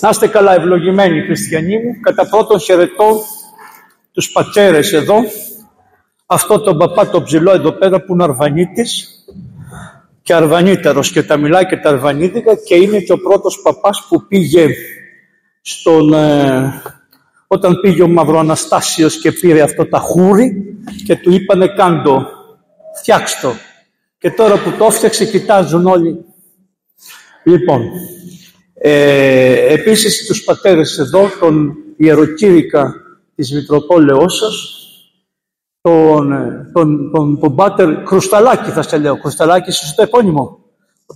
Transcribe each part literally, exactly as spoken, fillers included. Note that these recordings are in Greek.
Να είστε καλά ευλογημένοι χριστιανοί μου. Κατά πρώτον χαιρετώ τους πατέρες εδώ, αυτό τον παπά τον ψηλό εδώ πέρα που είναι Αρβανίτης και Αρβανίτερος και τα μιλάει και τα Αρβανίδικα και είναι και ο πρώτος παπάς που πήγε στον, ε, όταν πήγε ο Μαυροαναστάσιος και πήρε αυτό τα χούρι και του είπανε κάντο, φτιάξτο, και τώρα που το έφτιαξε κοιτάζουν όλοι. Λοιπόν, ε, επίσης τους πατέρες εδώ, τον ιεροκήρυκα της Μητροπόλεως σας, τον, τον, τον, τον πάτερ Κρουσταλάκη, θα σε λέω, Κρουσταλάκη, σωστό επώνυμο,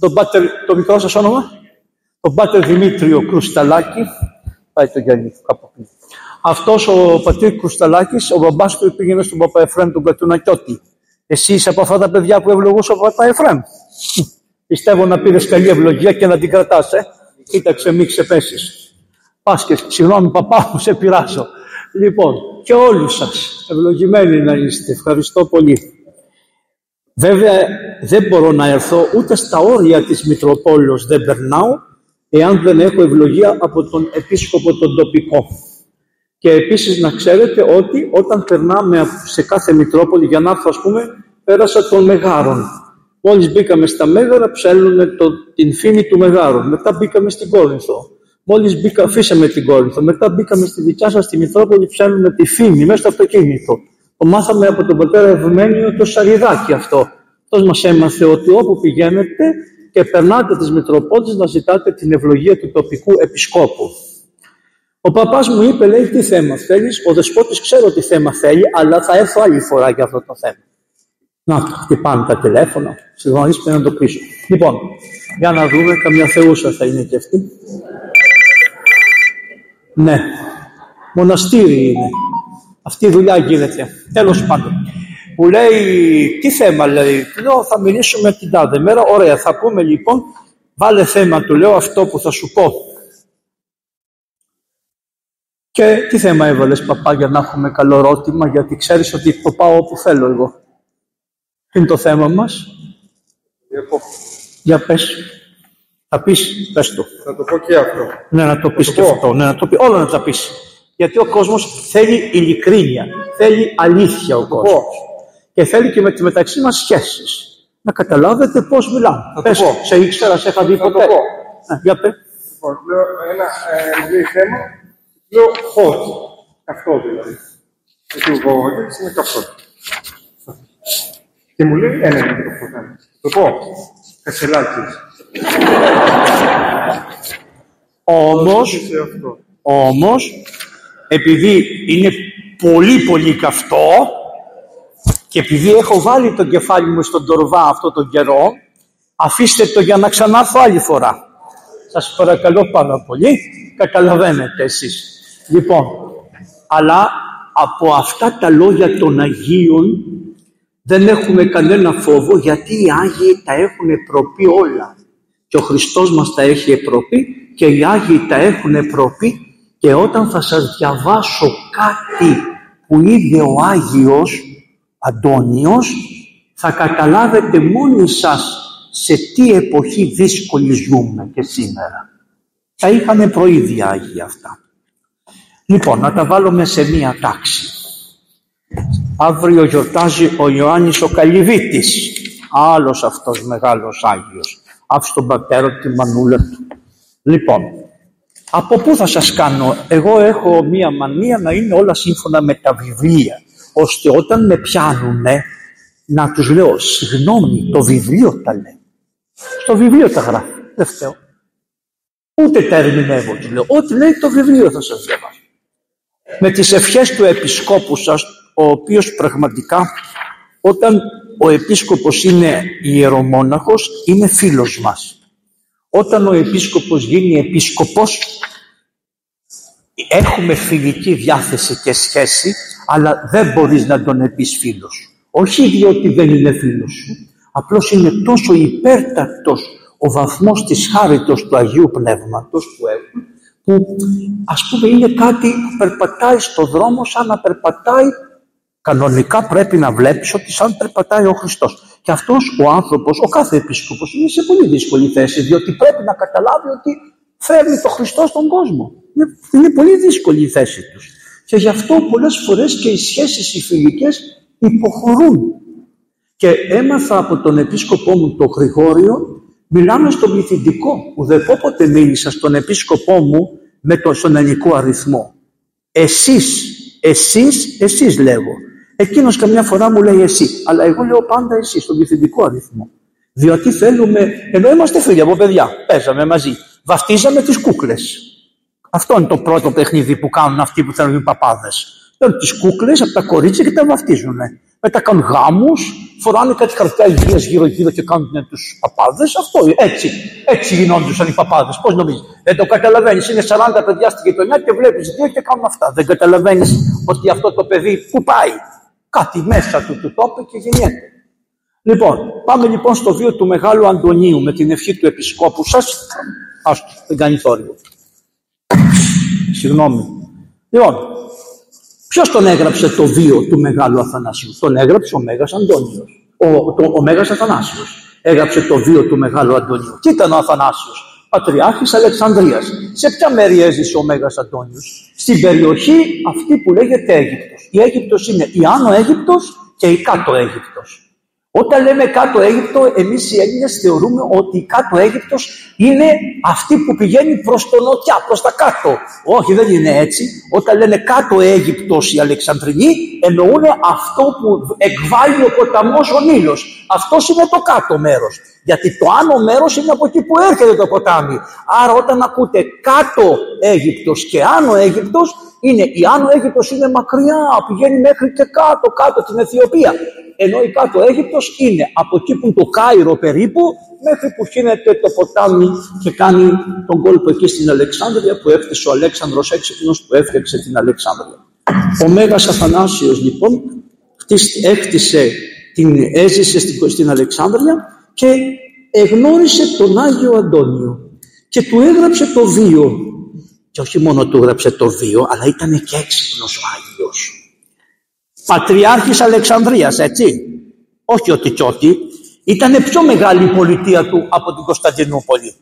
τον πάτερ, το μικρό σας όνομα, τον πάτερ Δημήτριο Κρουσταλάκη, πάει το Γιάννη κάπου. Αυτός ο πατήρ Κρουσταλάκης, ο μπαμπάς του πήγαινε στον Παπα-Εφραίμ, τον Κατουνακιώτη. Εσύ είσαι από αυτά τα παιδιά που ευλογούσε ο Παπα-Εφραίμ. Πιστεύω να πήρες καλή ευλογία και να την κρατάς, ε. Κοίταξε, μην ξεπέσεις. Πας και συγγνώμη, παπά μου, σε πειράζω. Λοιπόν, και όλους σας, ευλογημένοι να είστε. Ευχαριστώ πολύ. Βέβαια, δεν μπορώ να έρθω ούτε στα όρια της Μητροπόλεως, δεν περνάω, εάν δεν έχω ευλογία από τον επίσκοπο τον τοπικό. Και επίσης να ξέρετε ότι όταν περνάμε σε κάθε Μητρόπολη, για να έρθω, ας πούμε, πέρασα των Μεγάρων. Μόλις μπήκαμε στα Μέγαρα, ψέλνουμε το, την φήμη του Μεγάρου. Μετά μπήκαμε στην Κόρινθο. Μόλις μπήκα, αφήσαμε την Κόρινθο. Μετά μπήκαμε στη δικιά σας τη Μητρόπολη, ψέλνουμε τη φήμη μέσα στο αυτοκίνητο. Το μάθαμε από τον πατέρα Ευμένιο το Σαριδάκι αυτό. Αυτός μας έμαθε ότι όπου πηγαίνετε και περνάτε τις Μητροπόλεις να ζητάτε την ευλογία του τοπικού επισκόπου. Ο παπάς μου είπε, λέει, τι θέμα θέλεις. Ο δεσπότης ξέρω τι θέμα θέλει, αλλά θα έρθω άλλη φορά για αυτό το θέμα. Να, χτυπάνε τα τηλέφωνα. Συγγνώμη, πρέπει να το πείσω. Λοιπόν, για να δούμε, καμιά θεούσα θα είναι και αυτή. Ναι, μοναστήρι είναι. Αυτή η δουλειά γίνεται. Τέλος πάντων. Μου λέει, τι θέμα, λέει. Λέω, θα μιλήσουμε την τάδε μέρα. Ωραία, θα πούμε λοιπόν, βάλε θέμα, του λέω, αυτό που θα σου πω. Και τι θέμα έβαλες, παπά, για να έχουμε καλό ερώτημα, γιατί ξέρεις ότι το πάω όπου θέλω εγώ. Τι είναι το θέμα μας? Έχω. Για πες. Θα πεις, πες το. Να το πω και αυτό. Ναι, να το πεις και αυτό. Ναι, να το πει. Όλα να τα πεις. Γιατί ο κόσμος θέλει ειλικρίνεια. Θέλει αλήθεια ο κόσμος. Και θέλει και με τη μεταξύ μας σχέσεις. Να καταλάβετε πώς μιλάμε. Πες, σε ήξερα, σε είχα δει ποτέ. Να το πω. Ναι, για πες. Λοιπόν, λέω ένα ε, θέμα. Λέω χώρι. Αυτό δηλαδή. Ότι ο Βόγγελς είναι καυτό. Και μου λέει ένα είναι το θέμα. Το πω. Κασελάκης. Όμως, όμως, επειδή είναι πολύ πολύ καυτό και επειδή έχω βάλει το κεφάλι μου στον τορβά αυτό τον καιρό, αφήστε το για να ξανάρθω άλλη φορά. Σας παρακαλώ πάρα πολύ, καταλαβαίνετε εσείς. Λοιπόν, αλλά από αυτά τα λόγια των Αγίων δεν έχουμε κανένα φόβο, γιατί οι Άγιοι τα έχουν προπεί όλα. Και ο Χριστός μας τα έχει προπεί και οι Άγιοι τα έχουν προπεί, και όταν θα σας διαβάσω κάτι που είδε ο Άγιος Αντώνιος, θα καταλάβετε μόνοι σας σε τι εποχή δύσκολη ζούμε και σήμερα. Τα είχαν προείδει οι Άγιοι αυτά. Λοιπόν, να τα βάλουμε σε μία τάξη. Αύριο γιορτάζει ο Ιωάννης ο Καλυβίτης. Άλλος αυτός μεγάλος Άγιος. Άφησε τον πατέρα, τη μανούλα του. Λοιπόν, από πού θα σας κάνω? Εγώ έχω μία μανία να είναι όλα σύμφωνα με τα βιβλία, ώστε όταν με πιάνουνε να τους λέω, συγγνώμη, το βιβλίο τα λέει. Στο βιβλίο τα γράφει, δεν φταίω. Ούτε τα ερμηνεύω, τους λέω. Ό,τι λέει το βιβλίο θα σας διαβάσω. Με τις ευχές του επισκόπου σας, ο οποίος πραγματικά, όταν ο επίσκοπος είναι ιερομόναχος, είναι φίλος μας. Όταν ο επίσκοπος γίνει επίσκοπος, έχουμε φιλική διάθεση και σχέση, αλλά δεν μπορείς να τον πεις φίλος. Όχι διότι δεν είναι φίλος σου, απλώς είναι τόσο υπέρτατος ο βαθμός της χάριτος του Αγίου Πνεύματος που έχουμε, που ας πούμε είναι κάτι που περπατάει στο δρόμο σαν να περπατάει. Κανονικά πρέπει να βλέπεις ότι σαν περπατάει ο Χριστός. Και αυτός ο άνθρωπος, ο κάθε επίσκοπος, είναι σε πολύ δύσκολη θέση, διότι πρέπει να καταλάβει ότι φέρνει το Χριστό στον κόσμο. Είναι πολύ δύσκολη η θέση τους. Και γι' αυτό πολλές φορές και οι σχέσεις οι φιλικές υποχωρούν. Και έμαθα από τον επίσκοπό μου τον Γρηγόριο, μιλάμε στο πληθυντικό. Ουδεκόποτε μίλησα στον επίσκοπό μου με τον σωνανικό αριθμό. Εσείς, εσείς, εσείς λέγω. Εκείνος καμιά φορά μου λέει εσύ, αλλά εγώ λέω πάντα εσύ, στον πληθυντικό αριθμό. Διότι θέλουμε, ενώ είμαστε φίλοι από παιδιά, παίζαμε μαζί, βαφτίζαμε τις κούκλες. Αυτό είναι το πρώτο παιχνίδι που κάνουν αυτοί που θέλουν να γίνουν παπάδες. Παίρνουν τις κούκλες από τα κορίτσια και τα βαφτίζουν. Μετά κάνουν γάμους, φοράνε κάτι χαρτιά υγείας γύρω-γύρω και κάνουν τους παπάδες. Αυτό έτσι. Έτσι γινόντουσαν οι παπάδες. Πώς νομίζεις? Δεν το καταλαβαίνεις. Είναι σαράντα παιδιά στη γειτονιά και βλέπεις δύο και κάνουν αυτά. Δεν καταλαβαίνεις ότι αυτό το παιδί που πάει. Κάτι μέσα του του τόπου και γεννιέται. Λοιπόν, πάμε λοιπόν στο βίο του Μεγάλου Αντωνίου με την ευχή του επισκόπου σας. Άστο, δεν κάνει θόρυβο. Συγγνώμη. Λοιπόν, ποιος τον έγραψε το βίο του Μεγάλου Αθανασίου? Τον έγραψε ο Μέγας Αντώνιος. Ο, το, ο Μέγας Αθανάσιος έγραψε το βίο του Μεγάλου Αντωνίου. Και ήταν ο Αθανάσιος, πατριάρχης Αλεξανδρίας. Σε ποια μέρη έζησε ο Μέγας Αντώνιος? Στην περιοχή αυτή που λέγεται Αίγυπτος. Η Αίγυπτος είναι η Άνω Αίγυπτος και η Κάτω Αίγυπτος. Όταν λέμε Κάτω Αίγυπτο, εμείς οι Έλληνες θεωρούμε ότι η Κάτω Αίγυπτος είναι αυτή που πηγαίνει προς τον νοτιά, προς τα κάτω. Όχι, δεν είναι έτσι. Όταν λένε Κάτω Αίγυπτος οι Αλεξανδρινοί, εννοούν αυτό που εκβάλλει ο ποταμός ο Νείλος. Αυτός είναι το κάτω μέρος. Γιατί το άνω μέρος είναι από εκεί που έρχεται το ποτάμι. Άρα όταν ακούτε Κάτω Αίγυπτος και Άνω Αίγυπτος, είναι η Άνω Αίγυπτος είναι μακριά, πηγαίνει μέχρι και κάτω, κάτω την Αιθιοπία. Ενώ η Κάτω Αίγυπτος είναι από εκεί που είναι το Κάιρο περίπου, μέχρι που χύνεται το ποτάμι και κάνει τον κόλπο εκεί στην Αλεξάνδρεια που έφτιαξε ο Αλέξανδρος έξυπνος που έφτιαξε την Αλεξάνδρεια. Ο Μέγας Αθανάσιος λοιπόν έκτισε, την, έζησε στην, στην Αλεξάνδρεια και εγνώρισε τον Άγιο Αντώνιο και του έγραψε το βίο. Και όχι μόνο του έγραψε το βίο, αλλά ήταν και έξυπνος ο Άγιος. Πατριάρχης Αλεξανδρίας, έτσι. Όχι ότι κι ότι. Ήτανε πιο μεγάλη η πολιτεία του από την Κωνσταντινούπολη.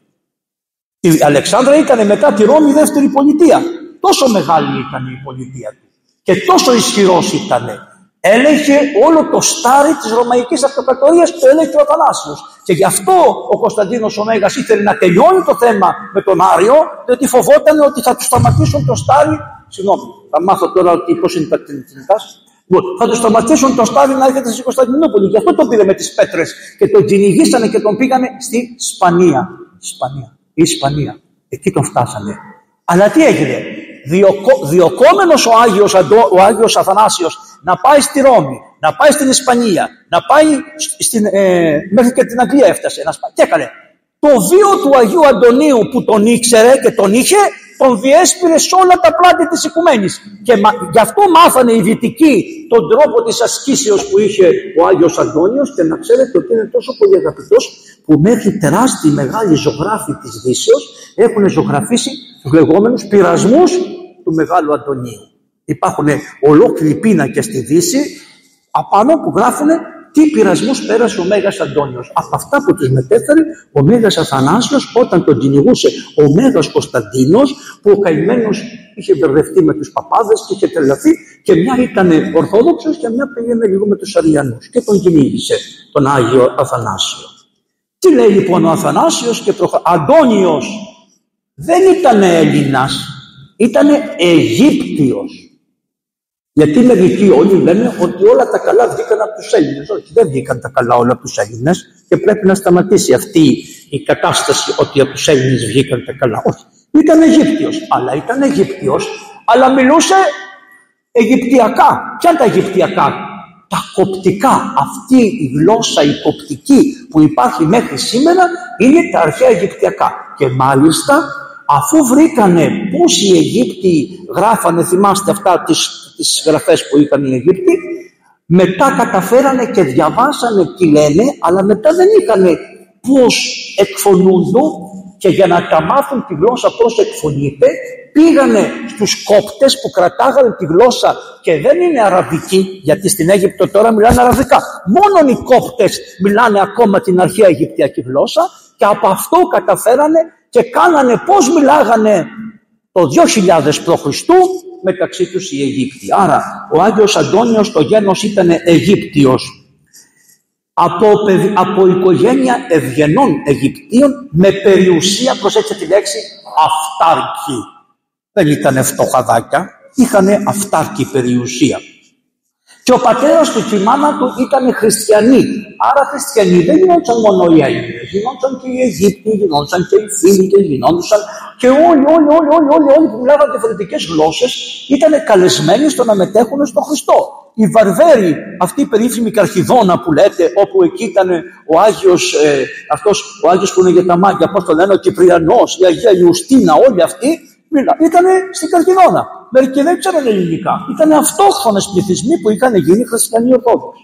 Η Αλεξάνδρα ήτανε μετά τη Ρώμη δεύτερη πολιτεία. Τόσο μεγάλη ήταν η πολιτεία του. Και τόσο ισχυρός ήτανε. Έλεγε όλο το στάρι της Ρωμαϊκής Αυτοκρατορίας που έλεγε ο Αθανάσιος. Και γι' αυτό ο Κωνσταντίνος ο Μέγας ήθελε να τελειώνει το θέμα με τον Άριο, διότι φοβόταν ότι θα του σταματήσουν το στάρι. Συγγνώμη, θα μάθω τώρα ότι πώς είναι τα τρινιτά. Θα του σταματήσουν το στάδι να έρχεται στην Κωνσταντινούπολη. Γι' αυτό τον πήρε με τις πέτρες και τον κυνηγήσανε και τον πήγανε στη Ισπανία. Ισπανία. Ισπανία. Εκεί τον φτάσανε. Αλλά τι έγινε? Διοκο... Διοκόμενος ο Άγιος, Αντώ... ο Άγιος Αθανάσιος να πάει στη Ρώμη, να πάει στην Ισπανία, να πάει στην, ε... μέχρι και την Αγγλία έφτασε. Να... Και έκανε. Το βίο του Αγίου Αντωνίου που τον ήξερε και τον είχε, τον διέσπηρε σε όλα τα πλάτη της οικουμένης. Και γι' αυτό μάθανε οι Δυτικοί τον τρόπο της ασκήσεως που είχε ο Άγιος Αντώνιος και να ξέρετε ότι είναι τόσο πολύ αγαπητός που μέχρι τεράστιοι μεγάλοι ζωγράφοι της Δύσεως έχουν ζωγραφίσει τους λεγόμενους πειρασμούς του Μεγάλου Αντωνίου. Υπάρχουν ολόκληροι πίνακες στη Δύση απάνω που γράφουν τι πειρασμούς πέρασε ο Μέγας Αντώνιος. Από αυτά που τους μετέφερε ο Μέγας Αθανάσιος όταν τον κυνηγούσε ο Μέγας Κωνσταντίνος, που ο καημένος είχε μπερδευτεί με τους παπάδες και είχε τρελαθεί, και μια ήταν Ορθόδοξος και μια πήγαινε λίγο με τους Αριανούς. Και τον κυνήγησε τον Άγιο Αθανάσιο. Τι λέει λοιπόν ο Αθανάσιος και προχωράει? Αντώνιος δεν ήταν Έλληνας, ήταν Αιγύπτιος. Γιατί μερικοί όλοι λένε ότι όλα τα καλά βγήκαν από τους Έλληνες. Όχι, δεν βγήκαν τα καλά όλα από τους Έλληνες και πρέπει να σταματήσει αυτή η κατάσταση ότι από τους Έλληνες βγήκαν τα καλά. Όχι, ήταν Αιγύπτιος, αλλά ήταν Αιγύπτιος, αλλά μιλούσε Αιγυπτιακά. Ποια είναι τα Αιγυπτιακά? Τα κοπτικά. Αυτή η γλώσσα, η κοπτική που υπάρχει μέχρι σήμερα είναι τα αρχαία Αιγυπτιακά. Και μάλιστα αφού βρήκανε πώς οι Αιγύπτιοι γράφανε, θυμάστε αυτά τις τις γραφές που είχαν οι Αιγύπτιοι, μετά καταφέρανε και διαβάσανε τι λένε, αλλά μετά δεν είχαν πώς εκφωνούνται, και για να τα μάθουν τη γλώσσα πώς εκφωνείται πήγανε στους κόπτες που κρατάγανε τη γλώσσα, και δεν είναι αραβική, γιατί στην Αίγυπτο τώρα μιλάνε αραβικά. Μόνο οι κόπτες μιλάνε ακόμα την αρχαία Αιγυπτιακή γλώσσα, και από αυτό καταφέρανε και κάνανε πώς μιλάγανε το δύο χιλιάδες προ Χριστού μεταξύ τους οι Αιγύπτιοι. Άρα ο Άγιος Αντώνιος το γένος ήταν Αιγύπτιος. Από, από οικογένεια ευγενών Αιγυπτίων με περιουσία, προσέξτε τη λέξη, αυτάρκη. Δεν ήταν φτωχαδάκια, είχαν αυτάρκη περιουσία. Και ο πατέρας του και η μάνα του ήταν χριστιανοί. Άρα χριστιανοί δεν γινόντουσαν μόνο οι Αίγυπτιοι, γινόντουσαν και οι Αιγύπτιοι, γινόντουσαν και οι Φίλοι, γινόντουσαν και όλοι, όλοι, όλοι, όλοι, όλοι, όλοι που μιλάγαν διαφορετικές γλώσσες ήταν καλεσμένοι στο να μετέχουν στον Χριστό. Οι Βαρβέροι, αυτή η περίφημη Καρχηδόνα που λέτε, όπου εκεί ήταν ο Άγιος, ε, αυτός ο Άγιος που είναι για τα μάτια, πώς το λένε, ο Κυπριανός, η Αγία Ιουστίνα, όλοι αυτοί, ήταν στην Καρχηδόνα. Μερικοί δεν ξέραν ελληνικά. Ήταν αυτόχθονες πληθυσμοί που είχαν γίνει χριστιανοί Ορθόδοξοι.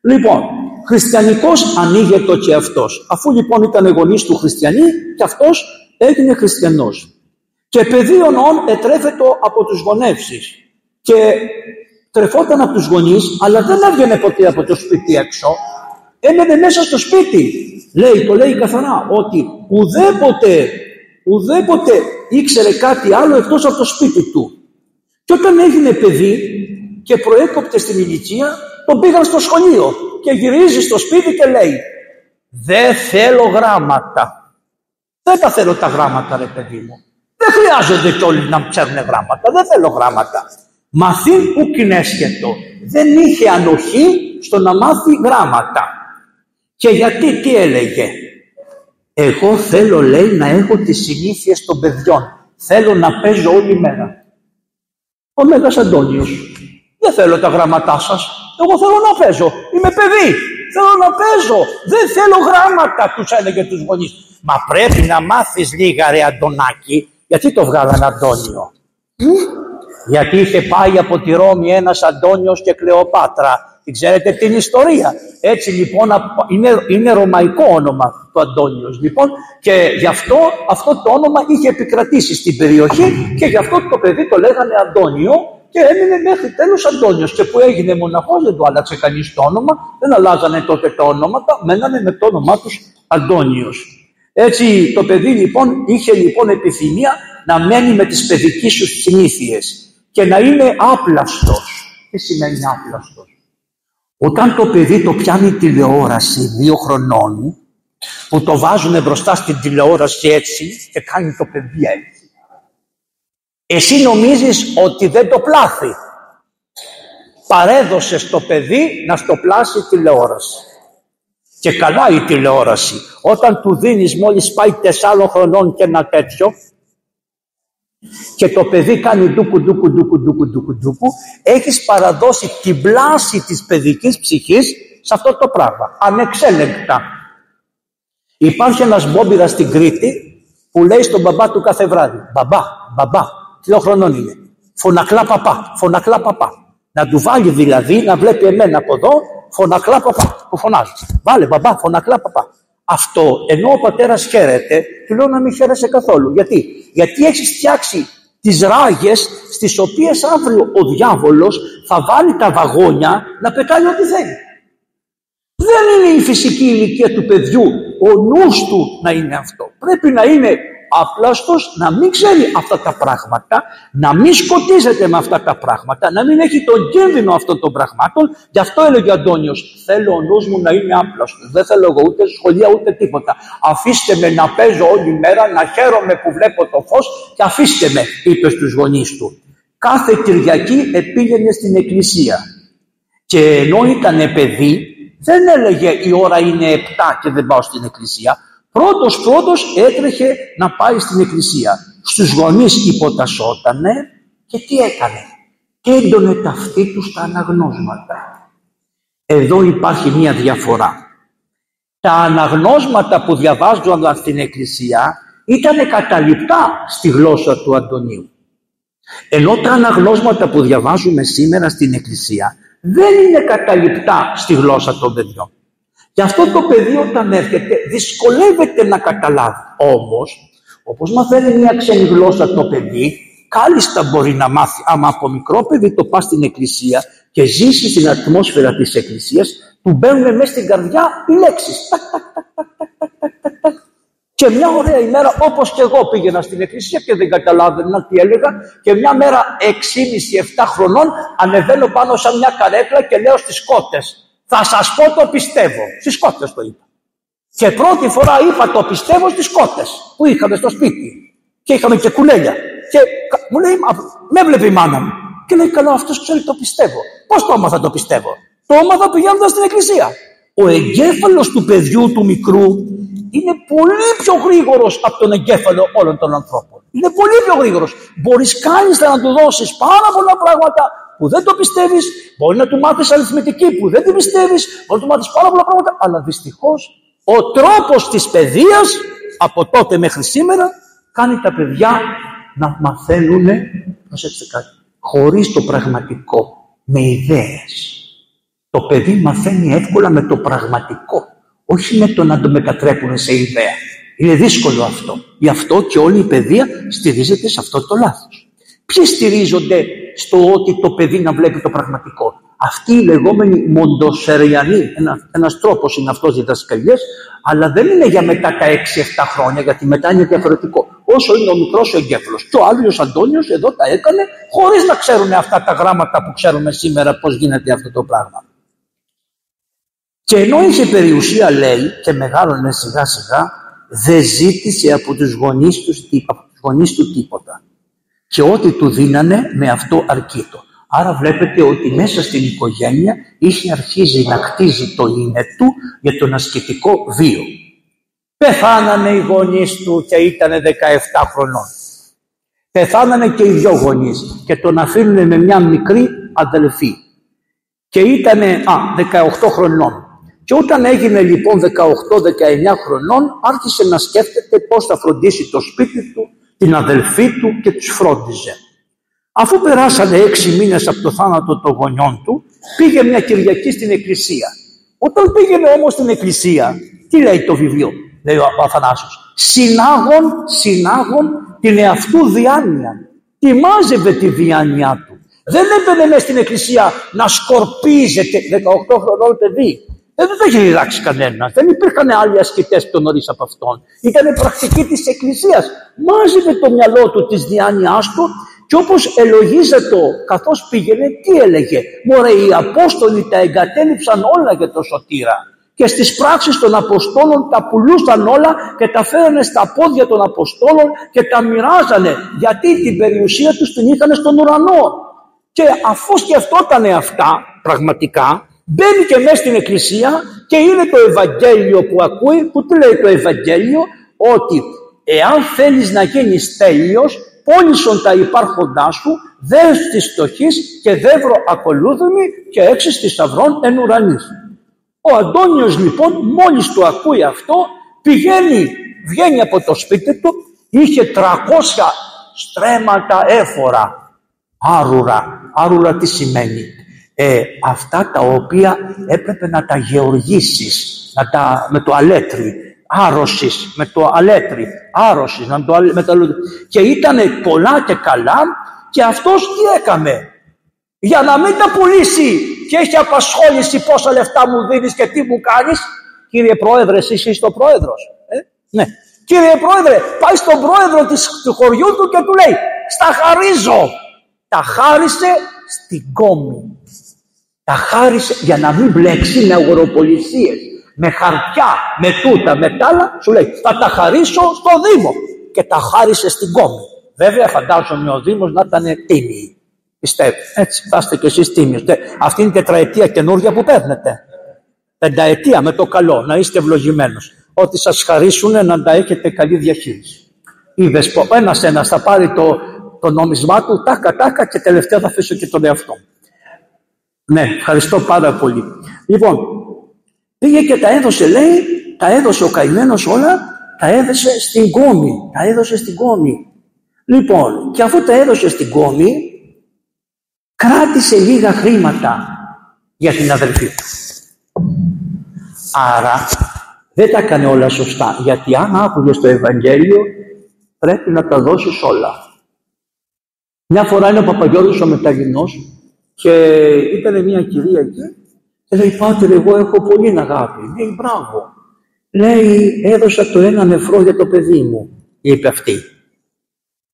Λοιπόν, χριστιανικός ανοίγεται και αυτός. Αφού λοιπόν ήταν γονείς του χριστιανοί, και αυτός έγινε χριστιανός. Και παιδί ονών ετρέφεται από τους γονεύσεις. Και τρεφόταν από τους γονείς, αλλά δεν έβγαινε ποτέ από το σπίτι έξω. Έμενε μέσα στο σπίτι. Λέει, το λέει καθαρά, ότι ουδέποτε, ουδέποτε ήξερε κάτι άλλο εκτός από το σπίτι του. Και όταν έγινε παιδί και προέκοπτε στην ηλικία, τον πήγαν στο σχολείο και γυρίζει στο σπίτι και λέει: δεν θέλω γράμματα. Δεν τα θέλω τα γράμματα, ρε παιδί μου. Δεν χρειάζονται κι όλοι να ξέρουν γράμματα. Δεν θέλω γράμματα. Μαθήν ουκνέσχετο. Δεν είχε ανοχή στο να μάθει γράμματα. Και γιατί, τι έλεγε? Εγώ θέλω, λέει, να έχω τις συνήθειες των παιδιών. Θέλω να παίζω όλη μέρα. Ο Μέγας Αντώνιος. Δεν θέλω τα γράμματά σας. Εγώ θέλω να παίζω. Είμαι παιδί. Θέλω να παίζω. Δεν θέλω γράμματα, τους έλεγε τους γονείς. Μα πρέπει να μάθεις λίγα, ρε Αντωνάκη. Γιατί το βγάλαν Αντώνιο? Γιατί είχε πάει από τη Ρώμη ένας Αντώνιος και Κλεοπάτρα. Την ξέρετε την ιστορία. Έτσι λοιπόν είναι, είναι ρωμαϊκό όνομα το Αντώνιος. Λοιπόν, και γι' αυτό αυτό το όνομα είχε επικρατήσει στην περιοχή και γι' αυτό το παιδί το λέγανε Αντώνιο και έμεινε μέχρι τέλος Αντώνιος. Και που έγινε μοναχός δεν του άλλαξε κανείς το όνομα. Δεν αλλάζανε τότε τα όνοματα. Μένανε με το όνομά τους Αντώνιος. Έτσι το παιδί λοιπόν είχε λοιπόν επιθυμία να μένει με τις παιδικές σου συνήθειες. Και να είναι άπλαστος. Τι σημαίνει άπλαστος? Όταν το παιδί το πιάνει τηλεόραση δύο χρονών, που το βάζουν μπροστά στην τηλεόραση έτσι και κάνει το παιδί έτσι, εσύ νομίζεις ότι δεν το πλάθει. Παρέδωσε στο παιδί να στο πλάσει τηλεόραση. Και καλά η τηλεόραση. Όταν του δίνεις μόλις πάει τεσσάρων χρονών και ένα τέτοιο, και το παιδί κάνει ντούκου ντούκου ντούκου ντούκου ντούκου ντούκου, έχεις παραδώσει την πλάση της παιδικής ψυχής σε αυτό το πράγμα, ανεξέλεγκτα. Υπάρχει ένας μπόμπιρας στην Κρήτη που λέει στον μπαμπά του κάθε βράδυ: μπαμπά, μπαμπά, τριών χρονών είναι, φωνακλά παπά, φωνακλά παπά. Να του βάλει δηλαδή να βλέπει εμένα από εδώ, φωνακλά παπά, που φωνάζει. Βάλε μπαμπά, φωνακλά παπά. Αυτό, ενώ ο πατέρας χαίρεται, του λέω να μην χαίρεσαι καθόλου. Γιατί? Γιατί έχεις φτιάξει τις ράγες στις οποίες αύριο ο διάβολος θα βάλει τα βαγόνια να πετάει ό,τι θέλει. Δεν είναι η φυσική ηλικία του παιδιού, ο νους του να είναι αυτό. Πρέπει να είναι άπλαστος, να μην ξέρει αυτά τα πράγματα, να μην σκοτίζεται με αυτά τα πράγματα, να μην έχει τον κίνδυνο αυτών των πραγμάτων. Γι' αυτό έλεγε ο Αντώνιος: θέλω ο νους μου να είναι άπλαστος. Δεν θέλω εγώ ούτε σχολεία ούτε τίποτα. Αφήστε με να παίζω όλη μέρα, να χαίρομαι που βλέπω το φως και αφήστε με, είπε στους γονείς του. Κάθε Κυριακή επήγαινε στην εκκλησία. Και ενώ ήταν παιδί, δεν έλεγε η ώρα είναι επτά και δεν πάω στην εκκλησία. Πρώτος πρώτος έτρεχε να πάει στην εκκλησία. Στους γονείς υποτασσότανε και τι έκανε? Έντωνε τα αυτή του στα αναγνώσματα. Εδώ υπάρχει μία διαφορά. Τα αναγνώσματα που διαβάζονταν στην εκκλησία ήτανε καταληπτά στη γλώσσα του Αντωνίου. Ενώ τα αναγνώσματα που διαβάζουμε σήμερα στην εκκλησία δεν είναι καταληπτά στη γλώσσα των παιδιών. Γι' αυτό το παιδί όταν έρχεται δυσκολεύεται να καταλάβει. Όμως, όπως μαθαίνει μια ξένη γλώσσα το παιδί, κάλλιστα μπορεί να μάθει. Άμα από μικρό παιδί το πας στην εκκλησία και ζήσει την ατμόσφαιρα της εκκλησίας, του μπαίνουν μέσα στην καρδιά οι λέξεις. Και μια ωραία ημέρα, όπως και εγώ πήγαινα στην εκκλησία και δεν καταλάβαινα τι έλεγα, και μια μέρα έξι και μισή εφτά χρονών ανεβαίνω πάνω σαν μια καρέκλα και λέω στις κόπτες, θα σας πω το πιστεύω. Στις κόπτες το είπα. Και πρώτη φορά είπα το πιστεύω στις κόπτες που είχαμε στο σπίτι. Και είχαμε και κουλέλια. Και μου λέει, με βλέπει η μάνα μου. Και λέει, καλό, αυτός ξέρει το πιστεύω. Πώς το έμαθα το πιστεύω? Το έμαθα πηγαίνοντας στην εκκλησία. Ο εγκέφαλος του παιδιού, του μικρού, είναι πολύ πιο γρήγορος από τον εγκέφαλο όλων των ανθρώπων. Είναι πολύ πιο γρήγορος. Μπορείς κάλλιστα να του δώσεις πάρα πολλά πράγματα που δεν το πιστεύεις. Μπορεί να του μάθεις αριθμητική που δεν την πιστεύεις. Μπορεί να του μάθεις πάρα πολλά πράγματα. Αλλά δυστυχώς ο τρόπος της παιδείας από τότε μέχρι σήμερα κάνει τα παιδιά να μαθαίνουν, προσέξτε κάτι, χωρίς το πραγματικό, με ιδέες. Το παιδί μαθαίνει εύκολα με το πραγματικό, όχι με το να το μετατρέπουν σε ιδέα. Είναι δύσκολο αυτό. Γι' αυτό και όλη η παιδεία στηρίζεται σε αυτό το λάθος. Ποιοι στηρίζονται στο ότι το παιδί να βλέπει το πραγματικό? Αυτοί οι λεγόμενοι μοντοσεριανοί, ένα, ένας τρόπος είναι αυτός διδασκαλιές, αλλά δεν είναι για μετά τα έξι εφτά χρόνια, γιατί μετά είναι διαφορετικό. Όσο είναι ο μικρός ο εγκέφαλος. Και ο Άγιος Αντώνιος εδώ τα έκανε, χωρίς να ξέρουν αυτά τα γράμματα που ξέρουμε σήμερα, πώς γίνεται αυτό το πράγμα. Και ενώ είχε περιουσία, λέει, και μεγάλωνε σιγά σιγά, δεν ζήτησε από τους γονείς του, από τους γονείς του τίποτα. Και ό,τι του δίνανε με αυτό αρκείτο. Άρα βλέπετε ότι μέσα στην οικογένεια είχε αρχίσει να χτίζει το είναι του για τον ασκητικό βίο. Πεθάνανε οι γονείς του και ήταν δεκαεφτά χρονών. Πεθάνανε και οι δυο γονείς και τον αφήνουνε με μια μικρή αδελφή. Και ήτανε α, δεκαοκτώ χρονών. Και όταν έγινε λοιπόν δεκαοκτώ δεκαεννιά χρονών, άρχισε να σκέφτεται πώς θα φροντίσει το σπίτι του, την αδελφή του, και τους φρόντιζε. Αφού περάσανε έξι μήνες από το θάνατο των γονιών του, πήγε μια Κυριακή στην εκκλησία. Όταν πήγαινε όμως στην εκκλησία, τι λέει το βιβλίο, λέει ο Αθανάσιος, συνάγων, συνάγων την εαυτού διάνοια. Τι μάζευε τη διάνοια του. Δεν έμπαινε μέσα στην εκκλησία να σκορπίζεται. δεκαοκτώ χρονών παιδί. Δεν το είχε διδάξει κανένα. Δεν υπήρχαν άλλοι ασκητές πιο νωρίς από αυτόν. Ήταν πρακτική της εκκλησίας. Μάζευε το μυαλό του της διάνοιάς του. Και όπως ελογίζεται καθώς πήγαινε, τι έλεγε? Μωρέ, οι Απόστολοι τα εγκατέλειψαν όλα για το σωτήρα. Και στις πράξεις των Αποστόλων τα πουλούσαν όλα και τα φέρανε στα πόδια των Αποστόλων και τα μοιράζανε. Γιατί την περιουσία τους την είχαν στον ουρανό. Και αφού σκεφτότανε αυτά πραγματικά, μπαίνει και μέσα στην εκκλησία και είναι το Ευαγγέλιο που ακούει, που τι λέει το Ευαγγέλιο? Ότι εάν θέλεις να γίνεις τέλειος, πώλησον τα υπάρχοντά σου, δες της φτωχής και δεύρο ακολούθημη και έξις της σταυρών εν ουρανής. Ο Αντώνιος λοιπόν μόλις το ακούει αυτό, πηγαίνει, βγαίνει από το σπίτι του, είχε τριακόσια στρέμματα έφορα. Άρουρα. Άρουρα τι σημαίνει? Ε, αυτά τα οποία έπρεπε να τα γεωργήσεις, να τα, με το αλέτρι, άρρωσης, με το αλέτρι, άρρωσης, να το, με το αλέτρι. Και ήτανε πολλά και καλά και αυτός τι έκαμε? Για να μην τα πουλήσει και έχει απασχόληση, πόσα λεφτά μου δίνεις και τι μου κάνεις. Κύριε Πρόεδρε, εσύ είσαι το πρόεδρος. Ε, ναι. Κύριε Πρόεδρε, πάει στον πρόεδρο της, του χωριού του και του λέει, στα χαρίζω. Τα χάρισε στην κόμη. Τα χάρισε για να μην μπλέξει με αγοροπολισίες, με χαρτιά, με τούτα, με τ' άλλα. Σου λέει, θα τα χαρίσω στο Δήμο. Και τα χάρισε στην κόμη. Βέβαια, φαντάζομαι ο Δήμος να ήταν τίμιοι. Πιστεύω. Έτσι, θα είστε κι εσείς τίμιοι. Αυτή είναι η τετραετία καινούργια που παίρνετε. Πενταετία με το καλό, να είστε ευλογημένος. Ότι σας χαρίσουν να τα έχετε καλή διαχείριση. Είδες πω, ένας ένας θα πάρει το. το νόμισμά του, τάκα τάκα, και τελευταία θα αφήσω και τον εαυτό. Ναι, ευχαριστώ πάρα πολύ. Λοιπόν, πήγε και τα έδωσε, λέει, τα έδωσε ο καημένος όλα, τα έδωσε στην κόμη, τα έδωσε στην κόμη. Λοιπόν, και αφού τα έδωσε στην κόμη, κράτησε λίγα χρήματα για την αδελφή του. Άρα, δεν τα έκανε όλα σωστά, γιατί αν άκουγες το Ευαγγέλιο, πρέπει να τα δώσεις όλα. Μια φορά είναι ο Παπαγιώδης ο Μεταγινός και ήταν μια κυρία εκεί και λέει, πάτερ, εγώ έχω πολύ αγάπη. Λέει, μπράβο. Λέει, έδωσα το ένα νεφρό για το παιδί μου, είπε αυτή.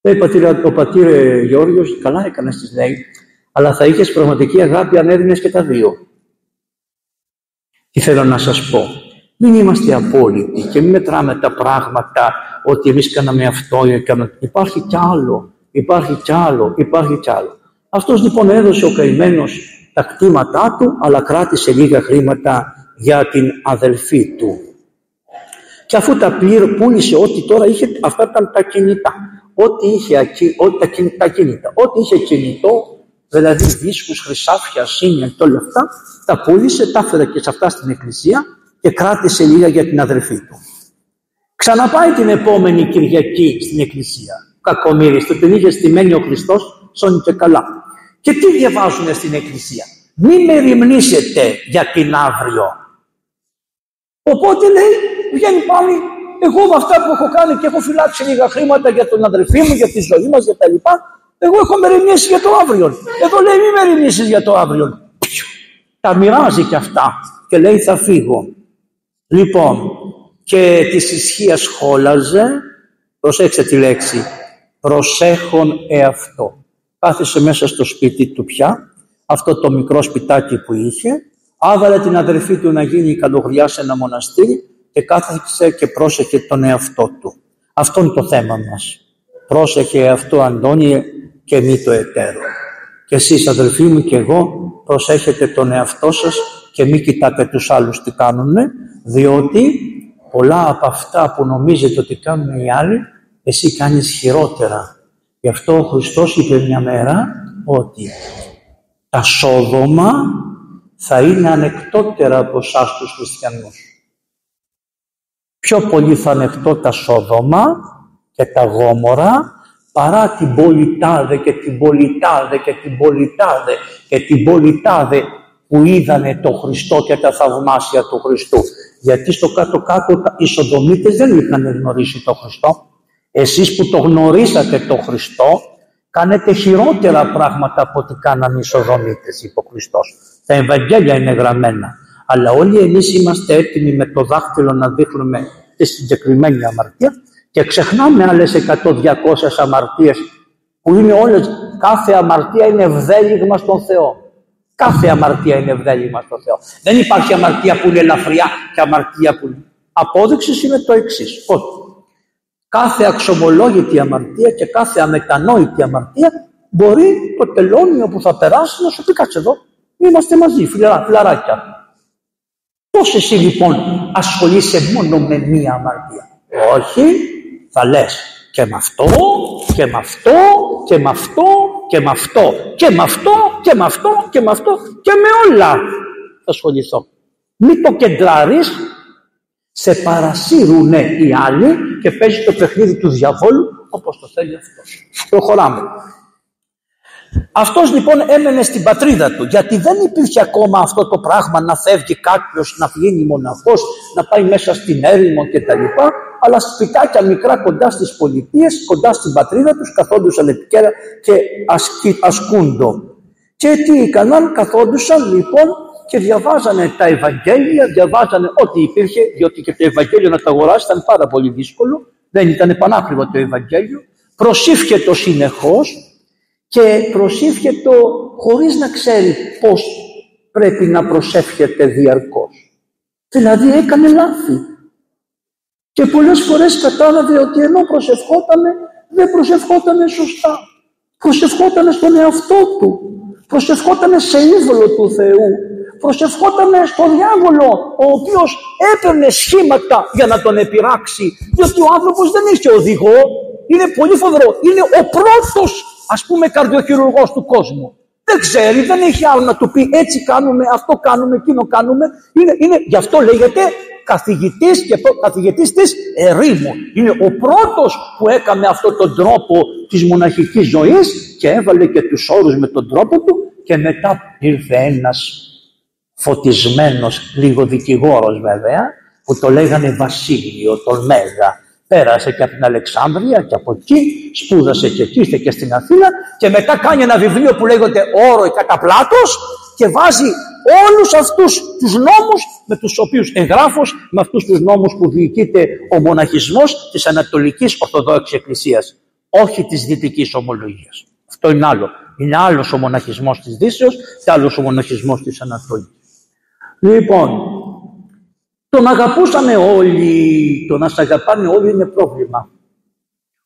Λέει, ο πατήρ Γεώργιος, καλά έκανες, της λέει, αλλά θα είχες πραγματική αγάπη αν έδινες και τα δύο. Τι θέλω να σας πω. Μην είμαστε απόλυτοι και μην μετράμε τα πράγματα ότι εμείς κάναμε αυτό ή κάναμε... Υπάρχει κι άλλο, υπάρχει κι άλλο, υπάρχει κι άλλο. Αυτός λοιπόν έδωσε ο καημένος τα κτήματά του, αλλά κράτησε λίγα χρήματα για την αδελφή του. Και αφού τα πήρε, πούλησε ό,τι τώρα είχε, αυτά ήταν τα κινητά. Ό,τι είχε τα κινητά, κινητά. Ό,τι είχε κινητό, δηλαδή δίσκους, χρυσάφια, σύνια και όλα αυτά, τα πούλησε, τα έφερε και σε αυτά στην εκκλησία και κράτησε λίγα για την αδελφή του. Ξαναπάει την επόμενη Κυριακή στην εκκλησία. Κακομοίρης, το την είχε στημένη ο Χριστός, σώνει και καλά. Και τι διαβάζουν στην εκκλησία. Μην με ρυμνήσετε για την αύριο. Οπότε λέει, βγαίνει πάλι, εγώ με αυτά που έχω κάνει και έχω φυλάξει λίγα χρήματα για τον αδελφή μου, για τη ζωή μας και τα λοιπά, εγώ έχω με ρυμνήσει για το αύριο. Εδώ λέει, μην με ρυμνήσεις για το αύριο. Τα μοιράζει κι αυτά και λέει, θα φύγω. Λοιπόν, και της ισχύας χόλαζε, προσέξτε τη λέξη, προσέχον εαυτό. Κάθισε μέσα στο σπίτι του πια, αυτό το μικρό σπιτάκι που είχε, άβαλε την αδερφή του να γίνει καλογριά σε ένα μοναστήρι και κάθισε και πρόσεχε τον εαυτό του. Αυτό είναι το θέμα μας. Πρόσεχε εαυτό, Αντώνιε, και μη το εταίρο. Και εσείς αδελφοί μου και εγώ, προσέχετε τον εαυτό σας και μη κοιτάτε τους άλλους τι κάνουνε, διότι πολλά από αυτά που νομίζετε ότι κάνουν οι άλλοι, εσύ κάνεις χειρότερα. Γι' αυτό ο Χριστός είπε μια μέρα ότι τα Σόδομα θα είναι ανεκτότερα από εσάς τους χριστιανούς. Πιο πολύ θα ανεκτώ τα Σόδομα και τα Γόμορα παρά την πολιτάδε και την πολιτάδε και την πολιτάδε και την πολιτάδε που είδανε το Χριστό και τα θαυμάσια του Χριστού. Γιατί στο κάτω-κάτω οι Σοδομίτες δεν είχαν γνωρίσει το Χριστό. Εσείς που το γνωρίσατε το Χριστό, κάνετε χειρότερα πράγματα από ό,τι κάνανε οι Σοδομίτες, είπε ο Χριστός. Τα Ευαγγέλια είναι γραμμένα. Αλλά όλοι εμείς είμαστε έτοιμοι με το δάχτυλο να δείχνουμε τη συγκεκριμένη αμαρτία και ξεχνάμε άλλες εκατό διακόσιες αμαρτίες που είναι όλες. Κάθε αμαρτία είναι ευδέλιγμα στον Θεό. Κάθε αμαρτία είναι ευδέλιγμα στον Θεό. Δεν υπάρχει αμαρτία που είναι ελαφριά και αμαρτία που είναι. Απόδειξη είναι το εξής. Κάθε αξιωμολόγητη αμαρτία και κάθε αμετανόητη αμαρτία μπορεί το τελώνιο που θα περάσει να σου πει κάτσε εδώ, είμαστε μαζί, φιλαρά, φιλαράκια. Πώς εσύ λοιπόν ασχολείσαι μόνο με μία αμαρτία. Όχι, θα λες και με αυτό, και με αυτό, και με αυτό, και με αυτό, και με αυτό, και με αυτό, και με αυτό, και με όλα θα ασχοληθώ. Μην το κεντράρεις, σε παρασύρουνε οι άλλοι και παίζει το παιχνίδι του διαβόλου όπως το θέλει αυτός. Προχωράμε. Αυτός λοιπόν έμενε στην πατρίδα του, γιατί δεν υπήρχε ακόμα αυτό το πράγμα να φεύγει κάποιος, να γίνει μοναχός, να πάει μέσα στην έρημο κτλ. Αλλά σπιτάκια μικρά κοντά στις πολιτείες, κοντά στην πατρίδα τους, καθόντουσαν επικέρα και ασκή, ασκούντο. Και τι έκαναν, καθόντουσαν λοιπόν και διαβάζανε τα Ευαγγέλια, διαβάζανε ό,τι υπήρχε, διότι και το Ευαγγέλιο να τα αγοράσει ήταν πάρα πολύ δύσκολο, δεν ήταν πανάκριβο το Ευαγγέλιο. Προσήφιε το συνεχώς και προσήφιε το χωρίς να ξέρει πώς πρέπει να προσεύχεται διαρκώς. Δηλαδή έκανε λάθη. Και πολλές φορές κατάλαβε ότι ενώ προσευχότανε, δεν προσευχότανε σωστά. Προσευχότανε στον εαυτό του. Προσευχότανε σε είδωλο του Θεού. Προσευχότανε στον διάβολο, ο οποίος έπαιρνε σχήματα για να τον επειράξει, διότι ο άνθρωπος δεν είχε οδηγό. Είναι πολύ φοβερό. Είναι ο πρώτος, ας πούμε, καρδιοχειρουργός του κόσμου. Δεν ξέρει, δεν έχει άλλο να του πει έτσι κάνουμε, αυτό κάνουμε, εκείνο κάνουμε. Είναι, είναι, γι' αυτό λέγεται καθηγητής και καθηγητής της ερήμου. Είναι ο πρώτος που έκανε αυτόν τον τρόπο της μοναχικής ζωής και έβαλε και τους όρους με τον τρόπο του και μετά ήρθε ένας φωτισμένος, λίγο δικηγόρος βέβαια, που το λέγανε Βασίλειο, τον Μέγα. Πέρασε και από την Αλεξάνδρεια και από εκεί, σπούδασε και εκεί, ήρθε και στην Αθήνα και μετά κάνει ένα βιβλίο που λέγεται Όρο Καταπλάτος και βάζει όλους αυτούς τους νόμους με τους οποίους εγγράφω, με αυτούς τους νόμους που διοικείται ο μοναχισμός της Ανατολικής Ορθοδόξης Εκκλησίας, όχι της Δυτικής Ομολογίας. Αυτό είναι άλλο. Είναι άλλος ο μοναχισμός της Δύσεως και άλλος ο μοναχισμός της Ανατολής. Λοιπόν, το να αγαπούσαμε όλοι, το να σ' αγαπάνε όλοι είναι πρόβλημα.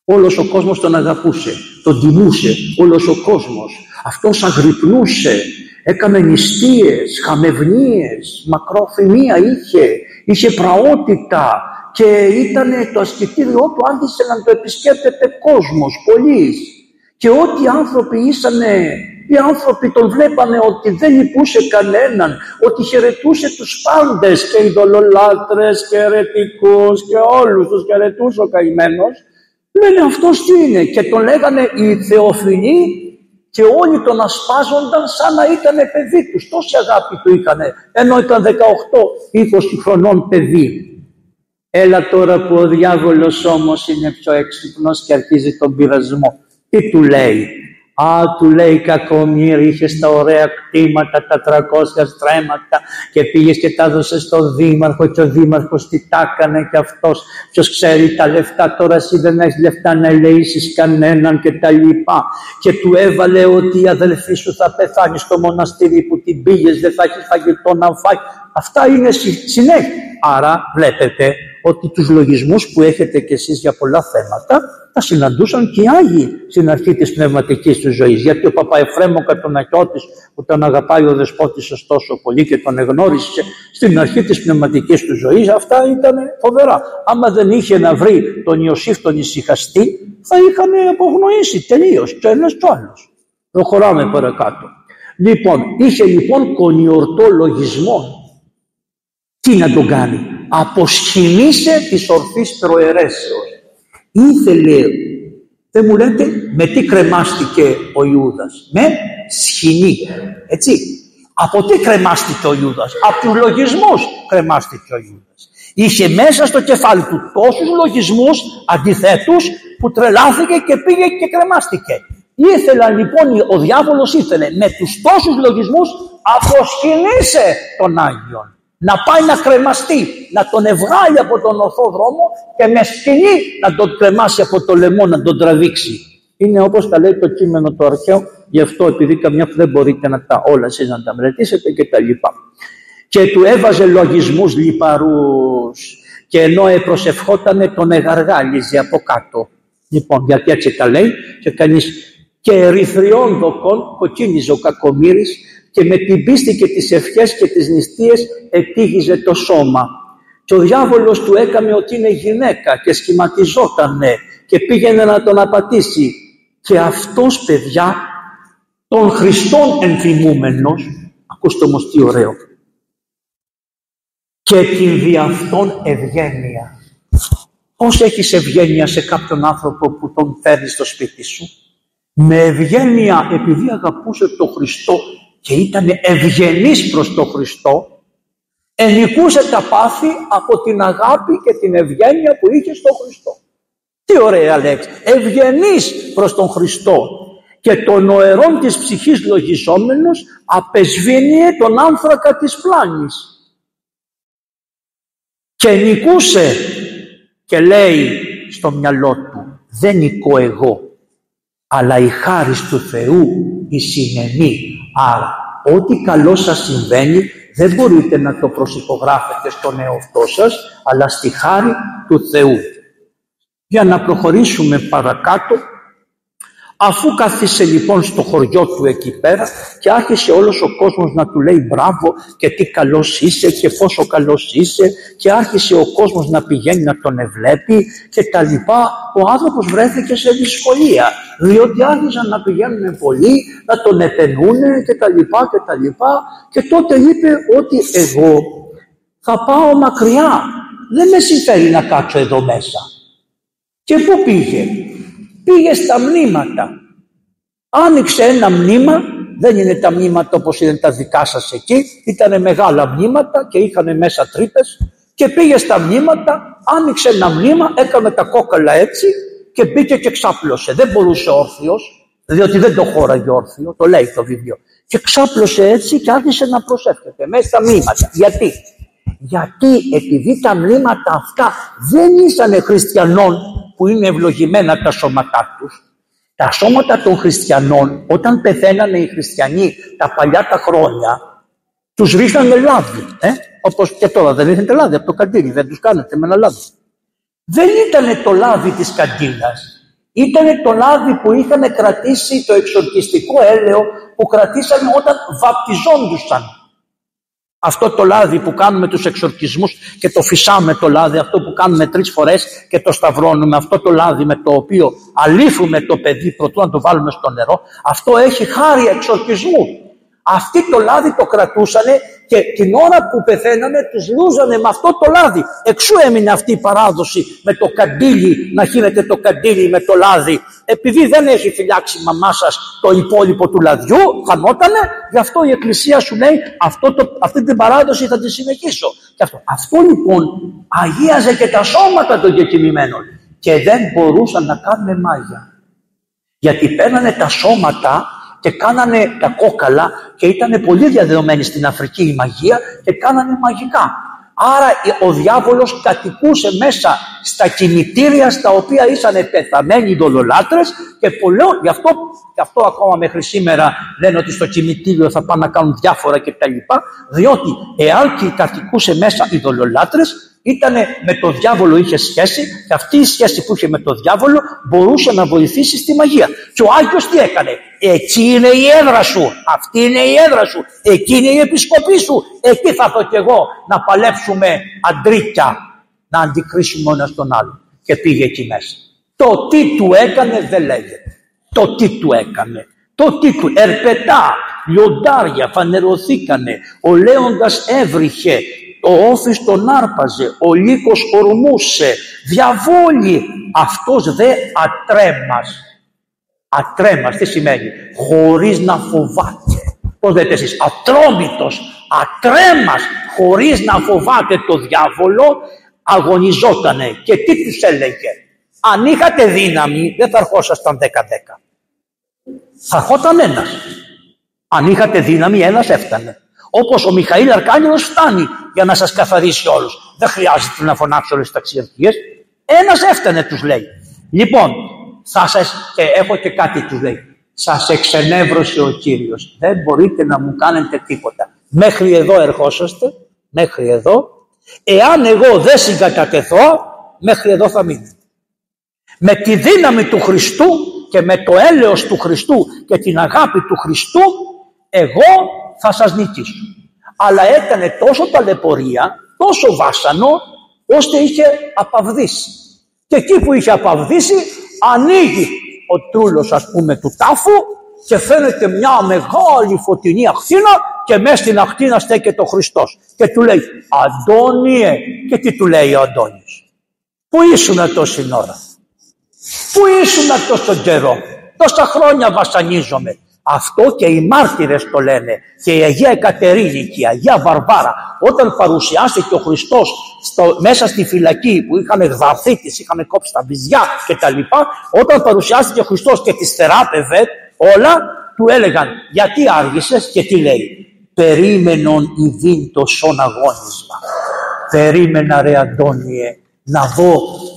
Όλος ο κόσμος τον αγαπούσε, τον τιμούσε, όλος ο κόσμος. Αυτός αγρυπνούσε, έκανε νηστείες, χαμευνίες, μακροθυμία είχε, είχε πραότητα και ήταν το ασκητήριό του, άρχισε να το επισκέπτεται κόσμος, πολλής. Και ό,τι άνθρωποι ήσανε, οι άνθρωποι τον βλέπανε ότι δεν λυπούσε κανέναν, ότι χαιρετούσε τους πάντες και ειδωλολάτρες και αιρετικούς και όλους τους χαιρετούσε ο καημένος. Λένε αυτός τι είναι, και τον λέγανε οι θεοφιλοί και όλοι τον ασπάζονταν σαν να ήταν παιδί τους. Τόση αγάπη του είχανε, ενώ ήταν δεκαοκτώ είκοσι χρονών παιδί. Έλα τώρα που ο διάβολος όμως είναι πιο έξυπνος και αρχίζει τον πειρασμό. Τι του λέει? Α, του λέει, κακομοίρη, είχες τα ωραία κτήματα, τα τρακόσια στρέμματα και πήγες και τα έδωσες στον δήμαρχο και ο δήμαρχος τι τα έκανε και αυτός. Ποιος ξέρει τα λεφτά, τώρα εσύ δεν έχεις λεφτά να ελεήσεις κανέναν και τα λοιπά. Και του έβαλε ότι η αδελφή σου θα πεθάνει στο μοναστήρι που την πήγες, δεν θα έχει φαγητό να φάει. Αυτά είναι συνέχεια. Άρα βλέπετε ότι τους λογισμούς που έχετε κι εσείς για πολλά θέματα τα συναντούσαν και οι Άγιοι στην αρχή της πνευματικής του ζωής. Γιατί ο Παπα-Εφραίμ ο Κατουνακιώτης, που τον αγαπάει ο Δεσπότης τόσο πολύ και τον εγνώρισε στην αρχή της πνευματικής του ζωής, αυτά ήταν φοβερά. Άμα δεν είχε να βρει τον Ιωσήφ τον ησυχαστή, θα είχαν απογνοήσει τελείως και ένας και άλλος. Προχωράμε παρακάτω. Λοιπόν, είχε λοιπόν κονιορτό λογισμό. Τι να τον κάνει? Αποσχηνήσε της ορθής προαιρέσεως. Ήθελε, δεν μου λέτε, με τι κρεμάστηκε ο Ιούδας? Με σχοινή, έτσι. Από τι κρεμάστηκε ο Ιούδας? Από τους λογισμούς κρεμάστηκε ο Ιούδας. Είχε μέσα στο κεφάλι του τόσους λογισμούς αντιθέτους που τρελάθηκε και πήγε και κρεμάστηκε. Ήθελα λοιπόν, ο διάβολος ήθελε με τους τόσους λογισμούς αποσχηνήσε τον Άγιον. Να πάει να κρεμαστεί, να τον ευγάλει από τον ορθό δρόμο και με σκηνή να τον κρεμάσει από το λαιμό, να τον τραβήξει. Είναι όπως τα λέει το κείμενο το αρχαίο, γι' αυτό επειδή καμιά δεν μπορείτε να τα όλα εσείς να τα μελετήσετε και τα λοιπά. Και του έβαζε λογισμούς λιπαρούς και ενώ επροσευχότανε τον εγαργάλιζε από κάτω. Λοιπόν, γιατί έτσι τα λέει και κανείς. Και ερυθριών δοκών κοκκίνιζε ο κακομοίρης και με την πίστη και τις ευχές και τις νηστείες επήγιζε το σώμα. Και ο διάβολος του έκαμε ότι είναι γυναίκα και σχηματιζότανε και πήγαινε να τον απατήσει. Και αυτός, παιδιά, τον Χριστόν ενθυμούμενος, ακούστε όμως τι ωραίο, και την δι' αυτόν ευγένεια. Πώς έχεις ευγένεια σε κάποιον άνθρωπο που τον φέρνει στο σπίτι σου? Με ευγένεια, επειδή αγαπούσε τον Χριστό και ήταν ευγενής προς τον Χριστό, ενικούσε τα πάθη από την αγάπη και την ευγένεια που είχε στον Χριστό. Τι ωραία λέξη, ευγενής προς τον Χριστό. Και των νοερών της ψυχής λογιζόμενος απεσβήνιε τον άνθρακα της πλάνης. Και νικούσε και λέει στο μυαλό του, δεν νικώ εγώ, αλλά η χάρις του Θεού, η συνενή. Άρα, ό,τι καλό σας συμβαίνει, δεν μπορείτε να το προσυπογράφετε στον εαυτό σας, αλλά στη χάρη του Θεού. Για να προχωρήσουμε παρακάτω, αφού κάθισε λοιπόν στο χωριό του εκεί πέρα και άρχισε όλος ο κόσμος να του λέει μπράβο και τι καλός είσαι και πόσο καλός είσαι και άρχισε ο κόσμος να πηγαίνει να τον ευλέπει και τα λοιπά, ο άνθρωπος βρέθηκε σε δυσκολία διότι άρχισαν να πηγαίνουν πολλοί, να τον επενούν και τα λοιπά και τα λοιπά και τότε είπε ότι εγώ θα πάω μακριά, δεν με συμφέρει να κάτσω εδώ μέσα. Και πού πήγε? Πήγε στα μνήματα. Άνοιξε ένα μνήμα, δεν είναι τα μνήματα όπως είναι τα δικά σας εκεί, ήταν μεγάλα μνήματα και είχαν μέσα τρύπες και πήγε στα μνήματα, άνοιξε ένα μνήμα, έκανε τα κόκαλα έτσι και μπήκε και ξάπλωσε. Δεν μπορούσε όρθιος, διότι δεν το χώραγε όρθιο, το λέει το βιβλίο. και ξάπλωσε έτσι και άρχισε να προσεύχεται μέσα στα μνήματα. Γιατί? Γιατί επειδή τα μνήματα αυτά δεν ήσαν χριστιανών που είναι ευλογημένα τα σώματά τους. Τα σώματα των χριστιανών, όταν πεθαίνανε οι χριστιανοί τα παλιά τα χρόνια, τους ρίχνανε λάδι. Ε? Όπως και τώρα δεν ρίχνετε λάδι από το καντίνι, δεν τους κάνετε με ένα λάδι. Δεν ήταν το λάδι της καντίνας. Ήταν το λάδι που είχαν κρατήσει, το εξορκιστικό έλαιο που κρατήσαν όταν βαπτιζόντουσαν. Αυτό το λάδι που κάνουμε τους εξορκισμούς και το φυσάμε το λάδι, αυτό που κάνουμε τρεις φορές και το σταυρώνουμε, αυτό το λάδι με το οποίο αλήφουμε το παιδί προτού να το βάλουμε στο νερό, αυτό έχει χάρη εξορκισμού. Αυτοί το λάδι το κρατούσανε και την ώρα που πεθαίνανε τους λούζανε με αυτό το λάδι. Εξού έμεινε αυτή η παράδοση με το καντήλι, να χύνετε το καντήλι με το λάδι. Επειδή δεν έχει φυλάξει η μαμά σας το υπόλοιπο του λαδιού, χανότανε, γι' αυτό η Εκκλησία σου λέει αυτό το, αυτή την παράδοση θα τη συνεχίσω. Και αυτό. αυτό λοιπόν αγίαζε και τα σώματα των κεκοιμημένων και δεν μπορούσαν να κάνουν μάγια. Γιατί παίρνανε τα σώματα και κάνανε τα κόκαλα και ήταν πολύ διαδεδομένοι στην Αφρική η μαγεία και κάνανε μαγικά. Άρα ο διάβολος κατοικούσε μέσα στα κημητήρια στα οποία ήσανε πεθαμένοι ειδωλολάτρες και πολλών, γι' αυτό, γι' αυτό ακόμα μέχρι σήμερα λένε ότι στο κημητήριο θα πάνε να κάνουν διάφορα κτλ. Διότι εάν και κατοικούσε μέσα ειδωλολάτρες, ήτανε με το διάβολο είχε σχέση και αυτή η σχέση που είχε με το διάβολο μπορούσε να βοηθήσει στη μαγεία. Και ο Άγιος τι έκανε? Εκεί είναι η έδρα σου, αυτή είναι η έδρα σου, εκεί είναι η επισκοπή σου, εκεί θα δω κι εγώ να παλέψουμε αντρίκια, να αντικρίσουμε ένα τον άλλο. Και πήγε εκεί μέσα. Το τι του έκανε δεν λέγεται. Το τι του έκανε. Το τι του, ερπετά, λιοντάρια φανερωθήκανε, ο Λέοντας έβριχε, ο όφης τον άρπαζε, ο λύκος ορμούσε, διαβόλη. Αυτός δε ατρέμας. Ατρέμας, τι σημαίνει? Χωρίς να φοβάται. Πώς λέτε εσείς? Ατρόμητος, ατρέμας, χωρίς να φοβάται το διάβολο, αγωνιζότανε. Και τι τους έλεγε? Αν είχατε δύναμη, δεν θα ερχόσασταν δέκα δέκα. Θα ερχόταν ένας. Αν είχατε δύναμη, ένας έφτανε. Όπως ο Μιχαήλ Αρκάνιος φτάνει για να σας καθαρίσει όλους. Δεν χρειάζεται να φωνάξει όλες τις ταξιαρχίες. Ένας έφτανε, τους λέει. Λοιπόν, θα σας, και έχω και κάτι, τους λέει. Σας εξενεύρωσε ο Κύριος. Δεν μπορείτε να μου κάνετε τίποτα. Μέχρι εδώ ερχόσαστε, μέχρι εδώ. Εάν εγώ δεν συγκατατεθώ, μέχρι εδώ θα μείνετε. Με τη δύναμη του Χριστού και με το έλεος του Χριστού και την αγάπη του Χριστού, εγώ θα σας νικήσω. Αλλά έκανε τόσο ταλαιπωρία, τόσο βάσανο, ώστε είχε απαυδίσει. Και εκεί που είχε απαυδίσει, ανοίγει ο τούλος, ας πούμε, του τάφου και φαίνεται μια μεγάλη φωτεινή αχθίνα και μέσα στην αχθίνα στέκεται ο Χριστός. Και του λέει, Αντώνιε. Και τι του λέει ο Αντώνιος? Πού ήσουν τόση ώρα? Πού ήσουν τόσο καιρό? Τόσα χρόνια βασανίζομαι. Αυτό και οι μάρτυρες το λένε και η Αγία Εκατερίνη και η Αγία Βαρβάρα, όταν παρουσιάστηκε ο Χριστός στο, μέσα στη φυλακή που είχαν γδαρθεί, τις είχαν κόψει τα βυζιά κτλ. Όταν παρουσιάστηκε ο Χριστός και τις θεράπευε όλα, του έλεγαν γιατί άργησες? Και τι λέει? Περίμενον ειδήν το σον αγώνισμα. Περίμενα ρε Αντώνιε να δω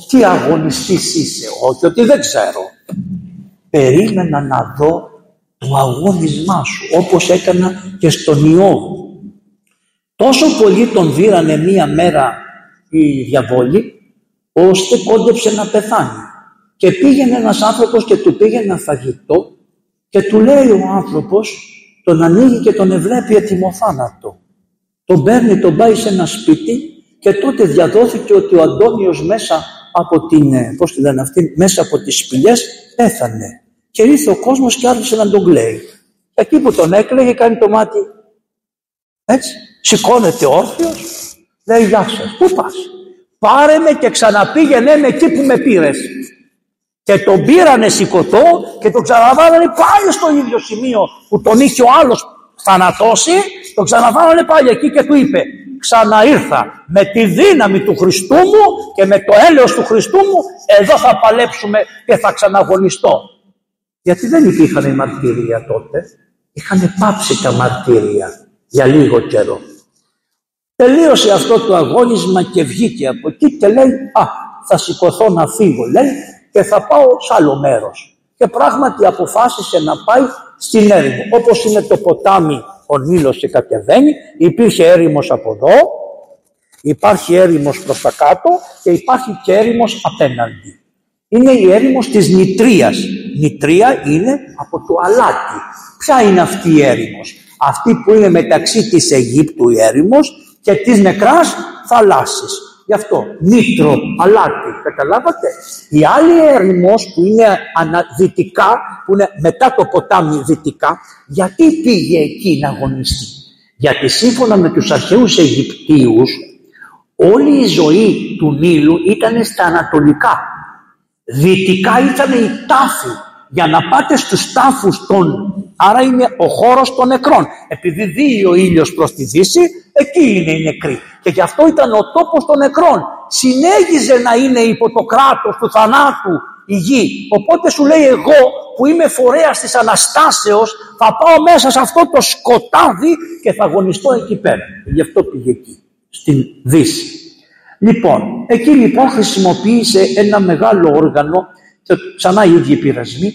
τι αγωνιστής είσαι. Όχι ότι δεν ξέρω. Περίμενα να δω το αγώνισμά σου, όπως έκανα και στον Ιώβ. Τόσο πολύ τον δίρανε μία μέρα η διαβόλη, ώστε κόντεψε να πεθάνει. Και πήγαινε ένας άνθρωπος και του πήγαινε ένα φαγητό και του λέει ο άνθρωπος, τον ανοίγει και τον ευλέπει ετοιμοθάνατο. Τον παίρνει, τον πάει σε ένα σπίτι και τότε διαδόθηκε ότι ο Αντώνιος μέσα από, την, πώς τη λένε αυτή, μέσα από τις σπηλιές πέθανε. Και ήρθε ο κόσμος και άρχισε να τον κλαίει. Εκεί που τον έκλαιγε κάνει το μάτι έτσι, σηκώνεται όρθιος, λέει γεια σας, πού πας? Πάρε με και ξαναπήγαινε με εκεί που με πήρες. Και τον πήρανε σηκωτό και τον ξαναβάλανε πάλι στο ίδιο σημείο που τον είχε ο άλλος θανατώσει, τον ξαναβάλανε πάλι εκεί και του είπε, ξαναήρθα με τη δύναμη του Χριστού μου και με το έλεος του Χριστού μου, εδώ θα παλέψουμε και θα ξαναγωνιστώ. Γιατί δεν υπήρχαν η μαρτυρία τότε. είχαν πάψει τα μαρτύρια για λίγο καιρό. Τελείωσε αυτό το αγώνισμα και βγήκε από εκεί και λέει «Α, θα σηκωθώ να φύγω», λέει, «και θα πάω σε άλλο μέρος». Και πράγματι αποφάσισε να πάει στην έρημο. Όπως είναι το ποτάμι, ο Νείλος και κατεβαίνει, υπήρχε έρημος από εδώ, υπάρχει έρημος προς τα κάτω και υπάρχει και έρημος απέναντι. Είναι η έρημος της Νητρίας. Νητρία είναι από το αλάτι. Ποια είναι αυτή η έρημος? Αυτή που είναι μεταξύ της Αιγύπτου η έρημος και της νεκράς θαλάσσης. Γι' αυτό νήτρο, αλάτι, καταλάβατε. Η άλλη έρημος που είναι αναδυτικά, που είναι μετά το ποτάμι δυτικά, γιατί πήγε εκεί να αγωνιστεί? Γιατί σύμφωνα με τους αρχαίους Αιγυπτίους, όλη η ζωή του Νείλου ήταν στα ανατολικά. Δυτικά ήταν οι τάφοι. Για να πάτε στους τάφους των, άρα είναι ο χώρος των νεκρών. Επειδή δει ο ήλιος προς τη δύση, εκεί είναι οι νεκροί. Και γι' αυτό ήταν ο τόπος των νεκρών. Συνέγιζε να είναι υπό το κράτος του θανάτου η γη. Οπότε σου λέει, εγώ που είμαι φορέας της Αναστάσεως, θα πάω μέσα σε αυτό το σκοτάδι και θα αγωνιστώ εκεί πέρα. Γι' αυτό πήγε εκεί, στην δύση. Λοιπόν, εκεί λοιπόν χρησιμοποίησε ένα μεγάλο όργανο, ξανά οι ίδιοι πειρασμοί,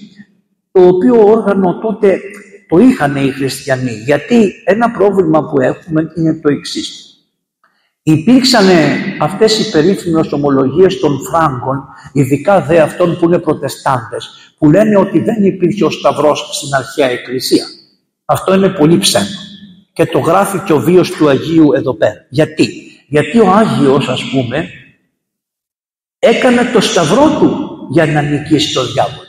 το οποίο όργανο τότε το είχαν οι χριστιανοί. Γιατί ένα πρόβλημα που έχουμε είναι το εξής. Υπήρξαν αυτές οι περίφημες ομολογίες των Φράγκων, ειδικά δε αυτών που είναι προτεστάντες, που λένε ότι δεν υπήρχε ο Σταυρός στην αρχαία Εκκλησία. Αυτό είναι πολύ ψέμα. Και το γράφει και ο βίος του Αγίου εδώ πέρα. Γιατί? Γιατί ο Άγιος, ας πούμε, έκανε το Σταυρό του για να νικήσει τον διάβολο.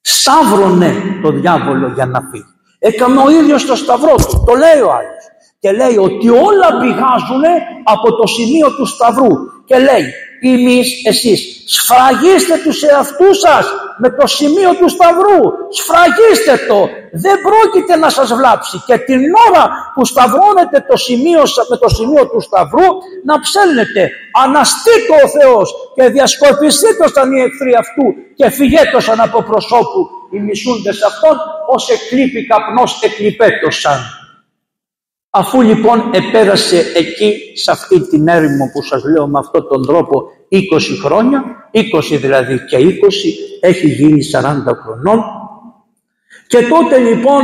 Σταύρωνε τον διάβολο για να φύγει. Έκανε ο ίδιος το Σταυρό του, το λέει ο Άγιος. Και λέει ότι όλα πηγάζουν από το σημείο του Σταυρού. Και λέει, εμείς, εσείς, σφραγίστε τους εαυτούς σας με το σημείο του Σταυρού. Σφραγίστε το. Δεν πρόκειται να σας βλάψει. Και την ώρα που σταυρώνετε το σημείο, με το σημείο του Σταυρού, να ψέλνετε. Αναστείτο ο Θεός και διασκορπιστείτωσαν οι εχθροί αυτού και φυγέτωσαν από προσώπου οι μισούντες αυτών, ως εκλείπει καπνός εκλειπέτωσαν. Αφού λοιπόν επέρασε εκεί, σε αυτή την έρημο που σας λέω με αυτόν τον τρόπο, είκοσι χρόνια, είκοσι δηλαδή και είκοσι, έχει γίνει σαράντα χρονών. Και τότε λοιπόν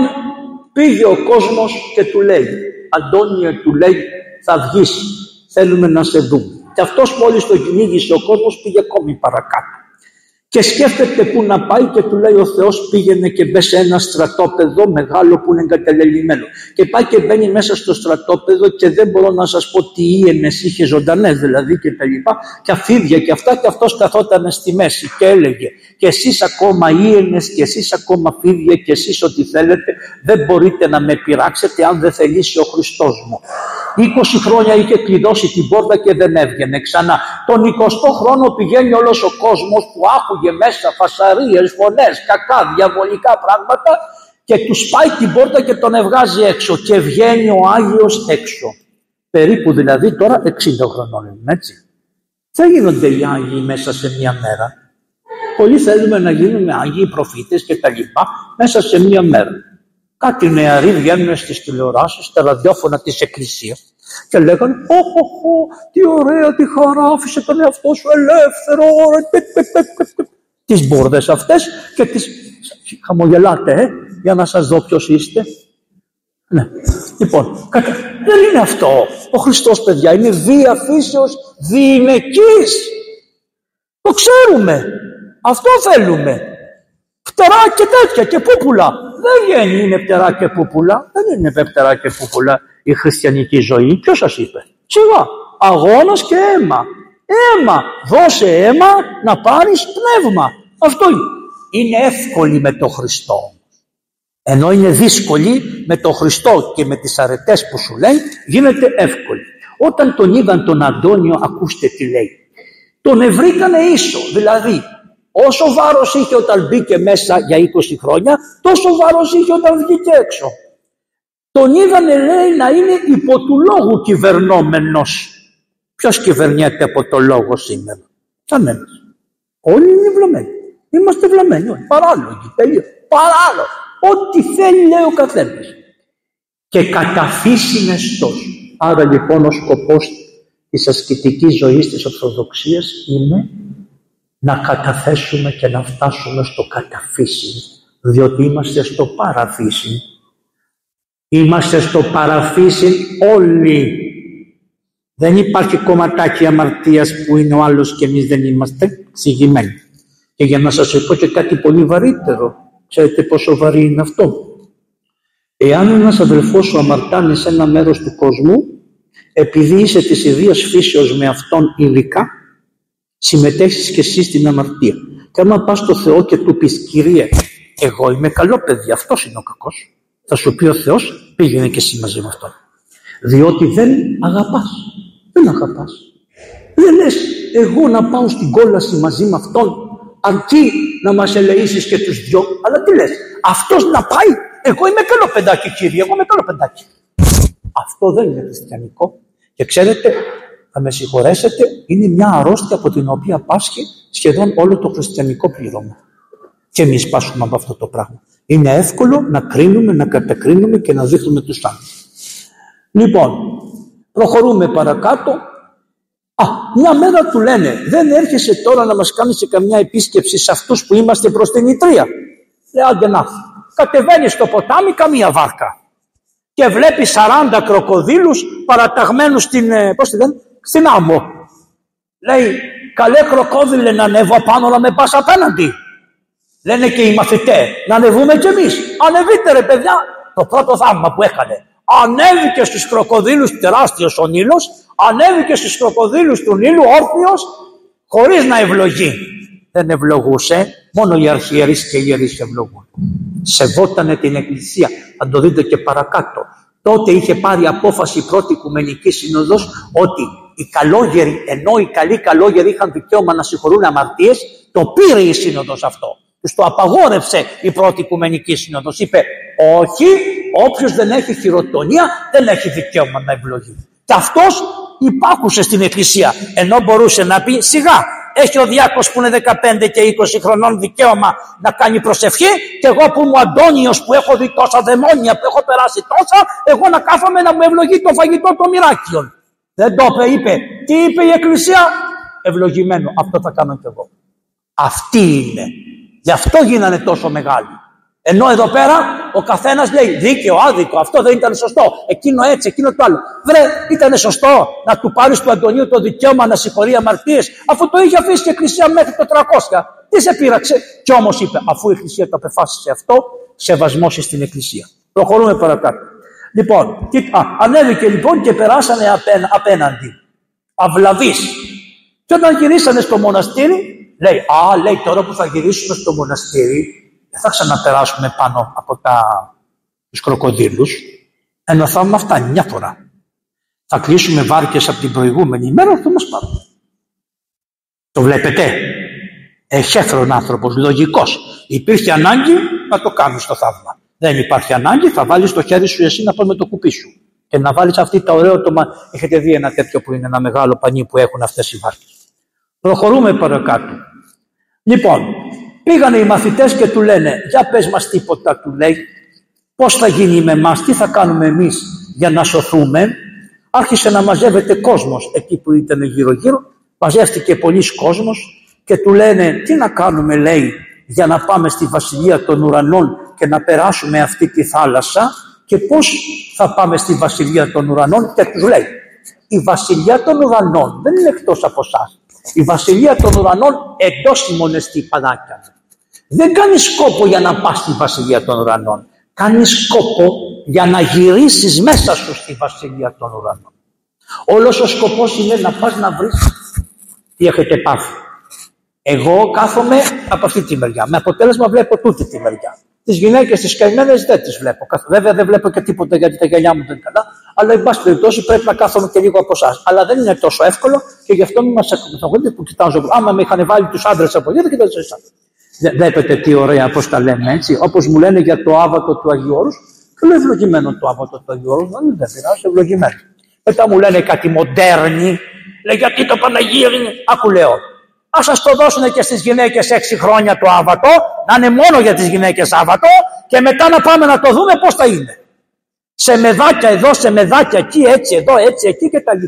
πήγε ο κόσμος και του λέει, Αντώνιε, του λέει, θα βγεις, θέλουμε να σε δούμε. Και αυτός μόλις το κυνήγησε ο κόσμος, πήγε ακόμη παρακάτω. Και σκέφτεται που να πάει και του λέει ο Θεός, πήγαινε και μπε σε ένα στρατόπεδο μεγάλο που είναι εγκατελελειμμένο. Και πάει και μπαίνει μέσα στο στρατόπεδο και δεν μπορώ να σας πω τι ίενες είχε ζωντανές δηλαδή και τα λοιπά. Και αφίδια και αυτά, και αυτός καθόταν στη μέση και έλεγε, και εσείς ακόμα ίενες και εσείς ακόμα φίδια και εσείς ό,τι θέλετε, δεν μπορείτε να με πειράξετε αν δεν θελήσει ο Χριστός μου. είκοσι χρόνια είχε κλειδώσει την πόρτα και δεν έβγαινε ξανά. Τον εικοστό χρόνο πηγαίνει όλος ο κόσμος που άκουγε μέσα φασαρίες, φωνές, κακά, διαβολικά πράγματα και του σπάει την πόρτα και τον εβγάζει έξω. Και βγαίνει ο Άγιος έξω. Περίπου δηλαδή τώρα εξήντα χρονών, έτσι. Δεν γίνονται οι Άγιοι μέσα σε μία μέρα. Πολλοί θέλουμε να γίνουμε Άγιοι, προφήτες και τα λοιπά, μέσα σε μία μέρα. Κάτι νεαροί βγαίνουν στις τηλεοράσεις, στα ραδιόφωνα της Εκκλησίας και λέγανε «Όχοχο, τι ωραία, τι χαρά, άφησε τον εαυτό σου ελεύθερο, ωραία, τ, τ, τ, τ, τ». Τις μπουρδες αυτές και τις χαμογελάτε, ε, για να σας δω ποιος είστε. Ναι. Λοιπόν, κατα... δεν είναι αυτό. Ο Χριστός, παιδιά, είναι βία φύσεως διηνεκής. Το ξέρουμε. Αυτό θέλουμε. Φτερά και τέτοια και πούπουλα. Δεν βγαίνει, είναι πτερά και πούπουλα. Δεν είναι πτερά και πούπουλα η χριστιανική ζωή. Ποιος σας είπε? Σιγά. Αγώνας και αίμα. Αίμα. Δώσε αίμα να πάρεις πνεύμα. Αυτό είναι. Είναι εύκολη με τον Χριστό. Ενώ είναι δύσκολη με τον Χριστό και με τις αρετές που σου λέει, γίνεται εύκολη. Όταν τον είδαν τον Αντώνιο, ακούστε τι λέει. Τον ευρήκανε ίσο, δηλαδή. Όσο βάρος είχε όταν μπήκε μέσα για είκοσι χρόνια, τόσο βάρος είχε όταν βγήκε έξω. Τον είδανε, λέει, να είναι υπό του λόγου κυβερνόμενος. Ποιος κυβερνιέται από το λόγο σήμερα? Κανένας. Όλοι είναι βλαμμένοι. Είμαστε βλαμμένοι όλοι. Παράλογοι. Τελείως. Παράλογοι. Ό,τι θέλει λέει ο καθένας. και καταφύσιν εστός. Άρα λοιπόν ο σκοπός της ασκητικής ζωής της Ορθοδοξίας είναι να καταθέσουμε και να φτάσουμε στο καταφύσιν, διότι είμαστε στο παραφύσιν. Είμαστε στο παραφύσιν όλοι. Δεν υπάρχει κομματάκι αμαρτίας που είναι ο άλλος και εμείς δεν είμαστε εξηγημένοι. Και για να σας πω και κάτι πολύ βαρύτερο, ξέρετε πόσο βαρύ είναι αυτό. Εάν ένας αδελφός σου αμαρτάνει σε ένα μέρος του κόσμου, επειδή είσαι της ιδίας φύσεως με αυτόν ειδικά, συμμετέχεις και εσύ στην αμαρτία. Και άμα πας στο Θεό και του πεις, Κυρία, εγώ είμαι καλό παιδί, αυτός είναι ο κακός, θα σου πει ο Θεός, πήγαινε και εσύ μαζί με αυτόν. Διότι δεν αγαπάς. Δεν αγαπάς. Δεν λες, εγώ να πάω στην κόλαση μαζί με αυτόν, αρκεί να μας ελεήσεις και τους δυο. Αλλά τι λες, αυτός να πάει, εγώ είμαι καλό παιδάκι, Κύριε, εγώ είμαι καλό παιδάκι. Αυτό δεν είναι χριστιανικό. Και ξέρετε, θα με συγχωρέσετε, είναι μια αρρώστια από την οποία πάσχει σχεδόν όλο το χριστιανικό πληρώμα. Και εμείς πάσχουμε από αυτό το πράγμα. Είναι εύκολο να κρίνουμε, να κατακρίνουμε και να δείχνουμε τους άλλους. Λοιπόν, προχωρούμε παρακάτω. Α, μια μέρα του λένε, δεν έρχεσαι τώρα να μας κάνεις καμιά επίσκεψη σε αυτούς που είμαστε προς την Ιτρία? Λέει, άντε να. Κατεβαίνεις στο ποτάμι, καμία βάρκα. Και βλέπεις σαράντα κροκοδίλους παραταγμένους στην, πώς τη λένε, στην άμμο. Λέει, καλέ κροκόδιλε, να ανέβω απάνω, να με πας απέναντι. Λένε και οι μαθητές, να ανεβούμε κι εμείς. Ανεβείτε ρε παιδιά. Το πρώτο θαύμα που έκανε. Ανέβηκε στους κροκοδίλους, τεράστιος ο Νείλος, ανέβηκε στους κροκοδίλους του Νείλου όρθιος, χωρίς να ευλογεί. Δεν ευλογούσε, μόνο οι αρχιερείς και οι ιερείς ευλογούν. Σεβότανε την Εκκλησία, θα το δείτε και παρακάτω. Τότε είχε πάρει απόφαση η πρώτη Οικουμενική Σύνοδος ότι οι καλόγεροι, ενώ οι καλοί καλόγεροι είχαν δικαίωμα να συγχωρούν αμαρτίες, το πήρε η Σύνοδος αυτό. Τους το απαγόρευσε η πρώτη Οικουμενική Σύνοδος. Είπε, όχι, όποιος δεν έχει χειροτονία δεν έχει δικαίωμα να ευλογεί. Και αυτός υπάκουσε στην Εκκλησία, ενώ μπορούσε να πει, σιγά, έχει ο διάκος που είναι δεκαπέντε και είκοσι χρονών δικαίωμα να κάνει προσευχή, και εγώ που είμαι ο Αντώνιος, που έχω δει τόσα δαιμόνια, που έχω περάσει τόσα, εγώ να κάθομαι να μου ευλογεί το φαγητό των μοιράκιων. Δεν το είπε, είπε. Τι είπε η Εκκλησία? Ευλογημένο. Αυτό θα κάνω κι εγώ. Αυτή είναι. Γι' αυτό γίνανε τόσο μεγάλοι. Ενώ εδώ πέρα ο καθένας λέει δίκαιο, άδικο, αυτό δεν ήταν σωστό, εκείνο έτσι, εκείνο το άλλο. Βρε, ήταν σωστό να του πάρεις του Αντωνίου το δικαίωμα να συγχωρεί αμαρτίες, αφού το είχε αφήσει η Εκκλησία μέχρι το τριακόσια. Τι σε πείραξε? Κι όμως είπε, αφού η Εκκλησία το απεφάσισε αυτό, σεβασμός στην Εκκλησία. Προχωρούμε παρακάτω. Λοιπόν, α, ανέβηκε λοιπόν και περάσανε απέν, απέναντι. Αυλαβείς. Και όταν γυρίσανε στο μοναστήρι, λέει, α, λέει, τώρα που θα γυρίσουμε στο μοναστήρι, δεν θα ξαναπεράσουμε πάνω από τα... τους κροκοδίλους. Ένα θαύμα φτάνει μια φορά. Θα κλείσουμε βάρκες από την προηγούμενη ημέρα, θα μας πάρουν. Το βλέπετε. Εχέφρον άνθρωπος, λογικός. Υπήρχε ανάγκη να το κάνεις το θαύμα. Δεν υπάρχει ανάγκη, θα βάλεις το χέρι σου εσύ να πας με το κουπί σου. Και να βάλεις αυτή τα ωραία τομα... Έχετε δει ένα τέτοιο που είναι ένα μεγάλο πανί που έχουν αυτές οι βάρκες. Προχωρούμε παρακάτω. Λοιπόν, πήγανε οι μαθητές και του λένε, για πες μας τίποτα, του λέει, πώς θα γίνει με εμάς, τι θα κάνουμε εμείς για να σωθούμε. Άρχισε να μαζεύεται κόσμος εκεί που ήταν γύρω γύρω, μαζεύτηκε πολλής κόσμος και του λένε, τι να κάνουμε, λέει, για να πάμε στη βασιλεία των ουρανών και να περάσουμε αυτή τη θάλασσα, και πώς θα πάμε στη βασιλεία των ουρανών. Και τους λέει, η βασιλεία των ουρανών δεν είναι εκτός από εσάς. Η βασιλεία των ουρανών εντός ημωνεστή πανάκια. Δεν κάνεις σκόπο για να πας στη βασιλεία των ουρανών. Κάνεις σκόπο για να γυρίσεις μέσα σου στη βασιλεία των ουρανών. Όλος ο σκοπός είναι να πας να βρεις τι έχετε πάθει. Εγώ κάθομαι από αυτή τη μεριά. Με αποτέλεσμα βλέπω τούτη τη μεριά. Τις γυναίκες τις καημένες δεν τις βλέπω. Βέβαια δεν βλέπω και τίποτα γιατί τα γυαλιά μου δεν είναι καλά. Αλλά εν πάση περιπτώσει πρέπει να κάθομαι και λίγο από εσάς. Αλλά δεν είναι τόσο εύκολο και γι' αυτό μην μας εκπαιδεύετε που κοιτάζω. Άμα με είχαν βάλει τους άντρες από εδώ, δεν κοιτάζω εσάς. Βλέπετε τι ωραία, πώς τα λέμε έτσι. Όπως μου λένε για το άβατο του Αγίου Όρους, του λέω ευλογημένο το άβατο του Αγίου Όρους, δεν πειράζει, ευλογημένο. Μετά μου λένε κάτι μοντέρνη, λέει γιατί το Παναγία είναι. Άκου λέω. Ας σας το δώσουν και στις γυναίκες έξι χρόνια το άβατο, να είναι μόνο για τις γυναίκες άβατο, και μετά να πάμε να το δούμε πώς θα είναι. σε μεδάκια εδώ, σε μεδάκια εκεί, έτσι εδώ, έτσι εκεί κτλ.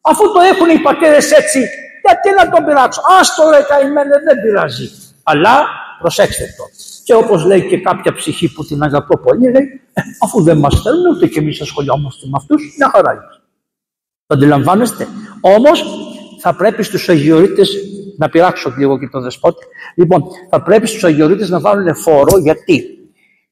Αφού το έχουν οι πατέρες έτσι, γιατί να τον πειράξω? Άστο ρε καημένε, δεν πειράζει. Αλλά προσέξτε το. Και όπως λέει και κάποια ψυχή που την αγαπώ πολύ, λέει, ε, αφού δεν μας θέλουν, ούτε και εμείς ασχολιόμαστε με αυτούς, μια χαρά είναι. Το αντιλαμβάνεστε? Όμως θα πρέπει στους αγιορείτες, να πειράξω λίγο και τον δεσπότη, λοιπόν, θα πρέπει στους αγιορείτες να βάλουν φόρο, γιατί?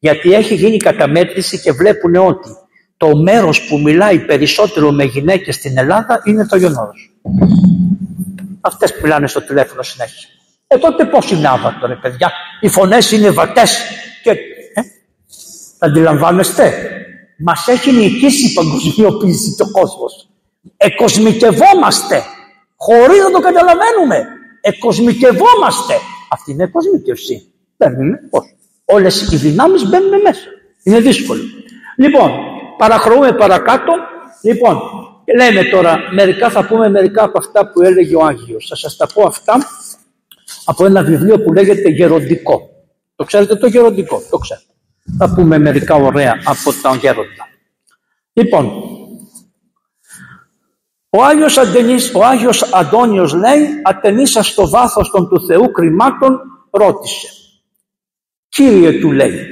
Γιατί έχει γίνει καταμέτρηση και βλέπουν ότι το μέρος που μιλάει περισσότερο με γυναίκες στην Ελλάδα είναι το Αγιονόρος. Αυτές που μιλάνε στο τηλέφωνο συνέχεια. Ε, τότε πώς είναι άβατο ρε παιδιά? Οι φωνές είναι βατές. Και, ε, θα αντιλαμβάνεστε. Μας έχει νικήσει η παγκοσμιοποίηση και ο κόσμος. Εκοσμικευόμαστε. Χωρίς να το καταλαβαίνουμε. Εκοσμικευόμαστε. Αυτή είναι εκοσμικευσή. Δεν είναι πώς. Όλες οι δυνάμεις μπαίνουν μέσα. Είναι δύσκολο. Λοιπόν, παραχρούμε παρακάτω. Λοιπόν, λέμε τώρα μερικά, θα πούμε μερικά από αυτά που έλεγε ο Άγιος. Θα σας τα πω αυτά από ένα βιβλίο που λέγεται Γεροντικό. Το ξέρετε το Γεροντικό? Το ξέρετε. Θα πούμε μερικά ωραία από τα Γέροντα. Λοιπόν, ο Άγιος, Αντενής, ο Άγιος Αντώνιος λέει, ατενίσα στο βάθος των του Θεού κρυμάτων, ρώτησε. Κύριε, του λέει,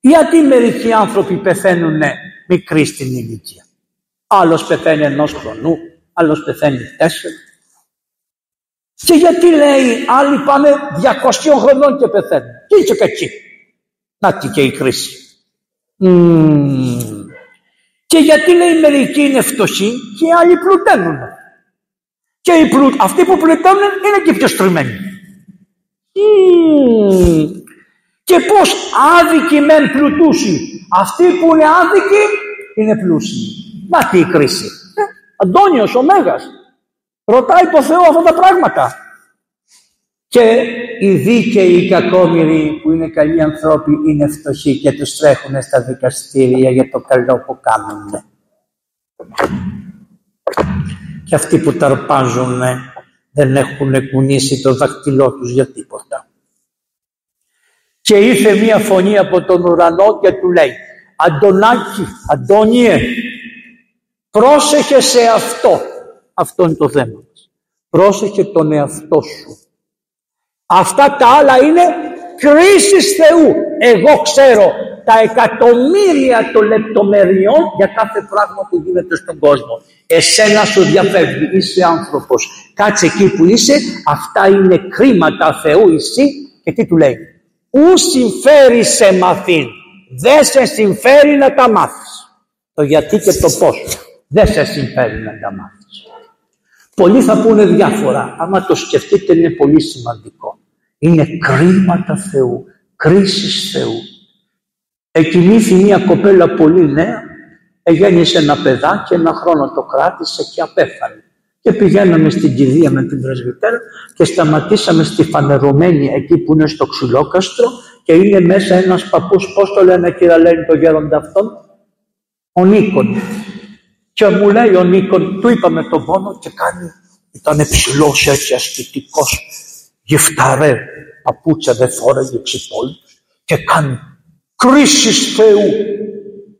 γιατί μερικοί άνθρωποι πεθαίνουν μικροί στην ηλικία? Άλλος πεθαίνει ενός χρονού, άλλος πεθαίνει τέσσερα. Και γιατί, λέει, άλλοι πάνε διακοσίων χρονών και πεθαίνουν? Τι είσαι κακή? Να τι και η κρίση. Mm. Και γιατί, λέει, μερικοί είναι φτωχοί και άλλοι πλουταίνουν. Και οι πλου... αυτοί που πλουταίνουν είναι και πιο στριμμένοι. Mm. Και πώς άδικοι μεν πλουτούσοι, αυτοί που είναι άδικοι είναι πλούσιοι. Να τι η κρίση. Ε, Αντώνιος ο Μέγας ρωτάει το Θεό αυτά τα πράγματα. Και οι δίκαιοι οι κακόμοιροι που είναι καλοί ανθρώποι είναι φτωχοί και τους τρέχουν στα δικαστήρια για το καλό που κάνουν. Και αυτοί που ταρπάζουν δεν έχουν κουνήσει το δάχτυλό τους για τίποτα. Και ήρθε μία φωνή από τον ουρανό και του λέει, Αντωνάκη, Αντώνιε, πρόσεχε σε αυτό. Αυτό είναι το θέμα μας. Πρόσεχε τον εαυτό σου. Αυτά τα άλλα είναι κρίσεις Θεού. Εγώ ξέρω τα εκατομμύρια των λεπτομεριών για κάθε πράγμα που γίνεται στον κόσμο. Εσένα σου διαφεύγει, είσαι άνθρωπος. Κάτσε εκεί που είσαι, αυτά είναι κρίματα Θεού εσύ. Και τι του λέει? Ου συμφέρει σε μαθήν, δεν σε συμφέρει να τα μάθεις. Το γιατί και το πώς, δεν σε συμφέρει να τα μάθεις. Πολλοί θα πούνε διάφορα, άμα το σκεφτείτε είναι πολύ σημαντικό. Είναι κρίματα Θεού, κρίσεις Θεού. Εκοιμήθη μια κοπέλα πολύ νέα, γέννησε ένα παιδάκι, ένα χρόνο το κράτησε και απέθανε. Και πηγαίναμε στην κηδεία με την πρεσβυτέρα και σταματήσαμε στη φανερωμένη εκεί που είναι στο ξυλόκαστρο και είναι μέσα ένας παππούς, πώς το λένε κύριε, λένε το γέροντα αυτόν, ο Νίκον. Και μου λέει ο Νίκον, του είπαμε τον πόνο και κάνει, ήταν ψηλός έτσι ασκητικός, γυφταρέ, παπούτσια δεν φόραγε ξυπόλυτος και κάνει κρίσεις Θεού.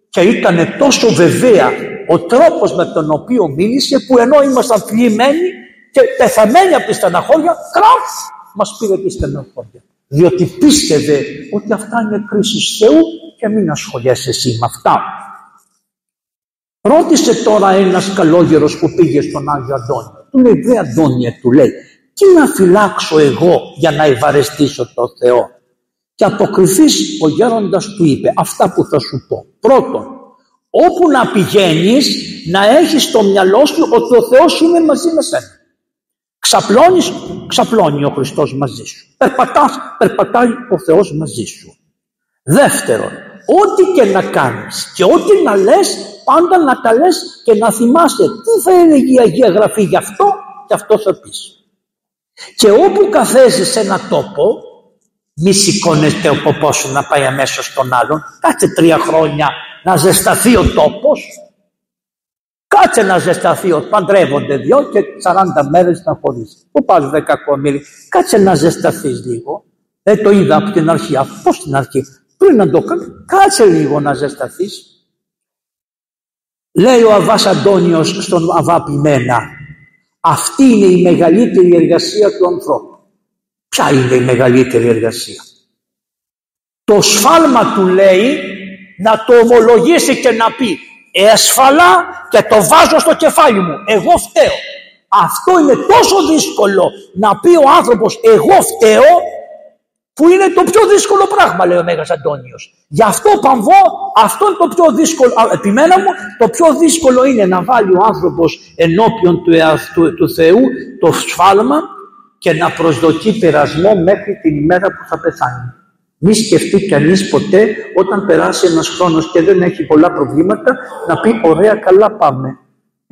Και ήταν τόσο βεβαία ο τρόπος με τον οποίο μίλησε που ενώ ήμασταν θλιμμένοι και πεθαμένοι από τη στεναχώρια, κραφ, μας πήρε τη στεναχώρια. Διότι πίστευε ότι αυτά είναι κρίσεις Θεού και μην ασχολιέσαι εσύ με αυτά. Ρώτησε τώρα ένας καλόγερος που πήγε στον Άγιο Αντώνιο. Του λέει, δε Αντώνιε, του λέει, τι να φυλάξω εγώ για να ευαρεστήσω τον Θεό? Και αποκριθείς ο γέροντας του είπε αυτά που θα σου πω. Πρώτον, όπου να πηγαίνεις, να έχεις στο μυαλό σου ότι ο Θεός είναι μαζί με σένα. Ξαπλώνεις, ξαπλώνει ο Χριστός μαζί σου. Περπατάς, περπατάει ο Θεός μαζί σου. Δεύτερον, ό,τι και να κάνεις και ό,τι να λες, πάντα να τα λες και να θυμάσαι τι θα έλεγε η Αγία Γραφή γι' αυτό και αυτό θα πεις. Και όπου καθέσεις σε ένα τόπο, μη σηκώνεται ο ποπός σου να πάει αμέσως στον άλλον. Κάτσε τρία χρόνια να ζεσταθεί ο τόπος. Κάτσε να ζεσταθεί. Ο... Παντρεύονται δυο και σαράντα μέρες να χωρίσει. Πού πας δέκα κομμύρι? Κάτσε να ζεσταθείς λίγο. Δεν το είδα από την αρχή. Από την αρχή. Πριν να το κάνει, κάτσε λίγο να ζεσταθείς. Λέει ο Αββάς Αντώνιος στον Αββά Πιμένα, αυτή είναι η μεγαλύτερη εργασία του ανθρώπου. Ποια είναι η μεγαλύτερη εργασία? Το σφάλμα του, λέει, να το ομολογήσει και να πει «Έσφαλα και το βάζω στο κεφάλι μου, εγώ φταίω». Αυτό είναι τόσο δύσκολο να πει ο άνθρωπος «εγώ φταίω», που είναι το πιο δύσκολο πράγμα, λέει ο Μέγας Αντώνιος. Γι' αυτό παμβώ, αυτό είναι το πιο δύσκολο, επιμένα μου, το πιο δύσκολο είναι να βάλει ο άνθρωπος ενώπιον του, του, του Θεού το σφάλμα και να προσδοκεί περασμό μέχρι την ημέρα που θα πεθάνει. Μη σκεφτεί κανείς ποτέ, όταν περάσει ένας χρόνος και δεν έχει πολλά προβλήματα, να πει «ωραία, καλά πάμε».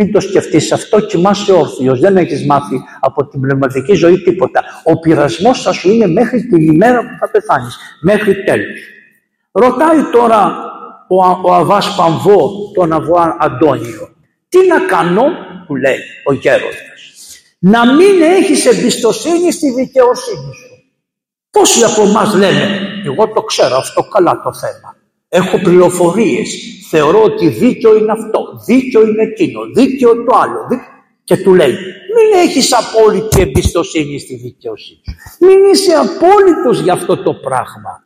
Μην το σκεφτείς αυτό, κοιμάσαι όρθιος. Δεν έχεις μάθει από την πνευματική ζωή τίποτα. Ο πειρασμός θα σου είναι μέχρι την ημέρα που θα πεθάνεις, μέχρι τέλους. Ρωτάει τώρα ο, Α, ο Αββάς Παμβώ τον Αββά Αντώνιο. Τι να κάνω, του λέει ο γέροντας, να μην έχεις εμπιστοσύνη στη δικαιοσύνη σου. Πόσοι από εμάς λένε, εγώ το ξέρω αυτό καλά το θέμα. Έχω πληροφορίες, θεωρώ ότι δίκαιο είναι αυτό, δίκαιο είναι εκείνο, δίκαιο το άλλο. Δί... Και του λέει, μην έχεις απόλυτη εμπιστοσύνη στη δικαιοσύνη. Μην είσαι απόλυτος για αυτό το πράγμα.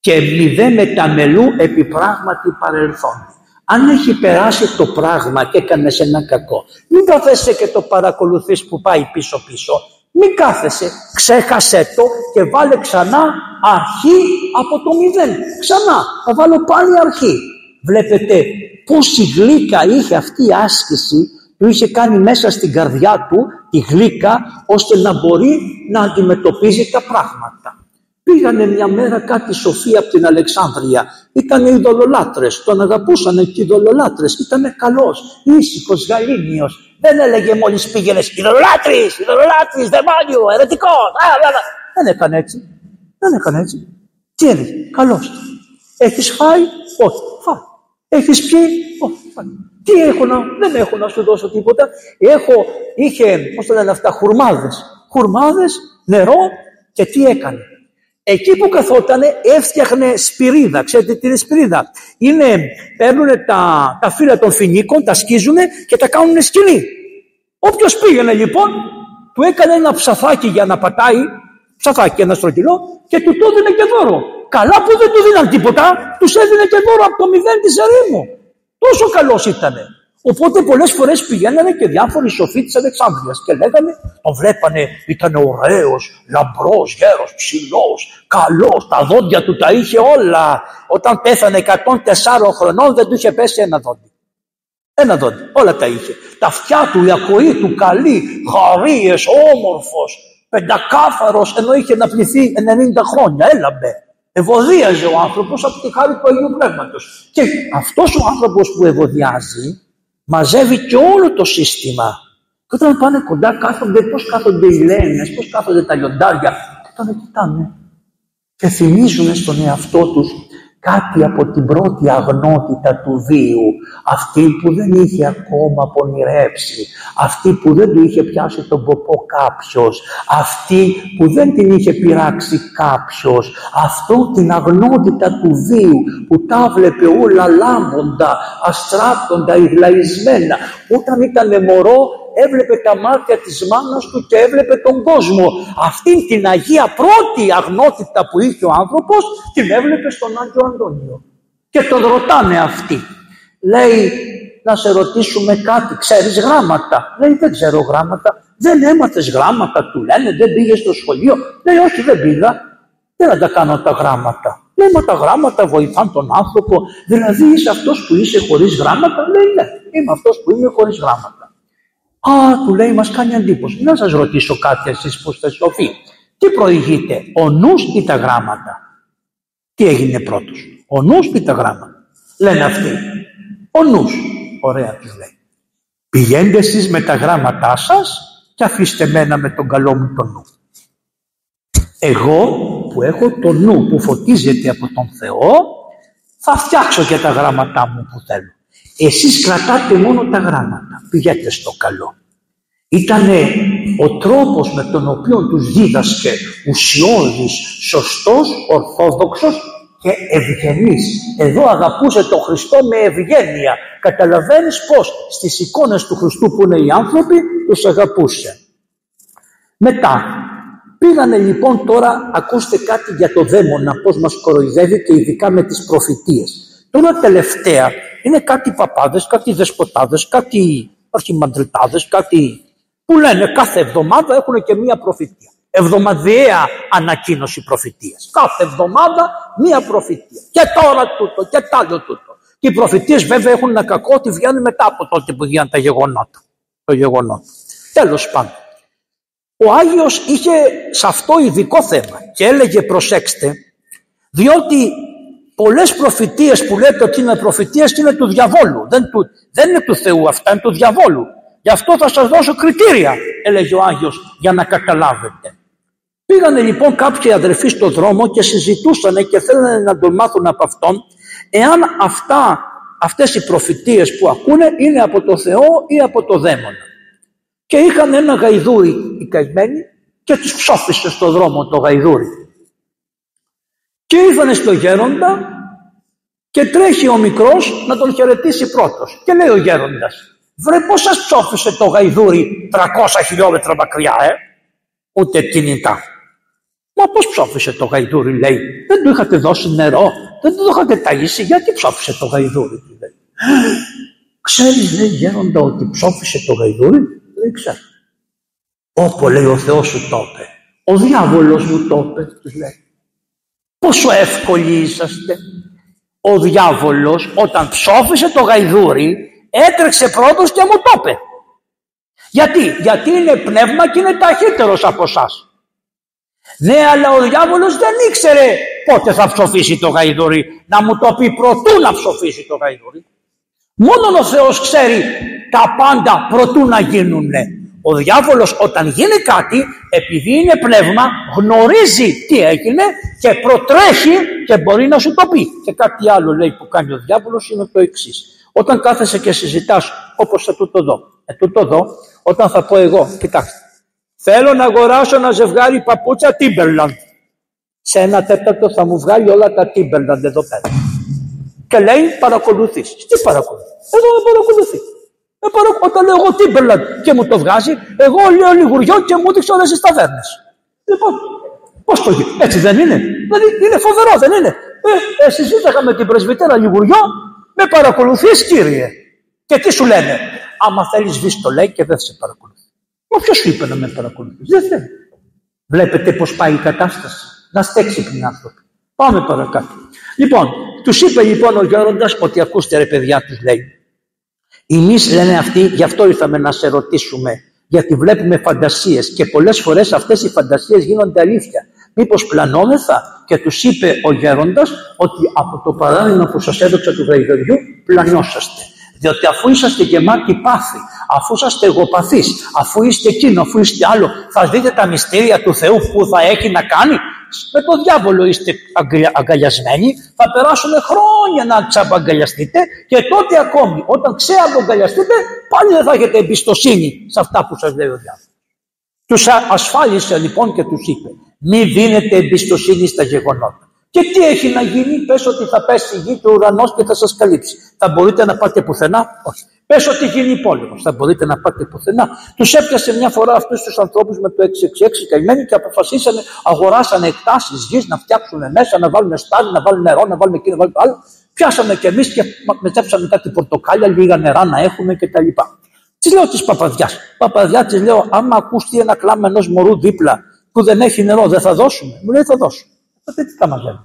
Και μη δε μεταμελού επί πράγματι παρελθόν. Αν έχει περάσει το πράγμα και έκανες ένα κακό, μην καθέσαι και το παρακολουθείς που πάει πίσω-πίσω. Μην κάθεσαι, ξέχασέ το και βάλε ξανά αρχή από το μηδέν. Ξανά, θα βάλω πάλι αρχή. Βλέπετε πόση γλύκα είχε αυτή η άσκηση που είχε κάνει μέσα στην καρδιά του, τη γλύκα, ώστε να μπορεί να αντιμετωπίζει τα πράγματα. Πήγανε μια μέρα κάτι σοφοί από την Αλεξάνδρεια. Ήτανε ειδωλολάτρες, τον αγαπούσανε και οι ειδωλολάτρες. Ήτανε καλός, ήσυχος, γαλήνιος. Δεν έλεγε μόλις πήγαινες «Ειδωλολάτρης, ειδωλολάτρης, δαιμόνιο, ερετικός». Δεν έκανε έτσι. Δεν έκανε έτσι. Τι έλεγε, καλός. Έχεις φάει, όχι, φάει. Έχεις πιει, όχι, φάει. Τι έχω να, δεν έχω να σου δώσω τίποτα. Έχω, είχε, πώς τα λένε αυτά, χουρμάδες. Χουρμάδες, νερό και τι έκανε. Εκεί που καθότανε έφτιαχνε σπυρίδα. Ξέρετε τι είναι σπυρίδα? Είναι, παίρνουν τα, τα φύλλα των φοινίκων, τα σκίζουνε και τα κάνουν σκηνή. Όποιος πήγαινε λοιπόν, του έκανε ένα ψαθάκι για να πατάει, ψαθάκι ένα στρογγυλό, και του το έδινε και δώρο. Καλά που δεν του δίναν τίποτα, τους έδινε και δώρο από το μηδέν της ερήμου. Τόσο καλός ήτανε. Οπότε πολλές φορές πηγαίνανε και διάφοροι σοφοί της Αλεξάνδρειας και λέγανε, τον βλέπανε, ήταν ωραίος, λαμπρός, γέρος, ψηλός, καλός, τα δόντια του τα είχε όλα. Όταν πέθανε εκατόν τέσσερα χρονών δεν του είχε πέσει ένα δόντι. Ένα δόντι, όλα τα είχε. Τα αυτιά του, η ακοή του, καλή, χαρίες, όμορφος, πεντακάθαρος, ενώ είχε να πληθεί ενενήντα χρόνια, έλαμπε. Ευωδίαζε ο άνθρωπος από τη χάρη του Αγίου Πνεύματος. Και αυτός ο άνθρωπος που ευωδιάζει, μαζεύει και όλο το σύστημα. Και όταν πάνε κοντά, κάθονται, πώς κάθονται οι λένες, πώς κάθονται τα λιοντάρια. Και τον κοιτάνε. Και θυμίζουν στον εαυτό τους κάτι από την πρώτη αγνότητα του βίου. Αυτή που δεν είχε ακόμα απονηρεύσει. Αυτή που δεν του είχε πιάσει τον ποπό κάποιος. Αυτή που δεν την είχε πειράξει κάποιος. Αυτό την αγνότητα του βίου που τα βλέπε όλα λάμβοντα, αστράπτοντα, υγλαϊσμένα. Όταν ήταν μωρό έβλεπε τα μάτια της μάνας του και έβλεπε τον κόσμο. Αυτή την Αγία πρώτη αγνότητα που είχε ο άνθρωπος την έβλεπε στον Άγιο Αντώνιο. Και τον ρωτάνε αυτοί. Λέει, να σε ρωτήσουμε κάτι, ξέρεις γράμματα? Λέει, δεν ξέρω γράμματα. Δεν έμαθες γράμματα, του λένε, δεν πήγες στο σχολείο? Λέει, όχι, δεν πήγα. Δεν θα τα κάνω τα γράμματα. Λέει, μα τα γράμματα βοηθάν τον άνθρωπο. Δηλαδή είσαι αυτός που είσαι χωρίς γράμματα? Λέει, ναι, είμαι αυτός που είμαι χωρίς γράμματα. Α, του λέει, μας κάνει εντύπωση. Να σας ρωτήσω κάτι, εσείς που είστε σοφοί. Τι προηγείται, ο νους ή τα γράμματα? Τι έγινε πρώτος, ο νους ή τα γράμματα? Λένε αυτοί, ο νους. Ωραία, τους λέει. Πηγαίνετε εσείς με τα γράμματά σας και αφήστε μένα με τον καλό μου τον νου. Εγώ που έχω το νου που φωτίζεται από τον Θεό, θα φτιάξω και τα γράμματά μου που θέλω. Εσείς κρατάτε μόνο τα γράμματα, πηγαίνετε στο καλό. Ήτανε ο τρόπος με τον οποίο τους δίδασκε, ουσιώδης, σωστός, ορθόδοξος και ευγενής. Εδώ αγαπούσε τον Χριστό με ευγένεια. Καταλαβαίνεις πως στις εικόνες του Χριστού που είναι οι άνθρωποι τους αγαπούσε. Μετά πήγανε λοιπόν τώρα, ακούστε κάτι για το δαίμονα, πως μας κοροϊδεύει και ειδικά με τις προφητείες. Τώρα τελευταία είναι κάτι παπάδες, κάτι δεσποτάδες, κάτι αρχιμαντριτάδες, κάτι που λένε κάθε εβδομάδα έχουν και μία προφητεία. Εβδομαδιαία ανακοίνωση προφητείας. Κάθε εβδομάδα μία προφητεία. Και τώρα τούτο και τ' άλλο τούτο. Και οι προφητείες βέβαια έχουν ένα κακό ότι βγαίνουν μετά από τότε που γίνανε τα γεγονότα. Το γεγονότα. Τέλος πάντων. Ο Άγιος είχε σε αυτό ειδικό θέμα και έλεγε προσέξτε, διότι πολλές προφητείες που λέτε ότι είναι προφητείες είναι του διαβόλου. Δεν, του, δεν είναι του Θεού αυτά, είναι του διαβόλου. Γι' αυτό θα σας δώσω κριτήρια, έλεγε ο Άγιος, για να καταλάβετε. Πήγανε λοιπόν κάποιοι αδερφοί στον δρόμο και συζητούσαν και θέλανε να τον μάθουν από αυτόν εάν αυτά, αυτές οι προφητείες που ακούνε είναι από το Θεό ή από το δαίμονα. Και είχαν ένα γαϊδούρι οι καημένοι και τους ψώφισε στον δρόμο το γαϊδούρι. Και ήρθανε στο γέροντα και τρέχει ο μικρός να τον χαιρετήσει πρώτος. Και λέει ο γέροντας, βρε πώς σας ψώφισε το γαϊδούρι τριακόσια χιλιόμετρα μακριά, ε? Ούτε κινητά. Μα πώς ψώφισε το γαϊδούρι, λέει. Δεν του είχατε δώσει νερό, δεν του είχατε ταΐσει, γιατί ψώφισε το γαϊδούρι, λέει. Ξέρεις, λέει γέροντα, ότι ψώφισε το γαϊδούρι, δεν ξέρω. Όπο, λέει, ο Θεός σου το είπε. Ο διάβολος μου το είπε, τους λέει. Πόσο εύκολοι είσαστε. Ο διάβολος όταν ψώφισε το γαϊδούρι έτρεξε πρώτος και μου το είπε. Γιατί, γιατί είναι πνεύμα και είναι ταχύτερος από εσάς. Ναι, αλλά ο διάβολος δεν ήξερε πότε θα ψοφήσει το γαϊδούρι. Να μου το πει προτού να ψοφήσει το γαϊδούρι. Μόνον ο Θεός ξέρει τα πάντα προτού να γίνουνε. Ο διάβολος όταν γίνει κάτι, επειδή είναι πνεύμα, γνωρίζει τι έγινε και προτρέχει και μπορεί να σου το πει. Και κάτι άλλο, λέει, που κάνει ο διάβολος είναι το εξής. Όταν κάθεσαι και συζητάς, όπως θα τούτο δω, ε, τούτο δω, όταν θα πω εγώ, κοιτάξτε, θέλω να αγοράσω ένα ζευγάρι παπούτσια Timberland. Σε ένα τέταρτο θα μου βγάλει όλα τα Timberland εδώ πέρα. Και λέει, παρακολουθείς. Τι παρακολουθείς? Εδώ δεν παρακολουθείς. Ε, παρακολου... Όταν λέω εγώ Timberland και μου το βγάζει, εγώ λέω λιγουριό και μου έδειξε όλες τις ταβέρνες. Λοιπόν, πώς το γίνεται, έτσι δεν είναι? Δηλαδή είναι φοβερό, δεν είναι? Ε, ε, συζήταγα με την πρεσβυτέρα λιγουριό, με παρακολουθείς κύριε. Και τι σου λένε? Άμα θέλεις δεις το λέει και δεν σε παρακολουθεί. Μα ποιος σου είπε να με παρακολουθείς? Δεν θέλει. Βλέπετε πώς πάει η κατάσταση. Να είστε έξυπνοι άνθρωποι. Πάμε παρακάτω. Λοιπόν, τους είπε λοιπόν ο γέροντας ότι ακούστε ρε παιδιά, τους λέει. Εμείς λένε αυτοί, γι' αυτό ήρθαμε να σε ρωτήσουμε, γιατί βλέπουμε φαντασίες και πολλές φορές αυτές οι φαντασίες γίνονται αλήθεια. Μήπως πλανόμεθα? Και τους είπε ο γέροντας ότι από το παράδειγμα που σας έδωξα του γαϊδοριού πλανόσαστε. Διότι αφού είσαστε γεμάτοι πάθη, αφού είσαστε εγωπαθείς, αφού είστε εκείνο, αφού είστε άλλο, θα δείτε τα μυστήρια του Θεού που θα έχει να κάνει. Με τον διάβολο είστε αγκαλιασμένοι, θα περάσουν χρόνια να τσαμπαγκαλιαστείτε και τότε ακόμη όταν ξεαγκαλιαστείτε πάλι δεν θα έχετε εμπιστοσύνη σε αυτά που σας λέει ο διάβολος. Τους ασφάλισε λοιπόν και τους είπε μη δίνετε εμπιστοσύνη στα γεγονότα. Και τι έχει να γίνει? Πες ότι θα πέσει η γη του ουρανός και θα σας καλύψει. Θα μπορείτε να πάτε πουθενά? Όχι. Πες ότι γίνει πόλεμος. Θα μπορείτε να πάτε πουθενά? Τους έπιασε μια φορά αυτούς τους ανθρώπους με το έξι έξι έξι καημένοι και αποφασίσανε, αγοράσανε εκτάσεις γης να φτιάξουν μέσα, να βάλουν στάλι, να βάλουν νερό, να βάλουν εκεί, να βάλουν άλλο. Πιάσαμε κι εμείς και μετέψαμε κάτι πορτοκάλια, λίγα νερά να έχουμε κτλ. Τι λέω τη παπαδιά? Παπαδιά τη λέω, άμα ακούσει ένα κλάμα ενός μωρού δίπλα που δεν έχει νερό, δεν θα δώσουμε? Μου λέει, θα δώσουμε. Τότε τι θα μαζεύει?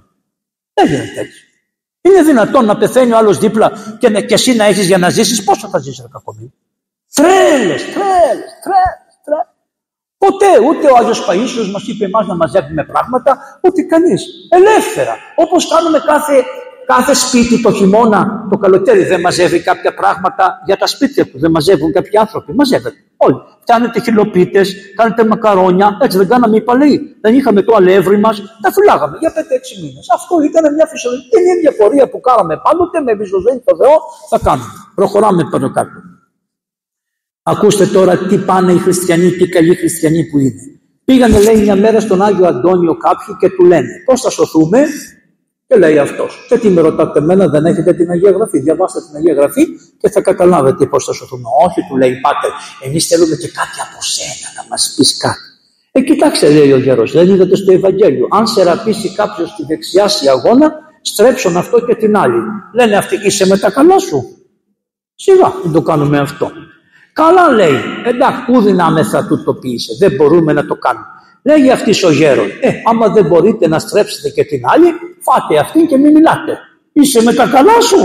Δεν γίνεται έτσι. Είναι δυνατόν να πεθαίνει ο άλλος δίπλα και, και εσύ να έχεις για να ζήσεις? Πόσο θα ζήσεις, ρε κακομοίρη? Τρέλες, τρέλες, τρέλες, τρέλες. Ποτέ ούτε ο Άγιος Παΐσιος μας είπε εμάς να μαζεύουμε πράγματα, ούτε κανείς. Ελεύθερα. Όπως κάνουμε κάθε, κάθε σπίτι το χειμώνα, το καλοκαίρι δεν μαζεύει κάποια πράγματα για τα σπίτια του. Δεν μαζεύουν κάποιοι άνθρωποι. Μαζεύεται. Όλοι. Κάνετε χυλοπίτες, κάνετε μακαρόνια, έτσι δεν κάναμε οι παλαιοί? Δεν είχαμε το αλεύρι μας, τα φυλάγαμε για πέντε έξι μήνες. Αυτό ήταν μια φυσιολογική, την ίδια πορεία που κάναμε πάντοτε, με εμπιστοσύνη το Θεό θα κάνουμε. Προχωράμε πάνω κάτω. Ακούστε τώρα τι πάνε οι χριστιανοί, τι καλοί χριστιανοί που είναι. Πήγανε λέει μια μέρα στον Άγιο Αντώνιο κάποιοι και του λένε πώς θα σωθούμε? Και λέει αυτός. Και τι με ρωτάτε εμένα, δεν έχετε την Αγία Γραφή? Διαβάστε την Αγία Γραφή και θα καταλάβετε πώς θα σωθούμε. Όχι, του λέει, πάτερ, εμείς θέλουμε και κάτι από σένα, να μας πεις κάτι. Ε, κοιτάξτε, λέει ο γέρος, δεν είδατε στο Ευαγγέλιο? Αν σε ραπίσει κάποιος στη δεξιά σε αγώνα, στρέψουν αυτό και την άλλη. Λένε αυτοί, είσαι με τα καλά σου? Σιγά, δεν το κάνουμε αυτό. Καλά, λέει, εντάξει, πού δυνάμε θα του το ποιήσε, δεν μπορούμε να το κάνουμε. Λέγει αυτής ο γέρον, ε, άμα δεν μπορείτε να στρέψετε και την άλλη, φάτε αυτήν και μην μιλάτε. Είσαι με τα καλά σου,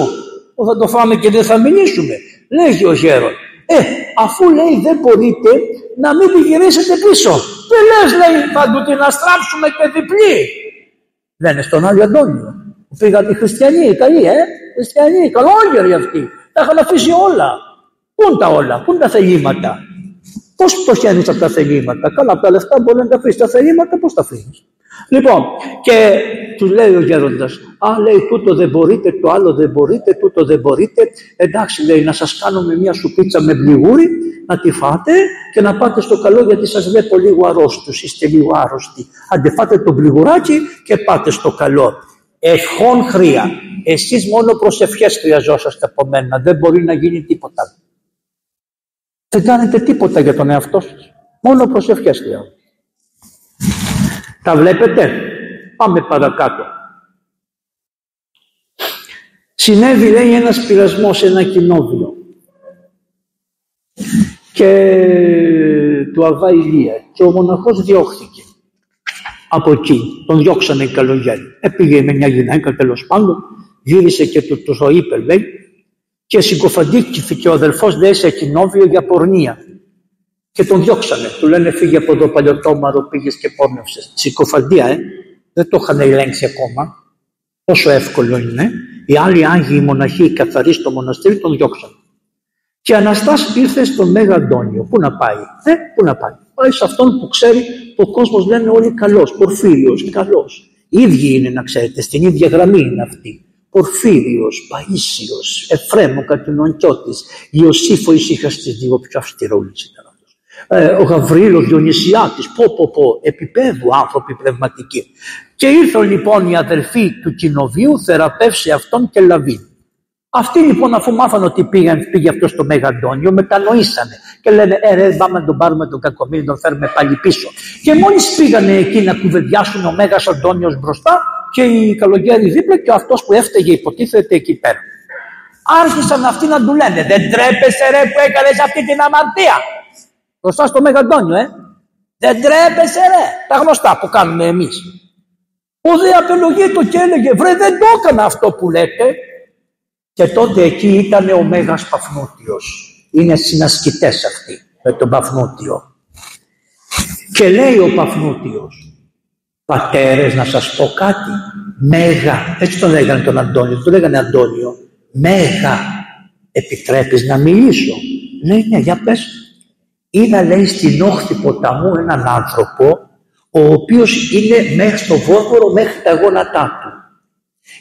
που θα το φάμε και δεν θα μιλήσουμε. Λέγει ο γέρον, ε, αφού λέει δεν μπορείτε, να μην τη γυρίσετε πίσω. Τι λες, λέει, θα του την αστράψουμε και διπλή. Λένε στον Άγιο Αντώνιο, που πήγαν οι χριστιανοί, καλοί, ε, χριστιανοί, καλόγεροι αυτοί, τα είχαν αφήσει όλα. Πού είναι τα όλα, πού είναι τα θελήματα? Πώς το χαίνεις από τα θελήματα? Καλά, από τα λεφτά μπορεί να τα αφήσεις. Τα θελήματα πώς τα αφήνεις? Λοιπόν, και του λέει ο γέροντας, α, λέει, τούτο δεν μπορείτε, το άλλο δεν μπορείτε, τούτο δεν μπορείτε. Εντάξει, λέει, να σας κάνουμε μια σουπίτσα με μπλιγούρι, να τη φάτε και να πάτε στο καλό, γιατί σας βλέπω λίγο αρρώστους, είστε λίγο άρρωστοι. Αντεφάτε το μπλιγουράκι και πάτε στο καλό. Ευχών χρεία. Εσείς μόνο προσευχές χρειαζόσαστε από μένα. Δεν μπορεί να γίνει τίποτα. Δεν κάνετε τίποτα για τον εαυτό σας. Μόνο προσευχές χρειάζονται. Τα βλέπετε? Πάμε παρακάτω. Συνέβη, λέει, ένας πειρασμός σε ένα κοινόβιο. Και του Αβά Ηλία. Και ο μοναχός διώχθηκε. Από εκεί. Τον διώξανε οι καλογέροι. Έπηγε με μια γυναίκα, τέλος πάντων. Γύρισε και του το, το είπε, λέει. Και συγκοφαντήθηκε ο αδελφός, λέει, σε κοινόβιο για πορνεία. Και τον διώξανε. Του λένε, φύγε από εδώ, παλιωτόμαρο, πήγες και πόρνευσες. Συγκοφαντία, ε. Δεν το είχαν ελέγξει ακόμα. Πόσο εύκολο είναι. Οι άλλοι άγιοι, οι μοναχοί, οι καθαροί στο μοναστήρι, τον διώξανε. Και Αναστάς ήρθε στον Μέγα Αντώνιο. Πού να πάει, ε, πού να πάει. Πάει σε αυτόν που ξέρει, που ο κόσμος λένε όλοι καλός. Πορφύριος, καλός. Οι ίδιοι είναι, να ξέρετε, στην ίδια γραμμή είναι αυτοί. Πορφύριος, Παΐσιος, Εφραίμ ο Κατουνακιώτης, Ιωσήφος Ιχαστής, λίγο πιο αυστηρούλης ήταν αυτός. Ε, ο Γαβρίλος Διονυσιάτης, πω πω πω, επίπεδου άνθρωποι πνευματικοί. Και ήρθαν λοιπόν οι αδελφοί του κοινοβίου, θεραπεύσε αυτόν και λαβή. Αυτοί λοιπόν, αφού μάθαν ότι πήγαν, πήγε αυτό στο Μέγα Αντώνιο, μετανοήσανε. Και λένε, ε, ρε, πάμε να τον πάρουμε τον κακομοίρη, τον φέρουμε πάλι πίσω. Και μόλις πήγανε εκεί να κουβεντιάσουν, ο Μέγας Αντώνιος μπροστά και οι καλογέροι δίπλα, και αυτός που έφταιγε, υποτίθεται, εκεί πέρα. Άρχισαν αυτοί να του λένε, δεν τρέπεσαι, ρε, που έκανες αυτή την αμαρτία. Μπροστά στο Μέγα Αντώνιο, ε. Δεν τρέπεσαι, ρε. Τα γνωστά που κάνουμε εμείς. Ο δε απελογεί το και έλεγε, βρε, δεν το έκανα αυτό που λέτε. Και τότε εκεί ήταν ο Μέγας Παφνούτιος. Είναι συνασκητές αυτοί με τον Παφνούτιο. Και λέει ο Παφνούτιος, πατέρες, να σας πω κάτι. Μέγα, έτσι τον λέγανε τον Αντώνιο, τον λέγανε Αντώνιο. Μέγα, επιτρέπεις να μιλήσω? Λέει, ναι, για πες. Είδα, λέει, στην όχθη ποταμού έναν άνθρωπο, ο οποίος είναι μέχρι στο βόρβορο, μέχρι τα γόνατά του.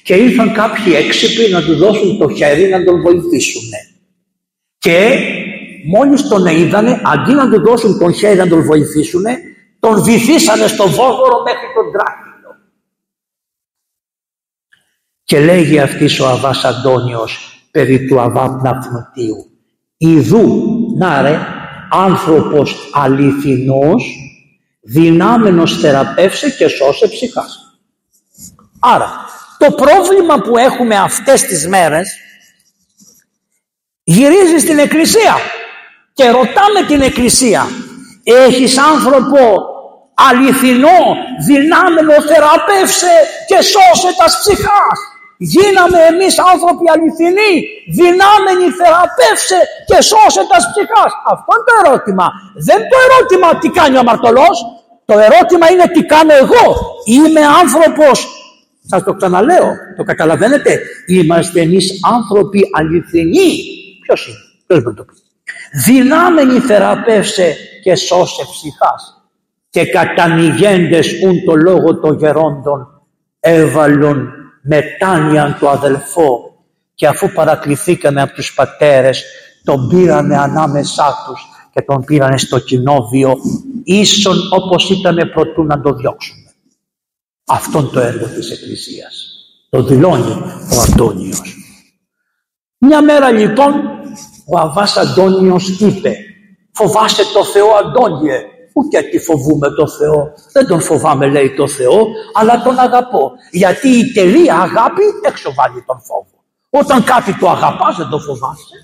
Και ήρθαν κάποιοι έξυπνοι να του δώσουν το χέρι να τον βοηθήσουν. Και μόλις τον είδανε, αντί να του δώσουν τον χέρι να τον βοηθήσουν, τον βυθίσανε στο βόρβορο μέχρι τον Τράχυλο. Και λέγει αυτής ο Αβάς Αντώνιος περί του Αβά Πναυματίου, ιδού, να ρε, άνθρωπος αληθινός, δυνάμενος θεραπεύσε και σώσε ψυχάς. Άρα, το πρόβλημα που έχουμε αυτές τις μέρες γυρίζει στην Εκκλησία και ρωτάμε την Εκκλησία, έχεις άνθρωπο αληθινό, δυνάμενο, θεραπεύσε και σώσε τα ψυχάς? Γίναμε εμείς άνθρωποι αληθινοί, δυνάμενοι, θεραπεύσε και σώσε τα ψυχάς? Αυτό είναι το ερώτημα. Δεν είναι το ερώτημα τι κάνει ο αμαρτωλός, το ερώτημα είναι τι κάνω εγώ. Είμαι άνθρωπος? Σας το ξαναλέω, το καταλαβαίνετε? Είμαστε εμείς άνθρωποι αληθινοί? Ποιος είναι, ποιος μπορεί να το πει? Δυνάμενοι θεραπεύσε και σώσε ψυχάς. Και κατανοηγέντες ουν το λόγο των γερόντων, έβαλον μετάνοιαν το αδελφό. Και αφού παρακληθήκαμε από τους πατέρες, τον πήρανε ανάμεσά τους και τον πήρανε στο κοινόβιο, ίσον όπως ήταν προτού να το διώξουν. Αυτό είναι το έργο της Εκκλησίας. Το δηλώνει ο Αντώνιος. Μια μέρα λοιπόν ο Αβάς Αντώνιος είπε: «Φοβάσαι το Θεό, Αντώνιε?» «Ούτε τι φοβούμε το Θεό, δεν τον φοβάμαι», λέει, «το Θεό, αλλά τον αγαπώ. Γιατί η τελεία αγάπη εξοβάλλει τον φόβο. Όταν κάτι το αγαπάς δεν το φοβάσαι».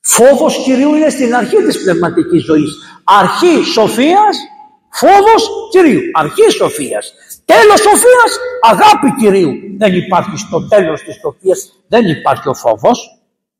Φόβος Κυρίου είναι στην αρχή της πνευματικής ζωής. Αρχή σοφίας, φόβος Κυρίου. Αρχή σοφίας. Τέλος σοφίας, αγάπη Κυρίου. Δεν υπάρχει στο τέλος της σοφίας, δεν υπάρχει ο φόβος.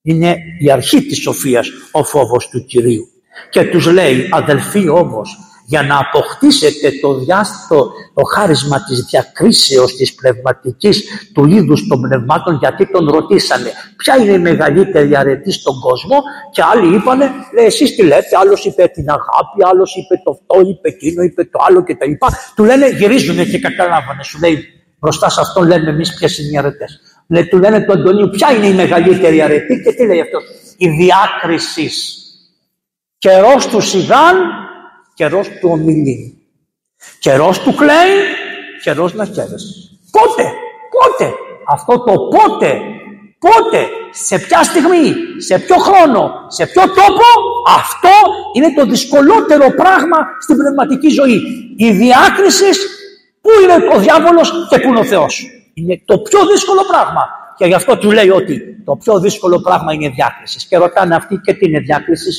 Είναι η αρχή της σοφίας, ο φόβος του Κυρίου. Και τους λέει: «Αδελφοί όμως, για να αποκτήσετε το διάστο, το χάρισμα της διακρίσεως της πνευματικής του είδους των πνευμάτων», γιατί τον ρωτήσανε ποια είναι η μεγαλύτερη αρετή στον κόσμο, και άλλοι είπανε, λέει, «Εσείς τι λέτε?» Άλλος είπε την αγάπη, άλλος είπε το αυτό, είπε εκείνο, είπε το άλλο κτλ. Του λένε, γυρίζουνε και καταλάβανε, σου λέει, μπροστά σε αυτόν λέμε εμείς ποιες είναι οι αρετές. Λέει, του λένε του Αντωνίου, ποια είναι η μεγαλύτερη αρετή, και τι λέει αυτός? «Η διάκριση. Καιρός του σιγάν, καιρός του ομιλεί. Καιρός του κλαίει, καιρός να χαίρεσαι». Πότε, πότε, αυτό το πότε, πότε, σε ποια στιγμή, σε ποιο χρόνο, σε ποιο τόπο, αυτό είναι το δυσκολότερο πράγμα στην πνευματική ζωή. Η διάκριση, πού είναι ο διάβολος και πού είναι ο Θεός. Είναι το πιο δύσκολο πράγμα. Και γι' αυτό του λέει ότι το πιο δύσκολο πράγμα είναι η διάκριση. Και ρωτάνε αυτοί, και τι είναι διάκριση?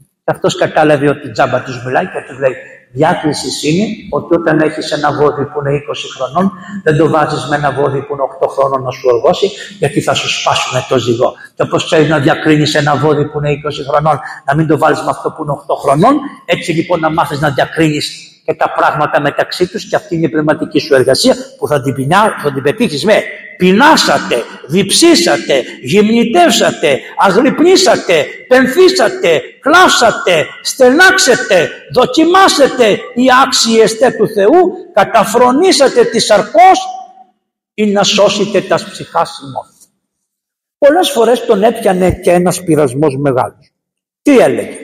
Και αυτός κατάλαβε ότι τζάμπα τους μιλάει και τους λέει: «Διάκριση είναι ότι όταν έχεις ένα βόδι που είναι είκοσι χρονών, δεν το βάζεις με ένα βόδι που είναι οκτώ χρονών να σου οργώσει, γιατί θα σου σπάσουν το ζυγό. Και όπως ξέρεις να διακρίνεις ένα βόδι που είναι είκοσι χρονών, να μην το βάλεις με αυτό που είναι οκτώ χρονών, έτσι λοιπόν να μάθεις να διακρίνεις και τα πράγματα μεταξύ τους, και αυτή είναι η πνευματική σου εργασία που θα την, πεινά, θα την πετύχεις με. Πεινάσατε, διψήσατε, γυμνητεύσατε, αγρυπνήσατε, πενθήσατε, κλάψατε, στενάξετε, δοκιμάσετε οι άξιεστε του Θεού, καταφρονήσατε τη σαρκός ή να σώσετε τα ψυχά σημών». Πολλές φορές τον έπιανε και ένας πειρασμός μεγάλος. Τι έλεγε?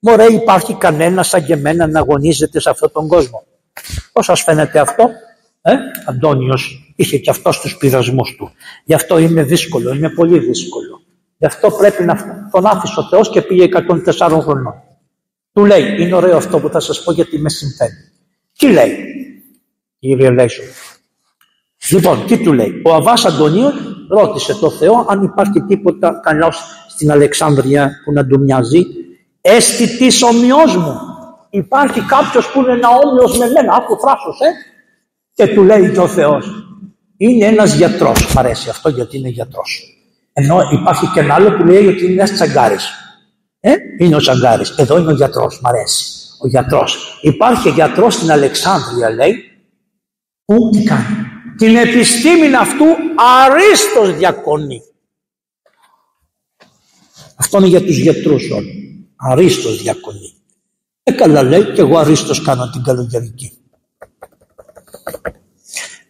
«Μωρέ, υπάρχει κανένα σαν και εμένα να αγωνίζεται σε αυτόν τον κόσμο?» Πώς σας φαίνεται αυτό? Ε, Αντώνιος είχε και αυτός τους πειρασμούς του. Γι' αυτό είναι δύσκολο, είναι πολύ δύσκολο. Γι' αυτό πρέπει να τον άφησε ο Θεός και πήγε εκατόν τεσσάρων χρονών. Του λέει, είναι ωραίο αυτό που θα σας πω γιατί με συμφέρει. Τι λέει? Κύριε Λέησο. Λοιπόν, τι του λέει? Ο Αβάς Αντωνίος ρώτησε το Θεό αν υπάρχει τίποτα καλός στην Αλεξάνδρεια που να του μοιάζει. «Αίσθητης ομοιός μου, υπάρχει κάποιος που είναι ένα όμοιος με μένα?» Άκου θράσος, ε. Και του λέει και ο Θεός, είναι ένας γιατρός. Μ' αρέσει αυτό γιατί είναι γιατρός. Ενώ υπάρχει και ένα άλλο που λέει ότι είναι ένας τσαγκάρης. Ε, είναι ο τσαγκάρης. Εδώ είναι ο γιατρός. Μ' αρέσει. Ο γιατρός. Υπάρχει γιατρός στην Αλεξάνδρεια, λέει, που τι κάνει? Την επιστήμην αυτού αρίστος διακονεί. Αυτό είναι για τους γιατρούς όλοι. Αρίστος διακονεί. Ε, καλά, λέει, και εγώ αρίστος κάνω την καλογερική.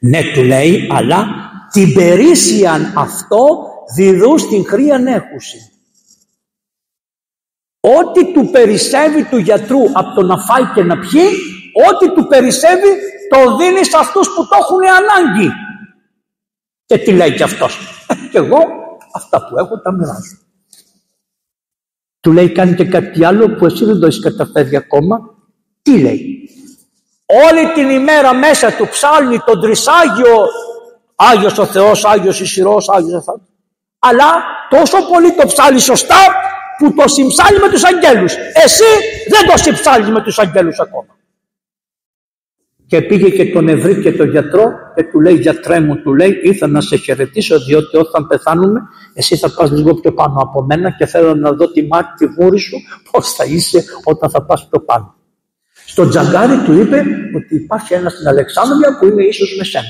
Ναι, του λέει, αλλά την περίσσιαν αυτό διδού στην χρίαν έχουση. Ό,τι του περισσεύει του γιατρού από το να φάει και να πιει, ό,τι του περισσεύει το δίνει σε αυτούς που το έχουν ανάγκη. Και τι λέει κι αυτός? Και εγώ αυτά που έχω τα μοιράζω. Του λέει, κάνει και κάτι άλλο που εσύ δεν το έχεις καταφέρει ακόμα. Τι λέει? Όλη την ημέρα μέσα του ψάλνει τον τρισάγιο, Άγιος ο Θεός, Άγιος Ισηρός, Άγιος Αθάνατος. Αλλά τόσο πολύ το ψάλει σωστά που το συμψάλει με τους αγγέλους. Εσύ δεν το συμψάλεις με τους αγγέλους ακόμα. Και πήγε και τον ευρύκε τον γιατρό και του λέει, γιατρέ μου, του λέει, ήθελα να σε χαιρετήσω διότι όταν πεθάνουμε εσύ θα πας λίγο πιο πάνω από μένα και θέλω να δω τη μάτι, τη βούρη σου, πώς θα είσαι όταν θα πας πιο πάνω. Στον τζαγκάρι του είπε ότι υπάρχει ένας στην Αλεξάνδρεια που είναι ίσως με σένα.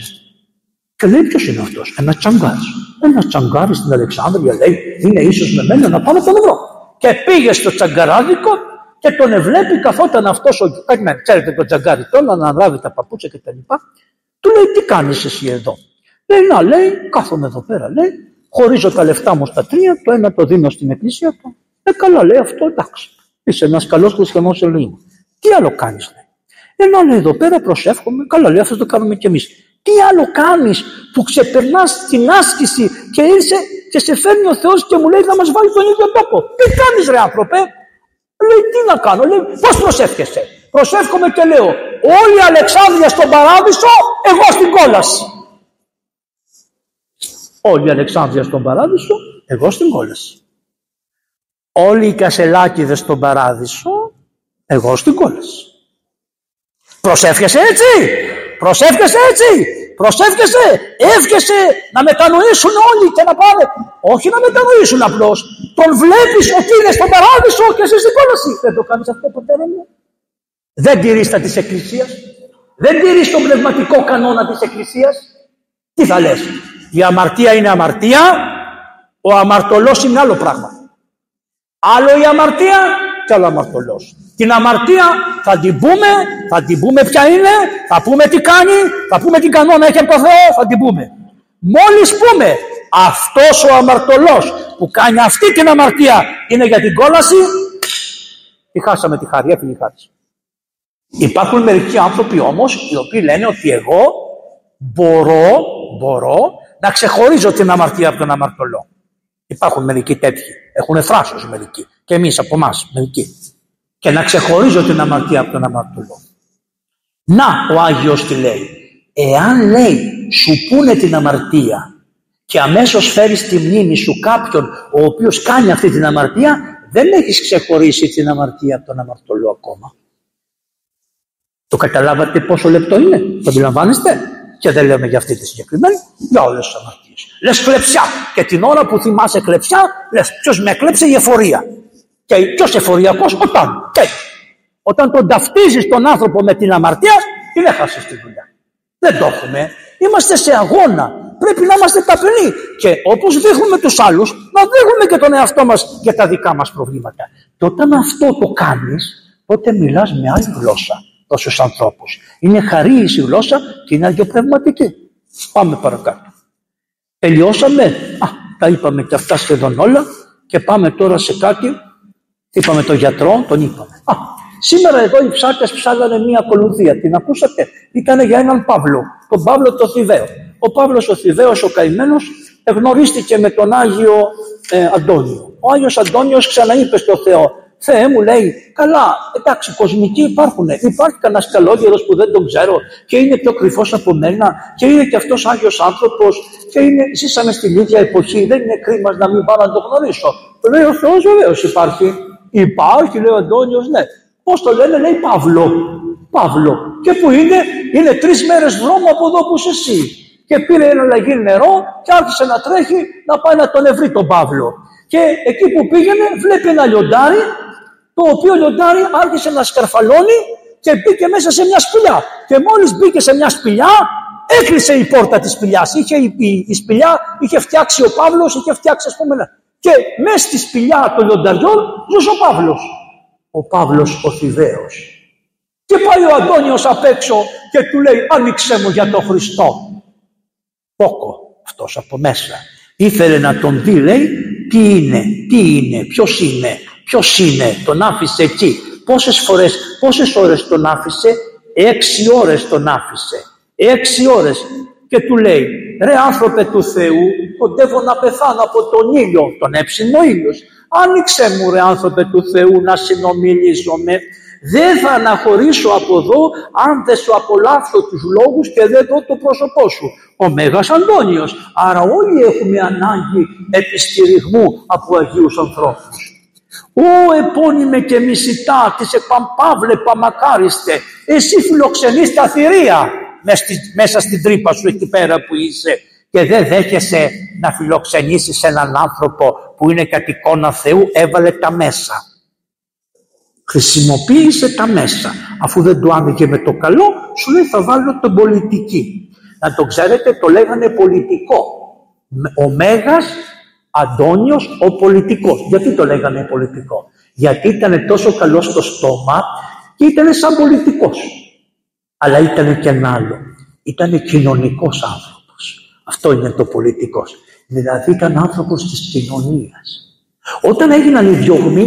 Και λέει, ποιος είναι αυτός? Ένας τζαγκάρις. Ένας τζαγκάρις στην Αλεξάνδρεια, λέει, είναι ίσως με μένα, να πάω τον βρω. Και πήγε στο τζαγκαράδικο και τον εβλέπει, καθόταν αυτός ο Τζαγκάρι. Ξέρετε τον Τζαγκάρι τώρα να ανάβει τα παπούτσια και τα λοιπά. Του λέει, τι κάνεις εσύ εδώ? Λέει, να, λέει, κάθομαι εδώ πέρα, λέει, χωρίζω τα λεφτά μου στα τρία, το ένα το δίνω στην εκκλησία του. Ε, καλά, λέει, αυτό εντάξει. Είσαι ένας καλός χριστιανός Ελληνός. Τι άλλο κάνεις, λέει? Ενώ λέει, εδώ πέρα προσεύχομαι, καλά, λέει, αυτό το κάνουμε κι εμείς. Τι άλλο κάνεις που ξεπερνάς την άσκηση και ήρθε και σε φέρνει ο Θεός και μου λέει να μας βάλει τον ίδιο τόπο? Τι κάνεις ρε άνθρωπε? Λέει τι να κάνω? Λέει πώς προσεύχεσαι? Προσεύχομαι και λέω όλη η Αλεξάνδρεια στον παράδεισο, εγώ στην κόλαση. Όλη η Αλεξάνδρεια στον παράδεισο, εγώ στην κόλαση. Όλοι οι Κασελάκηδες στον παράδεισο, εγώ στην κόλαση. Προσεύχεσαι έτσι, προσεύχεσαι έτσι, προσεύχεσαι, εύχεσαι να μετανοήσουν όλοι και να πάνε. Όχι να μετανοήσουν απλώς, τον βλέπεις ότι είναι στον παράδεισο και εσύ στην κόλαση. Δεν το κάνεις αυτό ποτέ ρε? Δεν τηρείς τα της Εκκλησίας, δεν τηρείς τον πνευματικό κανόνα της Εκκλησίας. Τι θα λες? Η αμαρτία είναι αμαρτία, ο αμαρτωλός είναι άλλο πράγμα. Άλλο η αμαρτία και άλλο αμαρτωλός. Την αμαρτία θα την πούμε, θα την πούμε ποια είναι, θα πούμε τι κάνει, θα πούμε τι κανόνα έχει από το Θεό, θα την πούμε. Μόλις πούμε αυτός ο αμαρτωλός που κάνει αυτή την αμαρτία είναι για την κόλαση, τη χάσαμε τη χάρη, έφυγε η χάρη. Υπάρχουν μερικοί άνθρωποι όμως οι οποίοι λένε ότι εγώ μπορώ, μπορώ να ξεχωρίζω την αμαρτία από τον αμαρτωλό. Υπάρχουν μερικοί τέτοιοι, έχουν θράσος μερικοί και εμείς από εμάς μερικοί. Και να ξεχωρίζω την αμαρτία από τον αμαρτωλό. Να, ο Άγιος τι λέει? Εάν λέει σου πούνε την αμαρτία και αμέσως φέρεις στη μνήμη σου κάποιον ο οποίος κάνει αυτή την αμαρτία, δεν έχεις ξεχωρίσει την αμαρτία από τον αμαρτωλό ακόμα. Το καταλάβατε πόσο λεπτό είναι? Το αντιλαμβάνεστε? Και δεν λέμε για αυτή τη συγκεκριμένη, για όλες τις αμαρτίες. Λες κλεψιά. Και την ώρα που θυμάσαι κλεψιά, λες ποιος με κλέψε? Η εφορία. Και ποιος εφοριακός? Όταν. Και όταν τον ταυτίζεις τον άνθρωπο με την αμαρτία, την έχασες τη δουλειά. Δεν το έχουμε. Είμαστε σε αγώνα. Πρέπει να είμαστε ταπεινοί. Και όπως δείχνουμε τους άλλους, να δείχνουμε και τον εαυτό μας για τα δικά μας προβλήματα. Και όταν αυτό το κάνεις, τότε μιλάς με άλλη γλώσσα προς τους ανθρώπους. Είναι χαρίης η γλώσσα και είναι αγιοπνευματική. Πάμε παρακάτω. Τελειώσαμε. Α, τα είπαμε και αυτά σχεδόν όλα. Και πάμε τώρα σε κάτι. Είπαμε τον γιατρό, τον είπαμε. Α, σήμερα εδώ οι ψάρτες ψάλανε μία ακολουθία. Την ακούσατε? Ήταν για έναν Παύλο. Τον Παύλο το Θηβαίο. Ο Παύλος ο Θηβαίος ο καημένος εγνωρίστηκε με τον Άγιο ε, Αντώνιο. Ο Άγιος Αντώνιος ξαναείπε στο Θεό. Θεέ μου, λέει, καλά, εντάξει, κοσμικοί υπάρχουν. Υπάρχει κανένα καλόγερος που δεν τον ξέρω και είναι πιο κρυφός από μένα και είναι και αυτός Άγιος άνθρωπος και είναι, ζήσαμε στην ίδια εποχή. Δεν είναι κρίμα να μην πάω να τον γνωρίσω. Λέει ο Θεός, βεβαίως υπάρχει. Υπάρχει, λέει ο Αντώνιος, ναι. Πώς το λένε? Λέει Παύλο. Παύλο. Και που είναι? Είναι τρεις μέρες δρόμο από εδώ που είσαι εσύ. Και πήρε ένα λαγί νερό και άρχισε να τρέχει να πάει να τον ευρεί τον Παύλο. Και εκεί που πήγαινε, βλέπει ένα λιοντάρι, το οποίο λιοντάρι άρχισε να σκαρφαλώνει και μπήκε μέσα σε μια σπηλιά. Και μόλις μπήκε σε μια σπηλιά, έκλεισε η πόρτα της σπηλιάς. Είχε, η, η, η σπηλιά είχε φτιάξει ο Παύλος, είχε φτιάξει, ας πούμε, και μέσα στη σπηλιά των λιονταριών ζούσε ο Παύλος. Ο Παύλος ο Θηβαίος. Και πάει ο Αντώνιος απ' έξω και του λέει, άνοιξε μου για τον Χριστό. Πόκο αυτός από μέσα. Ήθελε να τον δει, λέει, τι είναι, τι είναι, ποιος είναι. Ποιος είναι, τον άφησε εκεί. Πόσες φορές, πόσες ώρες τον άφησε? Έξι ώρες τον άφησε. Έξι ώρες. Και του λέει, ρε άνθρωπε του Θεού, κοντεύω να πεθάνω από τον ήλιο. Τον έψινε ο ήλιος. Άνοιξε μου, ρε άνθρωπε του Θεού, να συνομιλίζομαι. Δεν θα αναχωρήσω από εδώ αν δεν σου απολαύσω τους λόγους και δεν δω το πρόσωπό σου. Ο Μέγας Αντώνιος. Άρα όλοι έχουμε ανάγκη επιστηριγμού από Αγίους ανθρώπους. «Ω επώνυμε και μισητά της επαμπαύλε παμακάριστε, εσύ φιλοξενείς τα θηρία» μέσα στην τρύπα σου εκεί πέρα που είσαι και δεν δέχεσαι να φιλοξενήσεις έναν άνθρωπο που είναι κατ' εικόνα Θεού, έβαλε τα μέσα. Χρησιμοποίησε τα μέσα. Αφού δεν του άνοιγε με το καλό, σου λέει θα βάλω τον πολιτική. Να το ξέρετε, το λέγανε πολιτικό. Ο Μέγας Αντώνιος ο πολιτικός. Γιατί το λέγανε πολιτικό? Γιατί ήταν τόσο καλό στο στόμα και ήταν σαν πολιτικός. Αλλά ήταν και ένα άλλο. Ήταν κοινωνικός άνθρωπος. Αυτό είναι το πολιτικός. Δηλαδή ήταν άνθρωπος της κοινωνίας. Όταν έγιναν οι διωγμοί,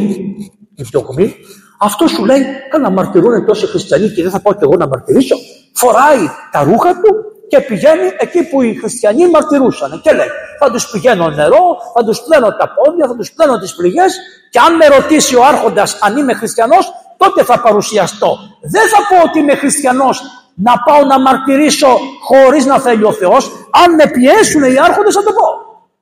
οι διωγμοί αυτό σου λέει, καλά μαρτυρούν τόσοι χριστιανοί και δεν θα πάω και εγώ να μαρτυρήσω. Φοράει τα ρούχα του, και πηγαίνει εκεί που οι χριστιανοί μαρτυρούσαν. Και λέει: θα τους πηγαίνω νερό, θα τους πλένω τα πόδια, θα τους πλένω τις πληγές, και αν με ρωτήσει ο άρχοντας αν είμαι χριστιανός, τότε θα παρουσιαστώ. Δεν θα πω ότι είμαι χριστιανός να πάω να μαρτυρήσω χωρίς να θέλει ο Θεός. Αν με πιέσουν οι άρχοντες, θα το πω.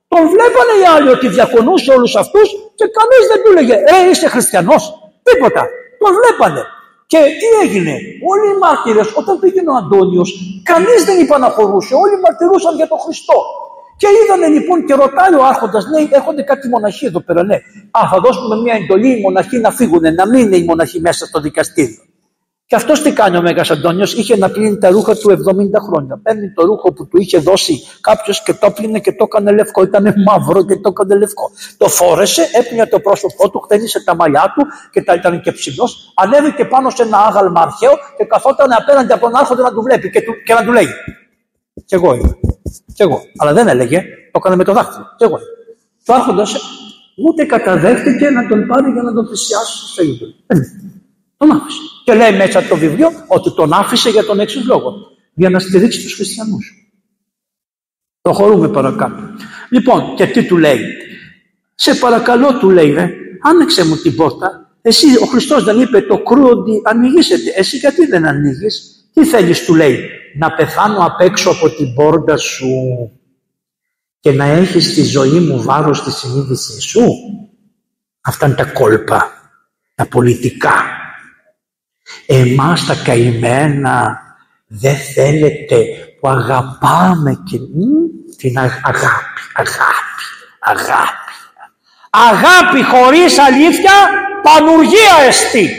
Τον βλέπανε οι άλλοι ότι διακονούσε όλους αυτούς και κανείς δεν του έλεγε: Ε, είσαι χριστιανός. Τίποτα. Τον βλέπανε. Και τι έγινε? Όλοι οι μάρτυρες, όταν πήγαινε ο Αντώνιος, κανείς δεν υπαναχωρούσε. Όλοι μαρτυρούσαν για τον Χριστό. Και είδανε λοιπόν και ρωτάει ο άρχοντας: ναι, έχονται κάτι μοναχοί εδώ πέρα, ναι. Α, θα δώσουμε μια εντολή οι μοναχοί να φύγουν, να μην είναι οι μοναχοί μέσα στο δικαστήριο. Και αυτός τι κάνει ο Μέγας Αντώνιος? Είχε να πλύνει τα ρούχα του εβδομήντα χρόνια. Παίρνει το ρούχο που του είχε δώσει κάποιος και το πλύνε και το έκανε λευκό. Ήταν μαύρο και το έκανε λευκό. Το φόρεσε, έπινε το πρόσωπό του, χτένισε τα μαλλιά του και τα ήταν και ψηλός. Ανέβηκε πάνω σε ένα άγαλμα αρχαίο και καθόταν απέναντι από τον άρχοντα να του βλέπει και, του, και να του λέει: Κι εγώ είμαι. Κι εγώ. Αλλά δεν έλεγε, το έκανε με το δάχτυλο. Κι εγώ είμαι. Το άρχοντας ούτε καταδέχτηκε να τον πάρει για να τον πλησιάσει στο ίδιο. Τον άφησε. Και λέει μέσα από το βιβλίο ότι τον άφησε για τον εξής λόγο: για να στηρίξει τους χριστιανούς. Προχωρούμε παρακάτω. Λοιπόν, και τι του λέει? Σε παρακαλώ, του λέει, ε, άνοιξε μου την πόρτα. Εσύ, ο Χριστός δεν είπε το κρούντι ανοιγήσετε? Εσύ γιατί δεν ανοίγεις? Τι θέλεις, του λέει? Να πεθάνω απ' έξω από την πόρτα σου και να έχεις τη ζωή μου βάρος τη συνείδησή σου? Αυτά είναι τα κόλπα, τα πολιτικά. Εμάς τα καημένα δεν θέλετε που αγαπάμε και... την αγάπη, αγάπη, αγάπη. Αγάπη χωρίς αλήθεια πανουργία εστί.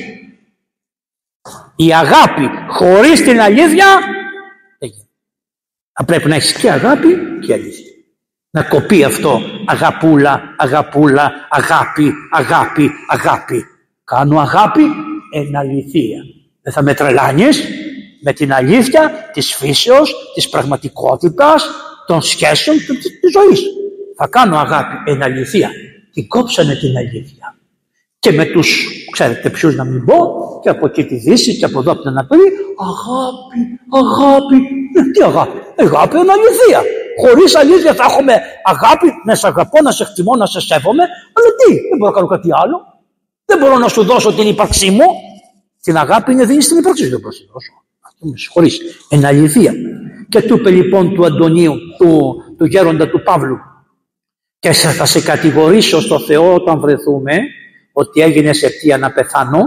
Η αγάπη χωρίς την αλήθεια δεν γίνεται. Θα πρέπει να έχεις και αγάπη και αλήθεια. Να κοπεί αυτό αγαπούλα, αγαπούλα, αγάπη, αγάπη, αγάπη. Κάνω αγάπη εν αληθεία. Δεν θα με τρελάνεις με την αλήθεια της φύσεως, της πραγματικότητας, των σχέσεων και της ζωής. Θα κάνω αγάπη εν αληθεία. Την κόψανε την αλήθεια. Και με τους, ξέρετε ποιους να μην πω, και από εκεί τη Δύση και από εδώ από την Ανατολή, αγάπη, αγάπη. Τι αγάπη? Αγάπη εν αληθεία. Χωρίς αλήθεια θα έχουμε αγάπη, να σε αγαπώ, να σε χτιμώ, να σε σέβομαι. Αλλά τι, δεν μπορώ να κάνω κάτι άλλο. Δεν μπορώ να σου δώσω την ύπαρξή μου. Την αγάπη είναι δίνει στην ύπαρξή σου. Δεν μπορώ να σου δώσω. Αυτό με συγχωρείς. Εν αληθεία. Και του είπε λοιπόν του Αντωνίου, του, του γέροντα του Παύλου: και θα σε κατηγορήσω στο Θεό όταν βρεθούμε ότι έγινε σε αιτία να πεθάνω,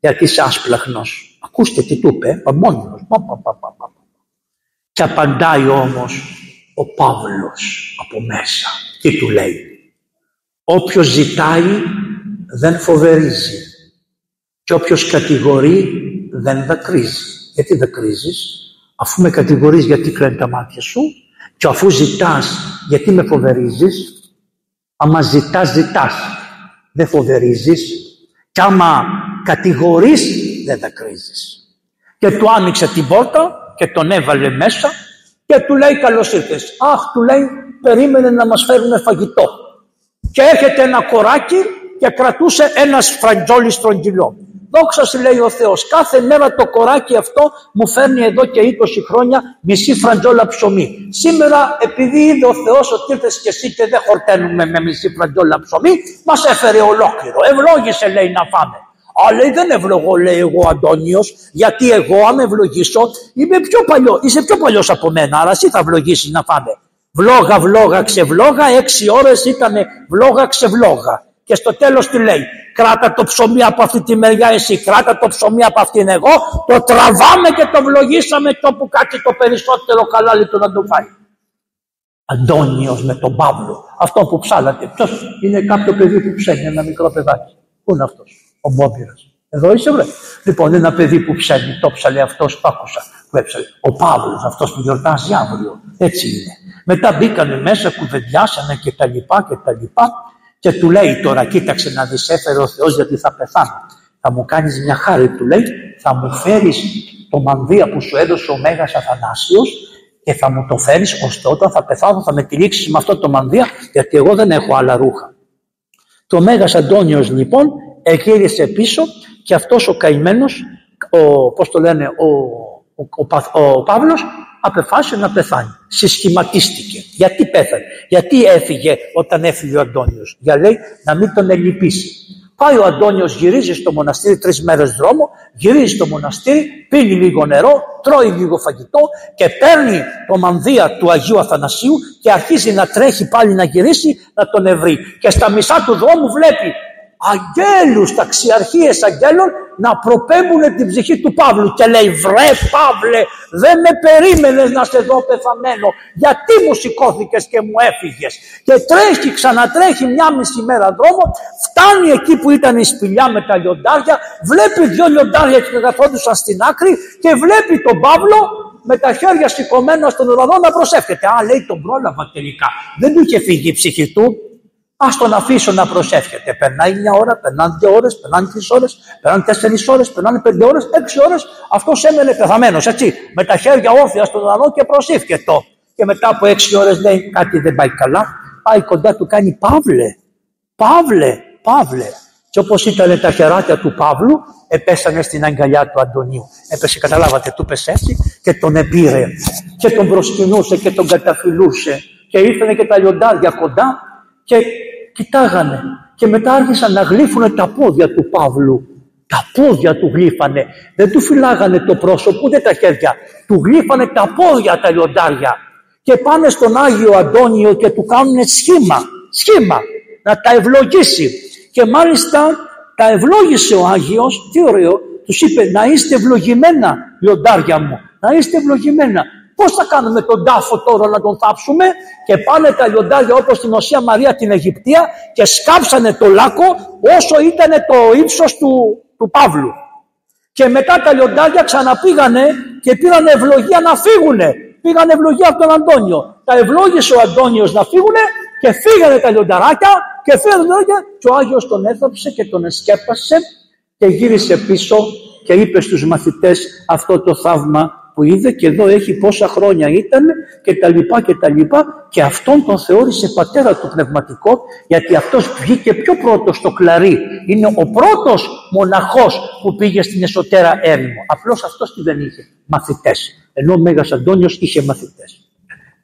γιατί είσαι άσπλαχνος. Ακούστε τι του είπε, παμόνιος. Και απαντάει όμως ο Παύλος από μέσα. Τι του λέει? Όποιος ζητάει δεν φοβερίζει και όποιος κατηγορεί δεν δακρύζει. Γιατί δακρύζεις? Αφού με κατηγορείς, γιατί κλαίνουν τα μάτια σου, και αφού ζητάς, γιατί με φοβερίζεις? Άμα ζητάς, ζητάς, δεν φοβερίζεις, και άμα κατηγορείς δεν δακρύζεις. Και του άνοιξε την πόρτα και τον έβαλε μέσα και του λέει: καλώς ήρθες. Αχ, του λέει, περίμενε να μας φέρουν φαγητό. Και έρχεται ένα κοράκι και κρατούσε ένα φραντζόλι στρογγυλό. Δόξα, λέει ο Θεός, κάθε μέρα το κοράκι αυτό μου φέρνει εδώ και είκοσι χρόνια μισή φραντζόλα ψωμί. Σήμερα, επειδή είδε ο Θεός ότι ήρθες και εσύ και δεν χορταίνουμε με μισή φραντζόλα ψωμη, μας έφερε ολόκληρο. Ευλόγησε, λέει, να φάμε. Α, λέει, δεν ευλογώ, λέει, εγώ Αντώνιος, γιατί εγώ, αν ευλογήσω, είμαι πιο παλιό. Είσαι πιο παλιός από μένα, άρα εσύ θα ευλογήσεις να φάμε. Βλόγα, βλόγα, ξεβλόγα, έξι ώρες ήτανε βλόγα, ξεβλόγα. Και στο τέλος τι λέει? Κράτα το ψωμί από αυτή τη μεριά εσύ, κράτα το ψωμί από αυτήν εγώ, το τραβάμε και το βλογίσαμε και όπου κάτσει το περισσότερο καλάλι του να το φάει. Αντώνιος με τον Παύλο, αυτό που ψάλατε. Ποιος είναι? Κάποιο παιδί που ψένει, ένα μικρό παιδάκι. Πού είναι αυτός? Ο Μπόμπυρας. Εδώ είσαι, βρε. Λοιπόν, ένα παιδί που ψένει, το ψαλε αυτός, το άκουσα. Ο Παύλος, αυτός που γιορτάζει αύριο. Έτσι είναι. Μετά μπήκανε μέσα, κουβεντιάσανε και τα λοιπά και τα λοιπά. Και του λέει τώρα: κοίταξε να δεις, έφερε ο Θεός γιατί θα πεθάνω. Θα μου κάνεις μια χάρη, του λέει, θα μου φέρεις το μανδύα που σου έδωσε ο Μέγας Αθανάσιος και θα μου το φέρεις, ώστε όταν θα πεθάνω θα με τυλίξεις με αυτό το μανδύα, γιατί εγώ δεν έχω άλλα ρούχα. Το Μέγας Αντώνιος λοιπόν εγύρισε πίσω και αυτός ο καημένος, ο, πώς το λένε, ο ο, ο, ο Παύλος απεφάσισε να πεθάνει. Συσχηματίστηκε. Γιατί πέθανε? Γιατί έφυγε όταν έφυγε ο Αντώνιος? Για λέει να μην τον ελυπήσει. Πάει ο Αντώνιος, γυρίζει στο μοναστήρι, τρεις μέρες δρόμο, γυρίζει στο μοναστήρι, πίνει λίγο νερό, τρώει λίγο φαγητό και παίρνει το μανδύα του Αγίου Αθανασίου και αρχίζει να τρέχει πάλι να γυρίσει να τον ευρεί. Και στα μισά του δρόμου βλέπει αγγέλους, ταξιαρχίες αγγέλων να προπέμπουν την ψυχή του Παύλου και λέει: βρε Παύλε, δεν με περίμενες να σε δω πεθαμένο, γιατί μου σηκώθηκες και μου έφυγες? Και τρέχει, ξανατρέχει μια μισή μέρα δρόμο, φτάνει εκεί που ήταν η σπηλιά με τα λιοντάρια, βλέπει δύο λιοντάρια που καθόντουσαν στην άκρη και βλέπει τον Παύλο με τα χέρια σηκωμένα στον ουρανό να προσεύχεται. Α, λέει, τον πρόλαβα τελικά, δεν του είχε φύγει η ψυχή του. Ας τον αφήσω να προσεύχεται. Περνάει μια ώρα, περνάνε δύο ώρες, περνάνε τρεις ώρες, περνάνε τέσσερις ώρες, περνάνε πέντε ώρες, έξι ώρες. Αυτός έμενε πεθαμένος, έτσι, με τα χέρια όρθια στον ουρανό και προσεύχεται. Και μετά από έξι ώρες λέει: κάτι δεν πάει καλά. Πάει κοντά του, κάνει: Παύλε, Παύλε, Παύλε. Και όπως ήταν τα χεράκια του Παύλου, επέσανε στην αγκαλιά του Αντωνίου. Έπεσε, καταλάβατε, του πέσε έτσι και τον επήρε. Και τον προσκυνούσε και τον καταφυλούσε. Και ήρθανε και τα λιοντάρια κοντά και κοιτάγανε και μετά άρχισαν να γλύφουνε τα πόδια του Παύλου. Τα πόδια του γλύφανε. Δεν του φυλάγανε το πρόσωπο ούτε τα χέρια. Του γλύφανε τα πόδια τα λιοντάρια. Και πάνε στον Άγιο Αντώνιο και του κάνουνε σχήμα. Σχήμα. Να τα ευλογήσει. Και μάλιστα τα ευλόγησε ο Άγιος. Τι ωραίο. Τους είπε: να είστε ευλογημένα, λιοντάρια μου. Να είστε ευλογημένα. Πώς θα κάνουμε τον τάφο τώρα, να τον θάψουμε? Και πάνε τα λιοντάρια όπως την Οσία Μαρία την Αιγυπτία και σκάψανε το λάκκο όσο ήταν το ύψος του, του Παύλου. Και μετά τα λιοντάρια ξαναπήγανε και πήραν ευλογία να φύγουνε. Πήγαν ευλογία από τον Αντώνιο. Τα ευλόγησε ο Αντώνιος να φύγουνε και φύγανε τα λιονταράκια και φύγανε τα λιοντάρια και ο Άγιος τον έθαψε και τον εσκέπασε και γύρισε πίσω και είπε στους μαθητές αυτό το θαύμα που είδε και εδώ έχει πόσα χρόνια ήταν και τα λοιπά και τα λοιπά, και αυτόν τον θεώρησε πατέρα του πνευματικό, γιατί αυτός βγήκε πιο πρώτος στο Κλαρί. Είναι ο πρώτος μοναχός που πήγε στην εσωτέρα έρημο. Απλώς αυτός τι δεν είχε? Μαθητές. Ενώ ο Μέγας Αντώνιος είχε μαθητές.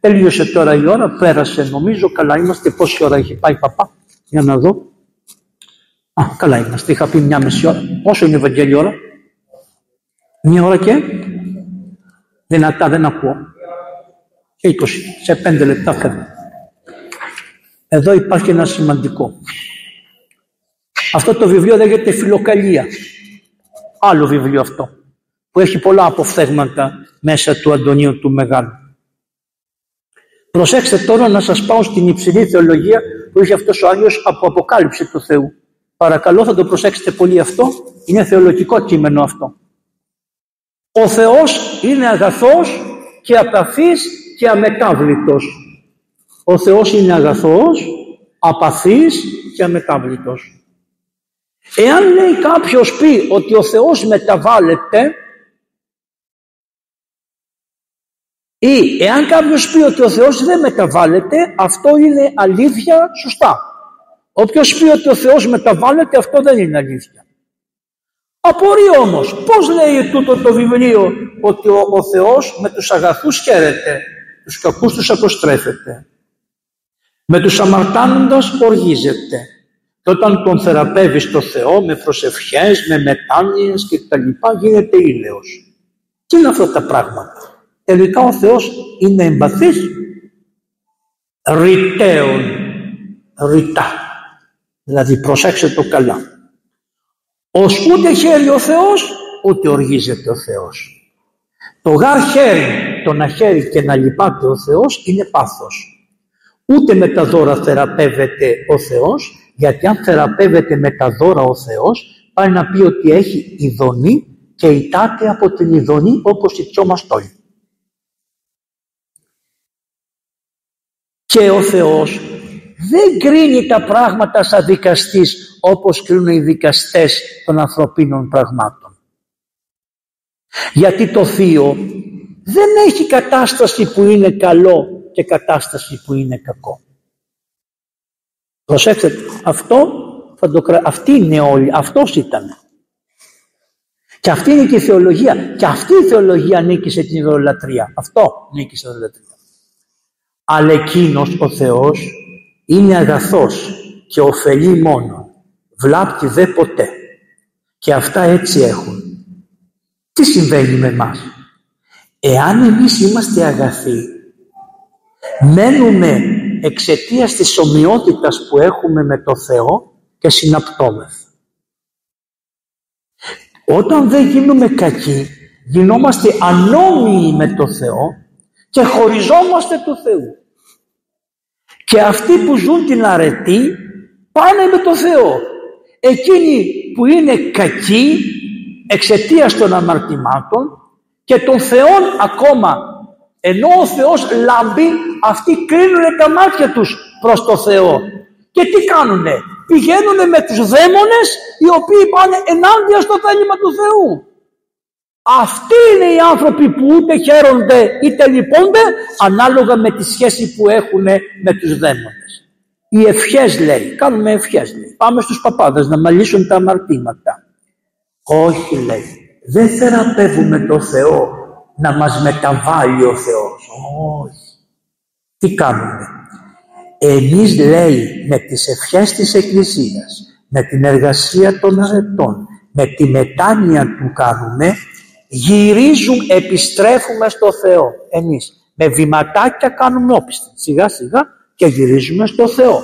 Τελείωσε τώρα η ώρα, πέρασε νομίζω, καλά είμαστε. Πόση ώρα είχε πάει, παπά? Για να δω. Α, καλά είμαστε, είχα πει μια μισή ώρα. Πόσο είναι η Ευαγγέλη ώρα? Μια ώρα και... Δυνατά, δεν ακούω. είκοσι, σε πέντε λεπτά φεύγω. Εδώ υπάρχει ένα σημαντικό. Αυτό το βιβλίο λέγεται Φιλοκαλία. Άλλο βιβλίο αυτό, που έχει πολλά αποφθέγματα μέσα του Αντωνίου του Μεγάλου. Προσέξτε τώρα να σας πάω στην υψηλή θεολογία που είχε αυτός ο Άγιος από αποκάλυψη του Θεού. Παρακαλώ, θα το προσέξετε πολύ αυτό. Είναι θεολογικό κείμενο αυτό. Ο Θεός είναι αγαθός και απαθής και αμετάβλητος. Ο Θεός είναι αγαθός, απαθής και αμετάβλητος. Εάν λέει κάποιος πει ότι ο Θεός μεταβάλλεται ή εάν κάποιος πει ότι ο Θεός δεν μεταβάλλεται, αυτό είναι αλήθεια σωστά. Όποιος πει ότι ο Θεός μεταβάλλεται, αυτό δεν είναι αλήθεια. Απορεί όμως, πώς λέει τούτο το βιβλίο ότι ο, ο Θεός με τους αγαθούς χαίρεται, τους κακούς τους αποστρέφεται, με τους αμαρτάνοντας οργίζεται, και όταν τον θεραπεύει στο Θεό με προσευχές, με μετάνοιες και τα λοιπά, γίνεται ήλαιος? Τι είναι αυτά τα πράγματα? Τελικά ο Θεός είναι εμπαθής, ρητέων, ρητά, δηλαδή προσέξτε το καλά. Ως ούτε χαίρει ο Θεός, ούτε οργίζεται ο Θεός. Το γάρ χαίρει, το να χαίρει και να λυπάται ο Θεός είναι πάθος. Ούτε με τα δώρα θεραπεύεται ο Θεός, γιατί αν θεραπεύεται με τα δώρα ο Θεός, πάει να πει ότι έχει ειδονή και ητάται από την ειδονή όπως η πιο μαστόλη. Και ο Θεός δεν κρίνει τα πράγματα σαν δικαστής όπως κρίνουν οι δικαστές των ανθρωπίνων πραγμάτων. Γιατί το θείο δεν έχει κατάσταση που είναι καλό και κατάσταση που είναι κακό. Προσέξτε, αυτό θα το κρα... αυτή είναι όλη, αυτός ήταν. Και αυτή είναι και η θεολογία. Και αυτή η θεολογία νίκησε την ειδωλολατρία. Αυτό νίκησε την ειδωλολατρία. Αλλά εκείνος ο Θεός είναι αγαθός και ωφελεί μόνο. Βλάπτει δε ποτέ. Και αυτά έτσι έχουν. Τι συμβαίνει με εμάς? Εάν εμείς είμαστε αγαθοί, μένουμε εξαιτίας της ομοιότητας που έχουμε με το Θεό και συναπτώμεθα. Όταν δεν γίνουμε κακοί, γινόμαστε ανόμοιοι με το Θεό και χωριζόμαστε του Θεού. Και αυτοί που ζουν την αρετή πάνε με το Θεό. Εκείνοι που είναι κακοί εξαιτίας των αμαρτημάτων και των Θεών ακόμα, ενώ ο Θεός λάμπει, αυτοί κρίνουν τα μάτια τους προς το Θεό. Και τι κάνουνε? Πηγαίνουν με τους δαίμονες, οι οποίοι πάνε ενάντια στο θέλημα του Θεού. Αυτοί είναι οι άνθρωποι που ούτε χαίρονται είτε λυπώνται, ανάλογα με τη σχέση που έχουν με τους δαίμονες. Οι ευχές, λέει, κάνουμε ευχές, λέει. Πάμε στους παπάδες να μαλίσουν τα αμαρτήματα. Όχι, λέει, δεν θεραπεύουμε το Θεό να μας μεταβάλει ο Θεός. Όχι. Τι κάνουμε? Εμείς, λέει, με τις ευχές της Εκκλησίας, με την εργασία των αρετών, με τη μετάνοια που κάνουμε, γυρίζουμε, επιστρέφουμε στο Θεό. Εμείς με βηματάκια κάνουμε όπιστα, σιγά σιγά, και γυρίζουμε στο Θεό.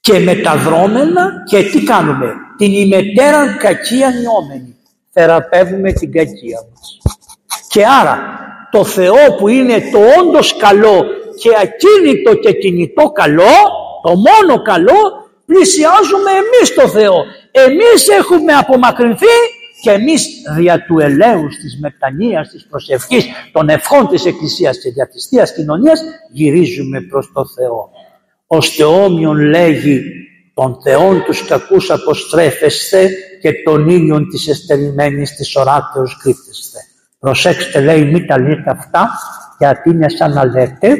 Και μεταδρόμενα, και τι κάνουμε? Την ημετέραν κακία νιώμενη. Θεραπεύουμε την κακία μας. Και άρα το Θεό που είναι το όντως καλό και ακίνητο και κινητό καλό, το μόνο καλό, πλησιάζουμε εμείς το Θεό. Εμείς έχουμε απομακρυνθεί και εμείς δια του ελέους, της μετανοίας, της προσευχής, των ευχών της Εκκλησίας και δια της Θείας Κοινωνίας γυρίζουμε προς το Θεό. Ώστε όμοιον λέγει, των θεών τους κακούς αποστρέφεστε και των ήλιων της εστερημένης της οράτεως κρύπτεστε. Προσέξτε, λέει, μην τα λέτε αυτά, γιατί είναι σαν να λέτε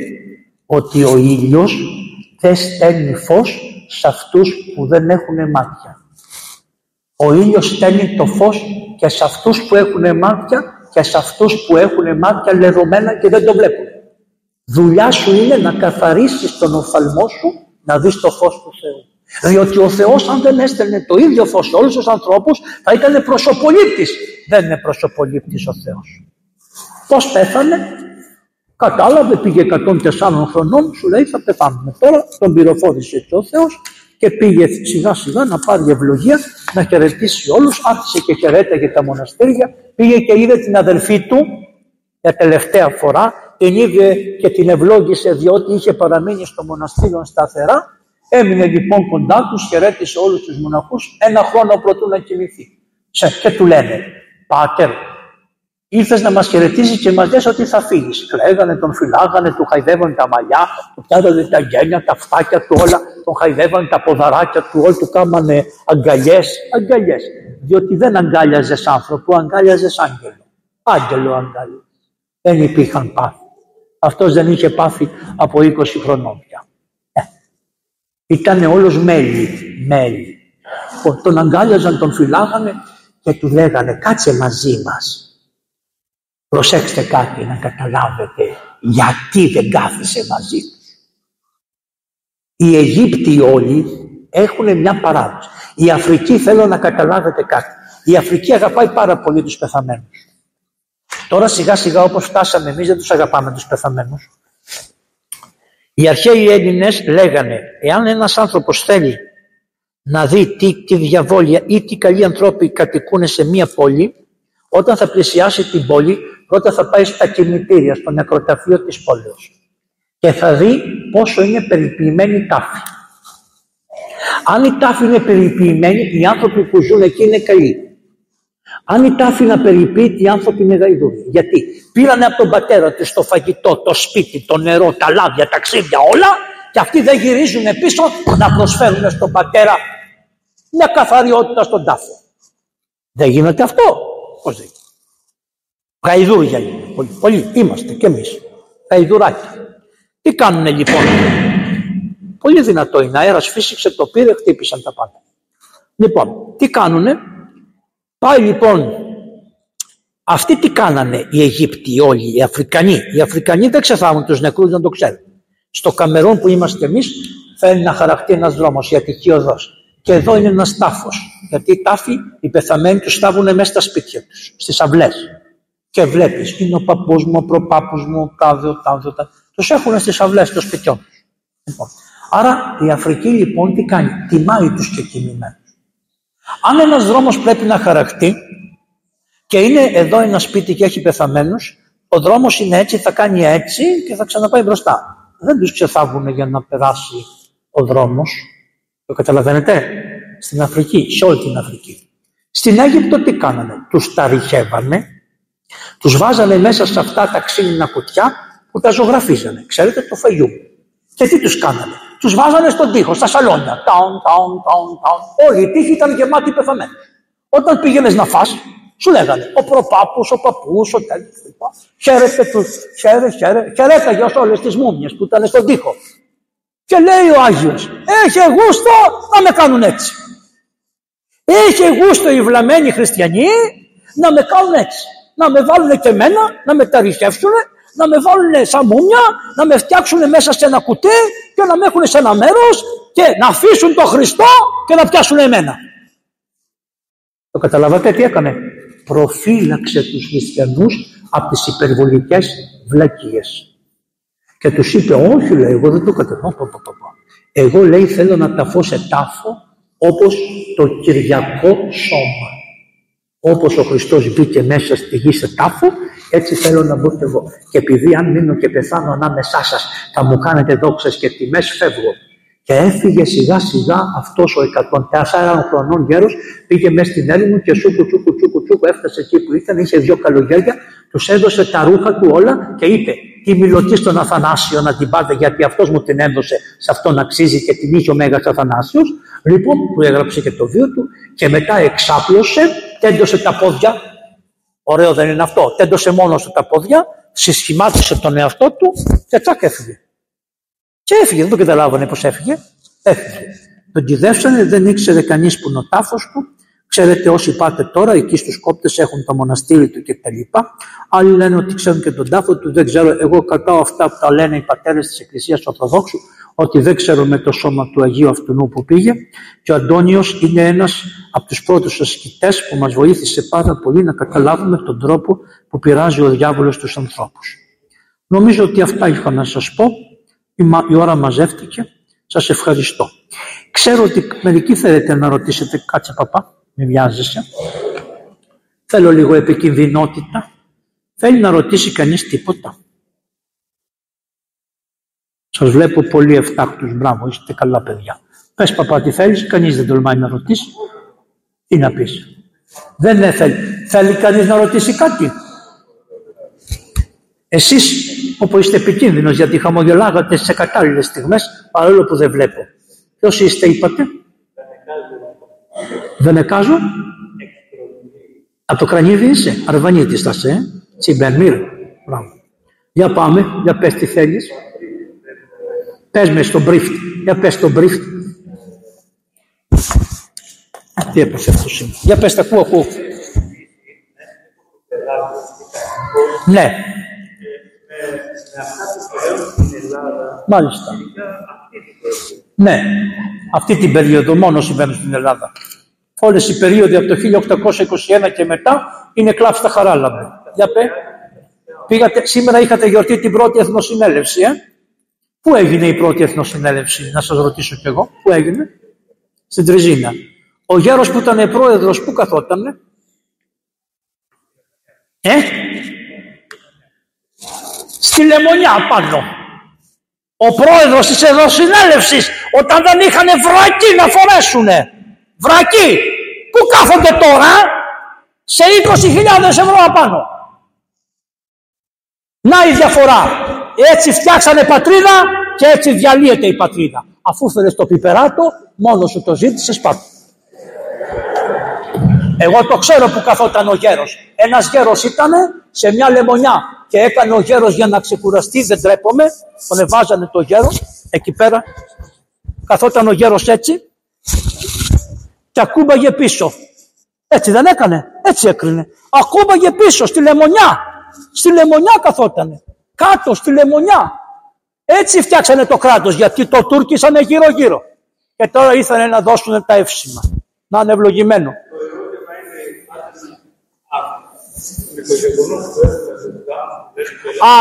ότι ο ήλιος δεν στέλνει φως σε αυτούς που δεν έχουν μάτια. Ο ήλιος στέλνει το φως και σε αυτούς που έχουν μάτια και σε αυτούς που έχουν μάτια λερωμένα και δεν το βλέπουν. Δουλειά σου είναι να καθαρίσεις τον οφθαλμό σου, να δεις το φως του Θεού. Διότι ο Θεός, αν δεν έστελνε το ίδιο φως σε όλους τους ανθρώπους, θα ήταν προσωπολήπτης. Δεν είναι προσωπολήπτης ο Θεός. Πώς πέθανε? Κατάλαβε, πήγε εκατόν τέσσερα χρονών, σου λέει θα πεθάνουμε τώρα. Τον πληροφόρησε ο Θεός και πήγε σιγά σιγά να πάρει ευλογία, να χαιρετήσει όλους. Άρχισε και χαιρέταγε τα μοναστήρια. Πήγε και είδε την αδελφή του για τελευταία φορά. Την είδε και την ευλόγησε, διότι είχε παραμείνει στο μοναστήριο σταθερά. Έμεινε λοιπόν κοντά τους, χαιρέτησε όλους τους μοναχούς ένα χρόνο πρωτού να κοιμηθεί. Και του λένε, Πάτερ, ήρθες να μας χαιρετήσεις και μας λες ότι θα φύγεις. Κλαίγανε, τον φυλάγανε, του χαϊδεύανε τα μαλλιά, του πιάζανε τα γένια, τα φτάκια του όλα, τον χαϊδεύανε τα ποδαράκια του, όλοι του κάμανε αγκαλιές. Αγκαλιές. Διότι δεν αγκάλιαζες άνθρωπο, αγκάλιαζες άγγελο. Άγγελο αγκάλιαζες. Δεν υπήρχαν πάθη. Αυτός δεν είχε πάθη από είκοσι χρονών πια. Ήτανε όλος μέλι, μέλι. Τον αγκάλιαζαν, τον φυλάγανε και του λέγανε κάτσε μαζί μας. Προσέξτε κάτι να καταλάβετε γιατί δεν κάθισε μαζί τους. Οι Αιγύπτιοι όλοι έχουν μια παράδοση. Η Αφρική, θέλω να καταλάβετε κάτι. Η Αφρική αγαπάει πάρα πολύ τους πεθαμένους. Τώρα σιγά σιγά όπως φτάσαμε εμείς δεν τους αγαπάμε τους πεθαμένους. Οι αρχαίοι Έλληνες λέγανε, εάν ένας άνθρωπος θέλει να δει τι, τι διαβόλια ή τι καλοί ανθρώποι κατοικούν σε μία πόλη, όταν θα πλησιάσει την πόλη, πρώτα θα πάει στα κημητήρια, στο νεκροταφείο της πόλεως και θα δει πόσο είναι περιποιημένη η τάφη. Αν η τάφη είναι περιποιημένη, οι άνθρωποι που ζουν εκεί είναι καλοί. Αν η τάφη να περιποιείται, οι άνθρωποι είναι γαϊδούροι. Γιατί πήρανε από τον πατέρα τους το φαγητό, το σπίτι, το νερό, τα λάδια, τα ξύδια, όλα, και αυτοί δεν γυρίζουν πίσω να προσφέρουν στον πατέρα μια καθαριότητα στον τάφο. Δεν γίνεται αυτό. Πώς δεν γίνεται? Γαϊδούρια είναι. Πολλοί, πολλοί είμαστε κι εμείς. Γαϊδουράκια. Τι κάνουνε λοιπόν? Πολύ δυνατό είναι. Αέρας φύσηξε, το πήρε, χτύπησαν τα πάντα. Λοιπόν, τι κάνουνε? Πάει λοιπόν, αυτοί τι κάνανε οι Αιγύπτιοι όλοι, οι Αφρικανοί. Οι Αφρικανοί δεν ξεθάβουν τους νεκρούς, να το ξέρουν. Στο Καμερούν που είμαστε εμείς θέλει να χαραχτεί ένας δρόμος, η Αττική Οδός. Και εδώ είναι ένας τάφος. Γιατί οι τάφοι, οι πεθαμένοι τους στάβουνε μέσα στα σπίτια τους, στις αυλές. Και βλέπεις, είναι ο παππούς μου, ο προπάππους μου, τάδε, τάδε, τάδε. Τους έχουνε στις αυλές των σπιτιών τους. Λοιπόν. Άρα η Αφρική λοιπόν τι κάνει, τιμάει τους κεκοιμημένους. Αν ένας δρόμος πρέπει να χαραχτεί και είναι εδώ ένα σπίτι και έχει πεθαμένους, ο δρόμος είναι έτσι, θα κάνει έτσι και θα ξαναπάει μπροστά. Δεν τους ξεθάβουνε για να περάσει ο δρόμος. Το καταλαβαίνετε, στην Αφρική, σε όλη την Αφρική. Στην Αίγυπτο τι κάνανε, τους ταριχεύανε, τους βάζανε μέσα σε αυτά τα ξύλινα κουτιά που τα ζωγραφίζανε, ξέρετε, το φαγιού. Και τι τους κάνανε, τους βάζανε στον τοίχο, στα σαλόνια, τάουν, τάουν, τάουν, τάουν. Όλοι οι τοίχοι ήταν γεμάτοι πεθαμένοι. Όταν πήγαινες να φας, σου λέγανε ο προπάπους, ο παππούς, ο τέλος, χαίρετε τους, χαίρε, χαίρε, χαιρέταγες όλες τις μούμιες που ήταν στον τοίχο. Και λέει ο Άγιος, έχει γούστο να με κάνουν έτσι. Έχει γούστο οι βλαμμένοι χριστιανοί να με κάνουν έτσι. Να με βάλουν και εμένα, να με ταριχεύσουν, να με βάλουν σαν μουμιά, να με φτιάξουν μέσα σε ένα κουτί και να με έχουν σε ένα μέρος και να αφήσουν τον Χριστό και να πιάσουν εμένα. Το καταλαβαίνετε τι έκανε. Προφύλαξε τους χριστιανούς από τις υπερβολικές βλακίες. Και τους είπε, όχι, λέει, εγώ δεν το κατεβάω. Εγώ, λέει, θέλω να ταφώ σε τάφο όπως το Κυριακό σώμα. Όπως ο Χριστός μπήκε μέσα στη γη σε τάφο, έτσι θέλω να μπω και εγώ. Και επειδή αν μείνω και πεθάνω ανάμεσά σας, θα μου κάνετε δόξες και τιμές, φεύγω. Και έφυγε σιγά σιγά αυτός ο εκατόν τεσσάρων χρονών γέρος, πήγε μέσα στην Έλληνο και σούκου τσούκου τσούκου τσούκου έφτασε εκεί που ήταν, είχε δύο καλογέρια, τους έδωσε τα ρούχα του όλα και είπε, τη μιλωτή στον Αθανάσιο να την πάτε, γιατί αυτός μου την έδωσε, σε αυτόν αξίζει και την είχε ο Μέγας Αθανάσιος. Λοιπόν, του έγραψε και το βίο του και μετά εξάπλωσε, τέντωσε τα πόδια. Ωραίο δεν είναι αυτό, τέντωσε μόνος του τα πόδια, συσχημάτισε τον εαυτό του και τσακ έφυγε. Και έφυγε, δεν το καταλάβανε πως έφυγε. Έφυγε. Τον κυδεύσανε, δεν ήξερε κανείς που είναι ο τάφος του. Ξέρετε, όσοι πάτε τώρα, εκεί στους Κόπτες έχουν το μοναστήρι του κτλ. Άλλοι λένε ότι ξέρουν και τον τάφο του, δεν ξέρω. Εγώ κρατάω αυτά που τα λένε οι πατέρες της Εκκλησίας Ορθοδόξου, ότι δεν ξέρουμε το σώμα του Αγίου Αυτού που πήγε. Και ο Αντώνιος είναι ένας από τους πρώτους ασκητές που μας βοήθησε πάρα πολύ να καταλάβουμε τον τρόπο που πειράζει ο διάβολος τους ανθρώπους. Νομίζω ότι αυτά είχα να σας πω. Η ώρα μαζεύτηκε. Σας ευχαριστώ. Ξέρω ότι μερικοί θέλετε να ρωτήσετε. Κάτσε παπά, μην βιάζεσαι. Θέλω λίγο επικινδυνότητα. Θέλει να ρωτήσει κανείς τίποτα? Σας βλέπω πολύ εφτάκτους. Μπράβο, είστε καλά παιδιά. Πες παπά τι θέλεις, κανείς δεν τολμάει να ρωτήσει. Τι να πεις? Δεν έθελει. Θέλει κανείς να ρωτήσει κάτι? Εσείς όπου είστε επικίνδυνος, γιατί χαμογελάγατε σε κατάλληλες στιγμές, παρόλο που δεν βλέπω. Ποιος είστε, είπατε? Δεν εκάζω. Από το Κρανίδι είσαι, Αρβανίτης θα σε, Τσιμπερμύρ. Για πάμε, για πες τι θέλεις. Πες με στον πρίφτ, για πες στον πρίφτ. Τι έπεσε αυτό σήμερα? Για πες τα ακούω, ακούω. Ναι. Μάλιστα. Ναι, αυτή την περίοδο μόνο συμβαίνουν στην Ελλάδα. Όλες οι περίοδοι από το χίλια οκτακόσια είκοσι ένα και μετά είναι κλάψτα χαράλαμπε. Για πέ. Πήγατε, σήμερα είχατε γιορτή την πρώτη εθνοσυνέλευση, ε? Πού έγινε η πρώτη εθνοσυνέλευση, να σας ρωτήσω κι εγώ? Πού έγινε? Στην Τριζίνα. Ο γέρος που ήταν πρόεδρος, πού καθότανε? Ε? Στη Λεμονιά πάνω. Ο πρόεδρος της εθνοσυνέλευσης, όταν δεν είχανε βρακή να φορέσουνε. Βρακή. Πού κάθονται τώρα? Σε είκοσι χιλιάδες ευρώ απάνω. Να η διαφορά. Έτσι φτιάξανε πατρίδα και έτσι διαλύεται η πατρίδα. Αφού θέλεις το πιπεράτο, μόνο σου το ζήτησες πάνω. Εγώ το ξέρω που καθόταν ο γέρος. Ένας γέρος ήτανε σε μια λεμονιά και έκανε ο γέρος για να ξεκουραστεί, δεν τρέπομαι. Τον εβάζανε το γέρο εκεί πέρα. Καθόταν ο γέρος έτσι και ακούμπαγε πίσω. Έτσι δεν έκανε? Έτσι έκρινε. Ακόμα και πίσω στη Λεμονιά. Στη Λεμονιά καθότανε. Κάτω στη Λεμονιά. Έτσι φτιάξανε το κράτος, γιατί το τούρκισανε γύρω γύρω. Και τώρα ήθελε να δώσουν τα εύσημα. Να είναι ευλογημένο.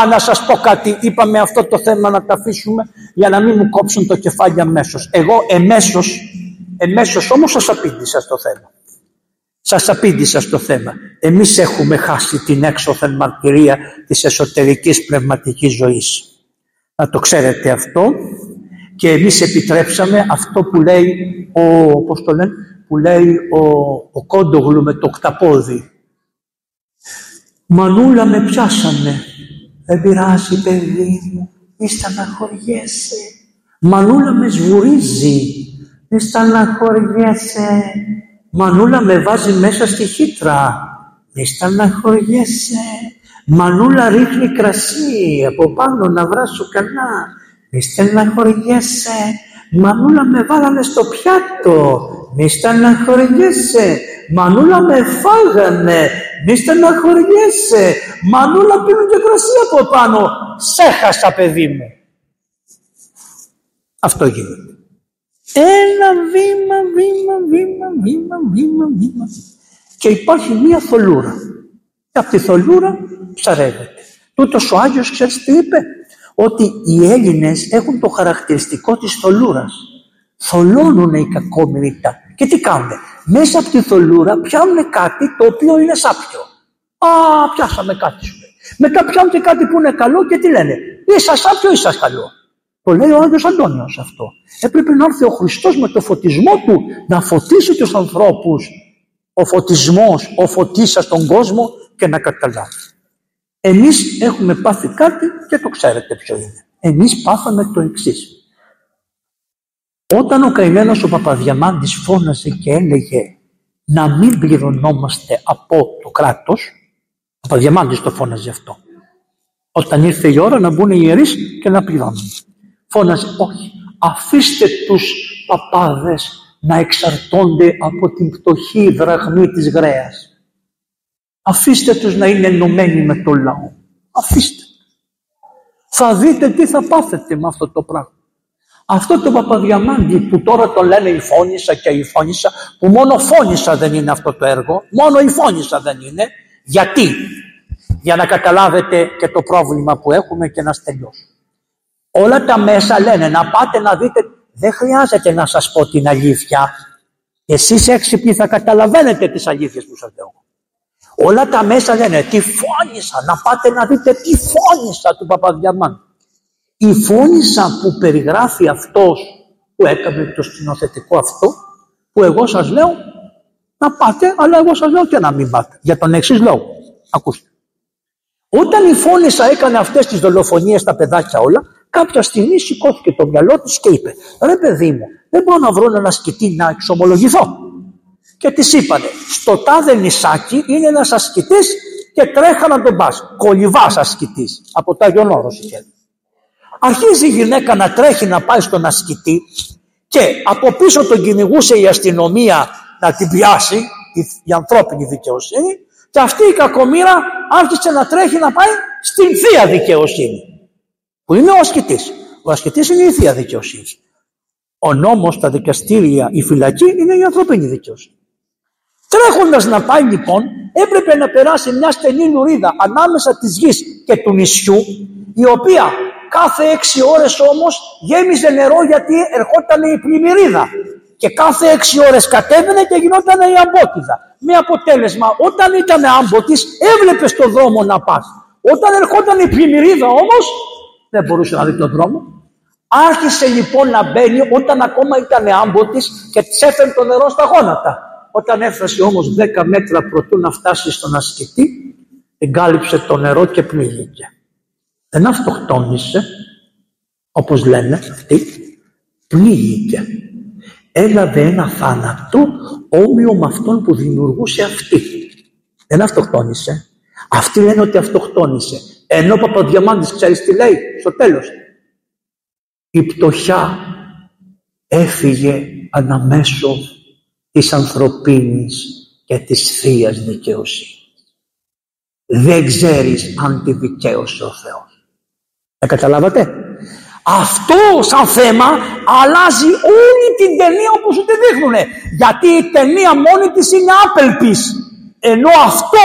Α, να σας πω κάτι. Είπαμε αυτό το θέμα να τα αφήσουμε για να μην μου κόψουν το κεφάλι αμέσως. Εγώ εμέσως, εμέσως όμως σας απήντησα στο θέμα. Σας απήντησα στο θέμα. Εμείς έχουμε χάσει την έξωθεν μαρτυρία της εσωτερικής πνευματικής ζωής. Να το ξέρετε αυτό. Και εμείς επιτρέψαμε αυτό που λέει ο, πώς το λένε, που λέει ο, ο Κόντογλου με το οκταπόδι. Μανούλα με πιάσανε. Δεν πειράζει παιδί μου, μη στεναχωριέσαι. Μανούλα με σβουρίζει, μη στεναχωριέσαι. Μανούλα με βάζει μέσα στη χύτρα, μη στεναχωριέσαι. Μανούλα ρίχνει κρασί από πάνω να βράσω καλά. Μη στεναχωριέσαι. Μανούλα με βάλανε στο πιάτο. Μη στεναχωριέσαι. Μανούλα με φάγανε. Μη στεναχωριέσαι. Μανούλα πίνουν και κρασί από πάνω. Σέχασα παιδί μου. Αυτό γίνεται. Ένα βήμα, βήμα, βήμα, βήμα, βήμα, βήμα. Και υπάρχει μία θολούρα. Και από τη θολούρα ψαρεύεται. Τούτος ο Άγιος, ξέρεις τι είπε? Ότι οι Έλληνες έχουν το χαρακτηριστικό της θολούρας. Θολώνουν οι κακόμοιροι. Και τι κάνουνε? Μέσα από τη θολούρα πιάνουνε κάτι το οποίο είναι σάπιο. Α, πιάσαμε κάτι σου. Μετά πιάνουν και κάτι που είναι καλό και τι λένε? Είσαι σάπιο, είσαι καλό. Το λέει ο Άγιος Αντώνιος αυτό. Έπρεπε να έρθει ο Χριστός με το φωτισμό του να φωτίσει τους ανθρώπους. Ο φωτισμός, ο φωτίσας στον κόσμο και να καταλάβει. Εμείς έχουμε πάθει κάτι και το ξέρετε ποιο είναι. Εμείς πάθαμε το εξής. Όταν ο καημένος ο Παπαδιαμάντης φώναζε και έλεγε να μην πληρωνόμαστε από το κράτος, ο Παπαδιαμάντης το φώναζε αυτό. Όταν ήρθε η ώρα να μπουν οι ιερείς και να πληρώνουν. Φώναζε όχι, αφήστε τους παπάδες να εξαρτώνται από την πτωχή δραχμή της γραίας. Αφήστε τους να είναι ενωμένοι με τον λαό. Αφήστε. Θα δείτε τι θα πάθετε με αυτό το πράγμα. Αυτό το Παπαδιαμάντη που τώρα το λένε η φώνησα και η φώνησα, που μόνο φώνησα δεν είναι αυτό το έργο, μόνο η φώνησα δεν είναι. Γιατί? Για να καταλάβετε και το πρόβλημα που έχουμε και να στελειώσουμε. Όλα τα μέσα λένε να πάτε να δείτε, δεν χρειάζεται να σας πω την αλήθεια. Εσείς έξυπνοι θα καταλαβαίνετε τις αλήθειες που σας λέω. Όλα τα μέσα λένε τι φώνησα, να πάτε να δείτε τι φώνησα του Παπαδιαμάντη. Η φώνησα που περιγράφει αυτός που έκανε το σκηνοθετικό αυτό, που εγώ σας λέω να πάτε, αλλά εγώ σας λέω και να μην πάτε. Για τον εξής λόγο. Ακούστε. Όταν η φώνησα έκανε αυτές τις δολοφονίες, τα παιδάκια όλα, κάποια στιγμή σηκώθηκε το μυαλό της και είπε: ρε παιδί μου, δεν μπορώ να βρω ένα σκητή να εξομολογηθώ. Και της είπανε, στο τάδε νησάκι είναι ένας ασκητής και τρέχα να τον πας. Κολυβάς ασκητής. Από τα Άγιον Όρος είχε. Αρχίζει η γυναίκα να τρέχει να πάει στον ασκητή και από πίσω τον κυνηγούσε η αστυνομία να την πιάσει, η, η ανθρώπινη δικαιοσύνη, και αυτή η κακομοίρα άρχισε να τρέχει να πάει στην θεία δικαιοσύνη. Που είναι ο ασκητής. Ο ασκητής είναι η θεία δικαιοσύνη. Ο νόμος, τα δικαστήρια, η φυλακή είναι η ανθρωπίνη δικαιοσύνη. Τρέχοντας να πάει λοιπόν, έπρεπε να περάσει μια στενή λουρίδα ανάμεσα της γης και του νησιού, η οποία κάθε έξι ώρες όμως γέμιζε νερό, γιατί ερχόταν η πλημμυρίδα. Και κάθε έξι ώρες κατέβαινε και γινόταν η αμπότιδα. Με αποτέλεσμα, όταν ήταν άμποτης, έβλεπε στον δρόμο να πας. Όταν ερχόταν η πλημμυρίδα όμως, δεν μπορούσε να δει τον δρόμο. Άρχισε λοιπόν να μπαίνει όταν ακόμα ήταν άμποτης και της έφερε το νερό στα γόνατα. Όταν έφτασε όμως δέκα μέτρα προτού να φτάσει στον ασκητή, εγκάλυψε το νερό και πνίγηκε. Δεν αυτοκτόνησε, όπως λένε αυτοί, πνίγηκε. Έλαβε ένα θάνατο όμοιο με αυτόν που δημιουργούσε αυτή. Δεν αυτοκτόνησε. Αυτοί λένε ότι αυτοκτόνησε. Ενώ ο Παπαδιαμάντης, ξέρεις τι λέει στο τέλος? Η πτωχιά έφυγε αναμέσω της ανθρωπίνης και της Θείας δικαιοσύνης. Δεν ξέρεις αν τη δικαίωσε ο Θεός. Τα καταλάβατε? Αυτό σαν θέμα αλλάζει όλη την ταινία όπως σου τη δείχνουνε. Γιατί η ταινία μόνη της είναι άπελπης. Ενώ αυτό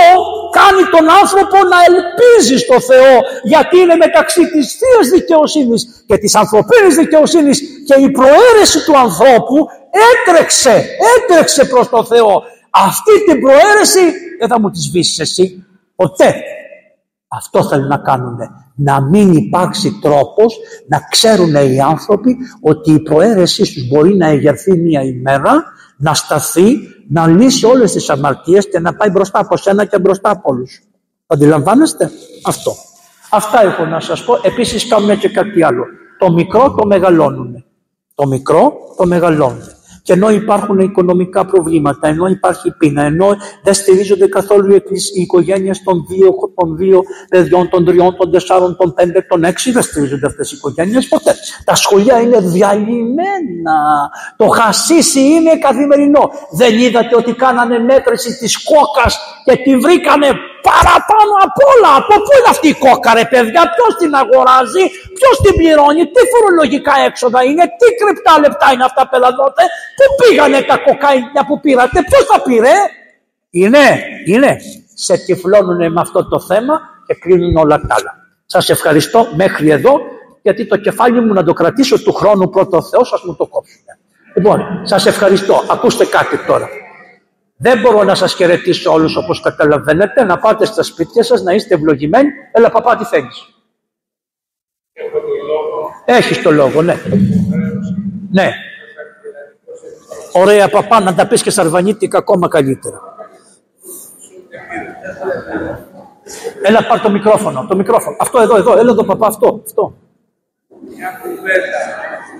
κάνει τον άνθρωπο να ελπίζει στο Θεό, γιατί είναι μεταξύ της θείας δικαιοσύνης και της ανθρωπίνης δικαιοσύνης, και η προαίρεση του ανθρώπου έτρεξε, έτρεξε προς το Θεό. Αυτή την προαίρεση δεν θα μου τη σβήσεις εσύ ποτέ. Αυτό θέλουν να κάνουν, να μην υπάρξει τρόπος να ξέρουν οι άνθρωποι ότι η προαίρεσή τους μπορεί να εγερθεί μία ημέρα, να σταθεί, να λύσει όλες τις αμαρτίες και να πάει μπροστά από σένα και μπροστά από όλους. Αντιλαμβάνεστε αυτό? Αυτά έχω να σας πω. Επίσης κάνουμε και κάτι άλλο. Το μικρό το μεγαλώνουν. Το μικρό το μεγαλώνουν. Και ενώ υπάρχουν οικονομικά προβλήματα, ενώ υπάρχει πείνα, ενώ δεν στηρίζονται καθόλου οι οικογένειες των δύο, των δύο παιδιών, των τριών, των τεσσάρων, των πέντε, των έξι, δεν στηρίζονται αυτές οι οικογένειες ποτέ. Τα σχολεία είναι διαλυμένα. Το χασίσι είναι καθημερινό. Δεν είδατε ότι κάνανε μέτρηση της κόκας και τη βρήκανε παραπάνω απ' όλα? Από πού είναι αυτή η κόκα, ρε παιδιά? Ποιος την αγοράζει, ποιος την πληρώνει, τι φορολογικά έξοδα είναι, τι κρυπτά λεπτά είναι αυτά, πελαδότε? Πού πήγανε τα κοκαίνια που πήρατε, ποιος τα πήρε? Είναι, είναι. Σε τυφλώνουνε με αυτό το θέμα και κρίνουν όλα τα άλλα. Σας ευχαριστώ μέχρι εδώ, γιατί το κεφάλι μου να το κρατήσω του χρόνου πρώτο Θεό, σας μου το κόψουν. Λοιπόν, σας ευχαριστώ. Ακούστε κάτι τώρα. Δεν μπορώ να σας χαιρετήσω όλους όπως καταλαβαίνετε. Να πάτε στα σπίτια σας, να είστε ευλογημένοι. Έλα παπά, τι θέλεις? Έχω το λόγο. Έχεις το λόγο, ναι. Ναι. Ωραία παπά, να τα πεις και σαρβανίτικα ακόμα καλύτερα. Έλα πάρ' το μικρόφωνο, το μικρόφωνο. Αυτό εδώ, εδώ, έλα εδώ παπά, αυτό, αυτό. Μια κουβέντα,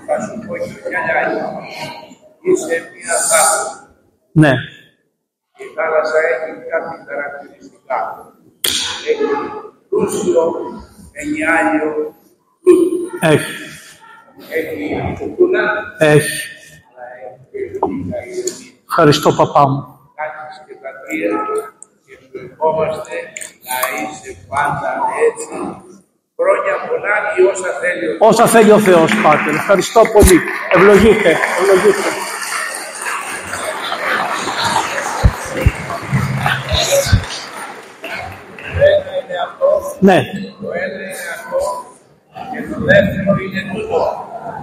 θα σου πω και μια άλλη. Είσαι μια θάλασσα. Ναι. Η θάλασσα έχει κάποια χαρακτηριστικά. Έχει πλούσιο, ενιάλιο, πλούτο. Έχει. Έχει κουκούνα. Έχει. Αλλά έχει και ευχαριστώ παπά μου. Κάτσε και τα τρία και σου ευχόμαστε να είσαι πάντα έτσι. Χρόνια πολλά και όσα θέλει ο Θεός. Όσα θέλει ο Θεός, Πάτερ. Ευχαριστώ πολύ. Ευλογείτε. Ευλογείτε. Ναι. Το ένα είναι αυτό και το δεύτερο είναι τούτο.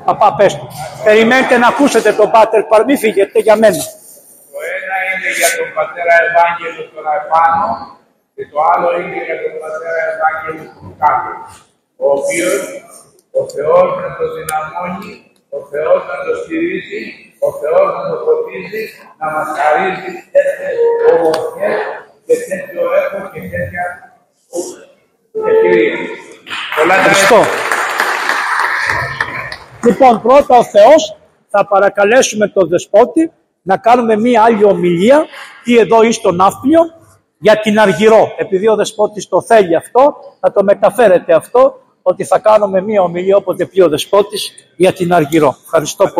Παπά, πες του. Περιμένετε να ακούσετε τον Πάτερ Παρ, μη φύγετε για μένα. Το ένα είναι για τον πατέρα Ευάγγελο τον επάνω και το άλλο είναι για τον πατέρα Ευάγγελο τον κάτω. Ο οποίος ο Θεός να τον δυναμώνει, ο Θεός να τον στηρίζει, ο Θεός να τον φωτίζει, να μας χαρίζει τέτοιες ομορφιές και τέτοιο έργο και τέτοια. Ευχαριστώ. Λοιπόν, πρώτα ο Θεός θα παρακαλέσουμε τον Δεσπότη να κάνουμε μία άλλη ομιλία ή εδώ ή στον Ναύπλιο για την Αργυρό. Επειδή ο Δεσπότης το θέλει αυτό, θα το μεταφέρετε αυτό, ότι θα κάνουμε μία ομιλία όποτε πει ο Δεσπότης για την Αργυρό. Ευχαριστώ πολύ.